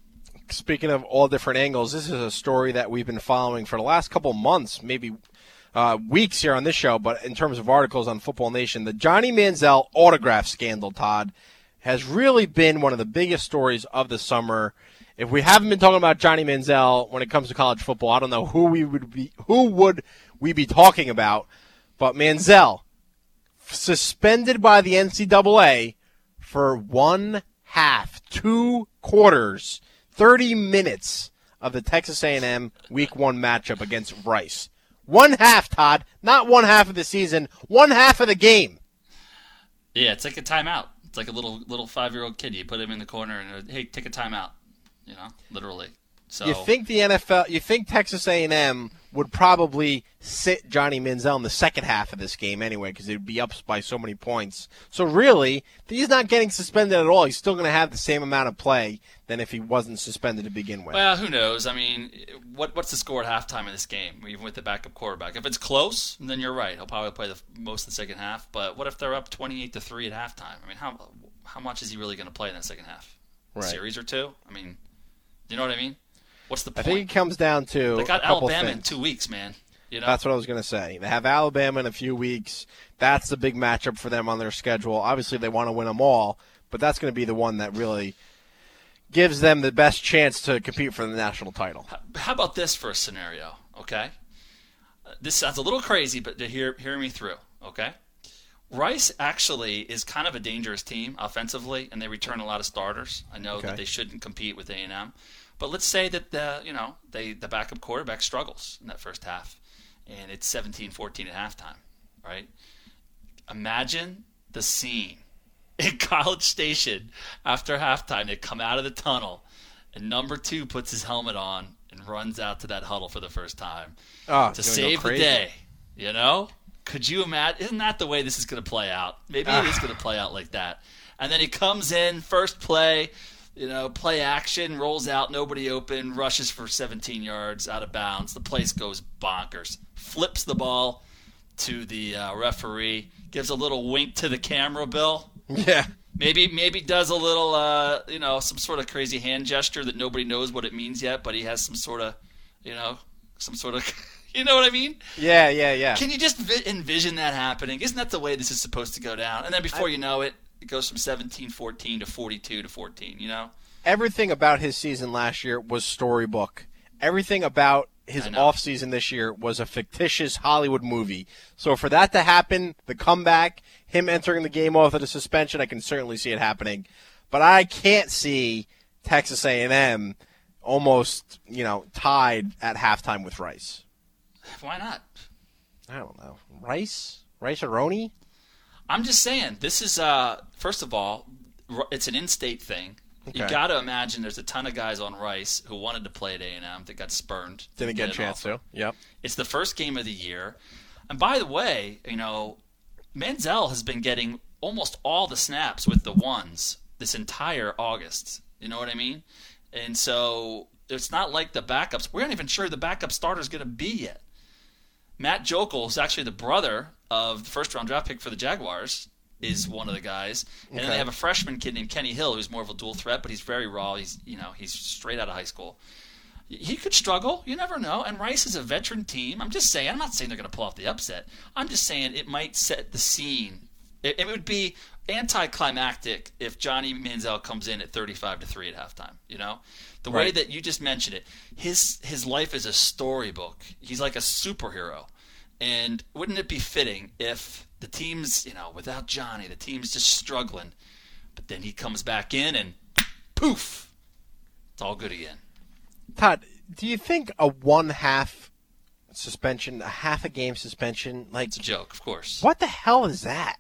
Speaking of all different angles, this is a story that we've been following for the last couple months, maybe uh, weeks here on this show, but in terms of articles on Football Nation, the Johnny Manziel autograph scandal, Todd, has really been one of the biggest stories of the summer. If we haven't been talking about Johnny Manziel when it comes to college football, I don't know who we would be who would we be talking about, but Manziel suspended by the N C double A for one half, two quarters, thirty minutes of the Texas A and M Week One matchup against Rice. One half, Todd, not one half of the season, one half of the game. Yeah, it's like a timeout. It's like a little little five-year-old kid. You put him in the corner and hey, take a timeout. You know, literally. So you think the N F L? You think Texas A and M would probably sit Johnny Manziel in the second half of this game anyway because they'd be up by so many points. So really, he's not getting suspended at all. He's still going to have the same amount of play than if he wasn't suspended to begin with. Well, who knows? I mean, what what's the score at halftime of this game, even with the backup quarterback? If it's close, then you're right. He'll probably play the most of the second half. But what if they're up twenty-eight to three at halftime? I mean, how how much is he really going to play in that second half? Right. A series or two? I mean, you know what I mean? What's the point? I think it comes down to they got Alabama in two weeks, man. You know? That's what I was going to say. They have Alabama in a few weeks. That's the big matchup for them on their schedule. Obviously, they want to win them all, but that's going to be the one that really gives them the best chance to compete for the national title. How about this for a scenario, okay? This sounds a little crazy, but to hear, hear me through, okay? Rice actually is kind of a dangerous team offensively, and they return a lot of starters. I know okay. that they shouldn't compete with A and M, but let's say that the you know they the backup quarterback struggles in that first half, and it's seventeen fourteen at halftime, right? Imagine the scene in College Station after halftime. They come out of the tunnel, and number two puts his helmet on and runs out to that huddle for the first time oh, to save the day. You know? Could you imagine? Isn't that the way this is going to play out? Maybe it is going to play out like that. And then he comes in, first play, you know, play action, rolls out, nobody open, rushes for seventeen yards, out of bounds. The place goes bonkers. Flips the ball to the uh, referee, gives a little wink to the camera, Bill. Yeah. Maybe maybe does a little, uh, you know, some sort of crazy hand gesture that nobody knows what it means yet, but he has some sort of, you know, some sort of... You know what I mean? Yeah, yeah, yeah. Can you just vi- envision that happening? Isn't that the way this is supposed to go down? And then before I, you know it, it goes from seventeen fourteen to forty-two to fourteen, you know? Everything about his season last year was storybook. Everything about his offseason this year was a fictitious Hollywood movie. So for that to happen, the comeback, him entering the game off of the suspension, I can certainly see it happening. But I can't see Texas A and M almost, you know, tied at halftime with Rice. Why not? I don't know. Rice? Rice-a-roni? I'm just saying, this is, uh, first of all, it's an in-state thing. Okay. You got to imagine there's a ton of guys on Rice who wanted to play at A and M that got spurned. Didn't get a chance to. Yep. It's the first game of the year. And by the way, you know, Manziel has been getting almost all the snaps with the ones this entire August. You know what I mean? And so it's not like the backups. We're not even sure the backup starter's going to be yet. Matt Jokel is actually the brother of the first-round draft pick for the Jaguars, is one of the guys. And okay. then they have a freshman kid named Kenny Hill who's more of a dual threat, but he's very raw. He's you know he's straight out of high school. He could struggle. You never know. And Rice is a veteran team. I'm just saying. I'm not saying they're going to pull off the upset. I'm just saying it might set the scene. It, it would be anticlimactic if Johnny Manziel comes in at thirty-five to three at halftime, you know? The right. way that you just mentioned it, his his life is a storybook. He's like a superhero. And wouldn't it be fitting if the team's, you know, without Johnny, the team's just struggling, but then he comes back in and poof, it's all good again. Todd, do you think a one-half suspension, a half-a-game suspension, like... It's a joke, of course. What the hell is that?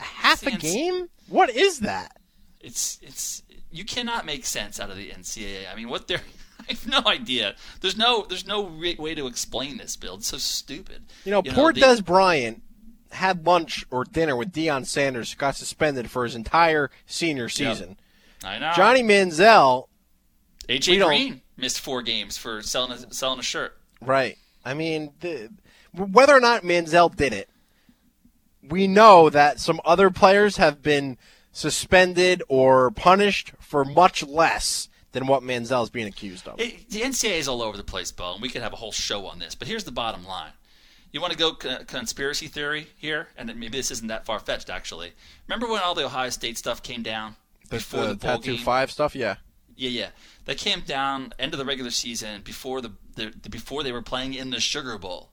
A half a game? What is that? It's it's you cannot make sense out of the N C double A. I mean, what they're I have no idea. There's no there's no re- way to explain this, Bill. It's so stupid. You know, you poor know, the, Des Bryant had lunch or dinner with Deion Sanders, got suspended for his entire senior season. Yep. I know. Johnny Manziel, A J Green missed four games for selling a, selling a shirt. Right. I mean, the, whether or not Manziel did it. We know that some other players have been suspended or punished for much less than what Manziel is being accused of. It, the N C double A is all over the place, Bo, and we could have a whole show on this. But here's the bottom line. You want to go con- conspiracy theory here? And maybe this isn't that far-fetched, actually. Remember when all the Ohio State stuff came down? Before the, the, the bowl game? Tattoo five stuff, yeah. Yeah, yeah. They came down end of the regular season before the, the, the before they were playing in the Sugar Bowl.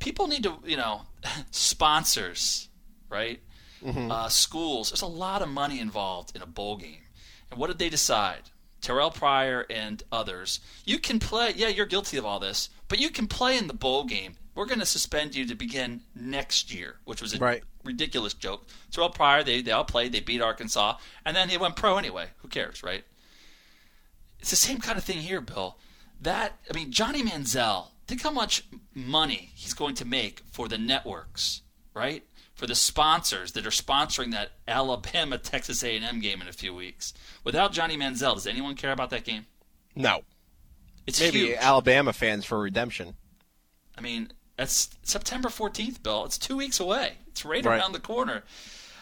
People need to, you know, sponsors, right? Mm-hmm. Uh, schools. There's a lot of money involved in a bowl game. And what did they decide? Terrell Pryor and others. You can play. Yeah, you're guilty of all this, but you can play in the bowl game. We're going to suspend you to begin next year, which was a right. ridiculous joke. Terrell Pryor, they, they all played. They beat Arkansas. And then they went pro anyway. Who cares, right? It's the same kind of thing here, Bill. That, I mean, Johnny Manziel. Think how much money he's going to make for the networks, right? For the sponsors that are sponsoring that Alabama-Texas A and M game in a few weeks. Without Johnny Manziel, does anyone care about that game? No. It's maybe huge. Alabama fans for redemption. I mean, that's September fourteenth, Bill. It's two weeks away. It's right, right. around the corner.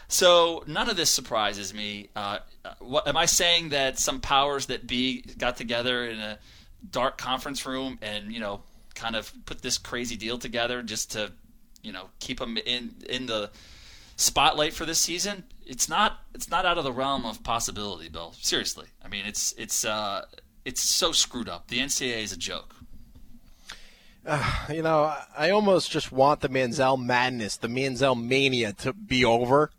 So none of this surprises me. Uh, what, am I saying that some powers that be got together in a dark conference room and, you know, kind of put this crazy deal together just to, you know, keep them in in the spotlight for this season? It's not it's not out of the realm of possibility, Bill. Seriously, I mean, it's it's uh, it's so screwed up. The N C double A is a joke. Uh, you know, I almost just want the Manziel madness, the Manziel mania to be over.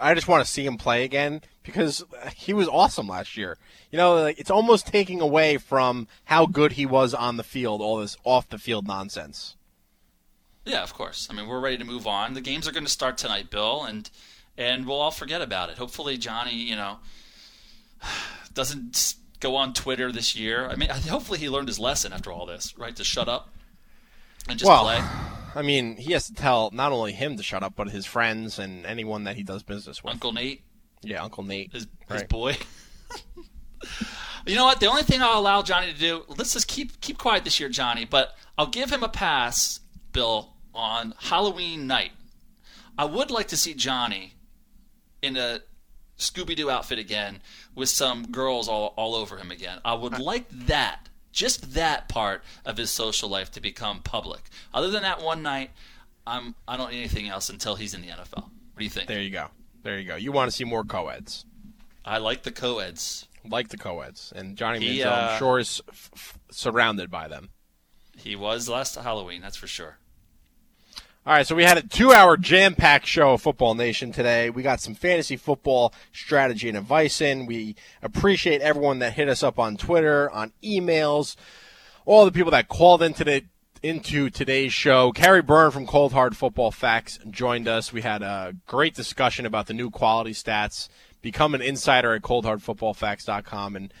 I just want to see him play again because he was awesome last year. You know, like, it's almost taking away from how good he was on the field, all this off-the-field nonsense. Yeah, of course. I mean, we're ready to move on. The games are going to start tonight, Bill, and and we'll all forget about it. Hopefully Johnny, you know, doesn't go on Twitter this year. I mean, hopefully he learned his lesson after all this, right, to shut up. And just well, play. I mean, he has to tell not only him to shut up, but his friends and anyone that he does business with. Uncle Nate. Yeah, Uncle Nate. His, right. his boy. You know what? The only thing I'll allow Johnny to do, let's just keep keep quiet this year, Johnny, but I'll give him a pass, Bill, on Halloween night. I would like to see Johnny in a Scooby-Doo outfit again with some girls all, all over him again. I would like that. Just that part of his social life to become public. Other than that one night, I'm I don't need anything else until he's in the N F L. What do you think? There you go. There you go. You want to see more co-eds. I like the co-eds. Like the co-eds. And Johnny he, Manziel, uh, I'm sure, is f- f- surrounded by them. He was last Halloween, that's for sure. All right, so we had a two-hour jam-packed show of Football Nation today. We got some fantasy football strategy and advice in. We appreciate everyone that hit us up on Twitter, on emails, all the people that called into, the, into today's show. Kerry Byrne from Cold Hard Football Facts joined us. We had a great discussion about the new quality stats. Become an insider at cold hard football facts dot com, and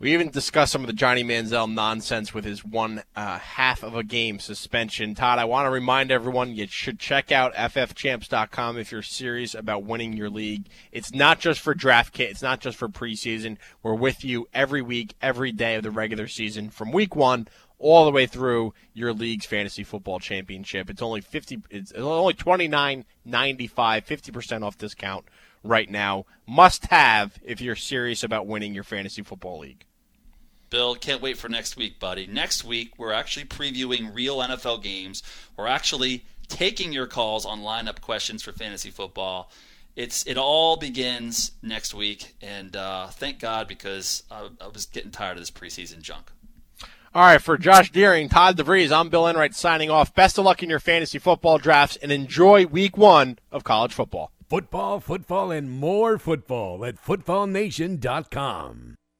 we even discussed some of the Johnny Manziel nonsense with his one uh, half of a game suspension. Todd, I want to remind everyone you should check out f f champs dot com if you're serious about winning your league. It's not just for draft kit. It's not just for preseason. We're with you every week, every day of the regular season from week one all the way through your league's fantasy football championship. It's only fifty. It's only twenty-nine ninety-five, fifty percent off discount right now. Must have if you're serious about winning your fantasy football league. Bill, can't wait for next week, buddy. Next week, we're actually previewing real N F L games. We're actually taking your calls on lineup questions for fantasy football. It's It all begins next week, and uh, thank God because I, I was getting tired of this preseason junk. All right, for Josh Deering, Todd DeVries, I'm Bill Enright signing off. Best of luck in your fantasy football drafts, and enjoy week one of college football. Football, football, and more football at football nation dot com.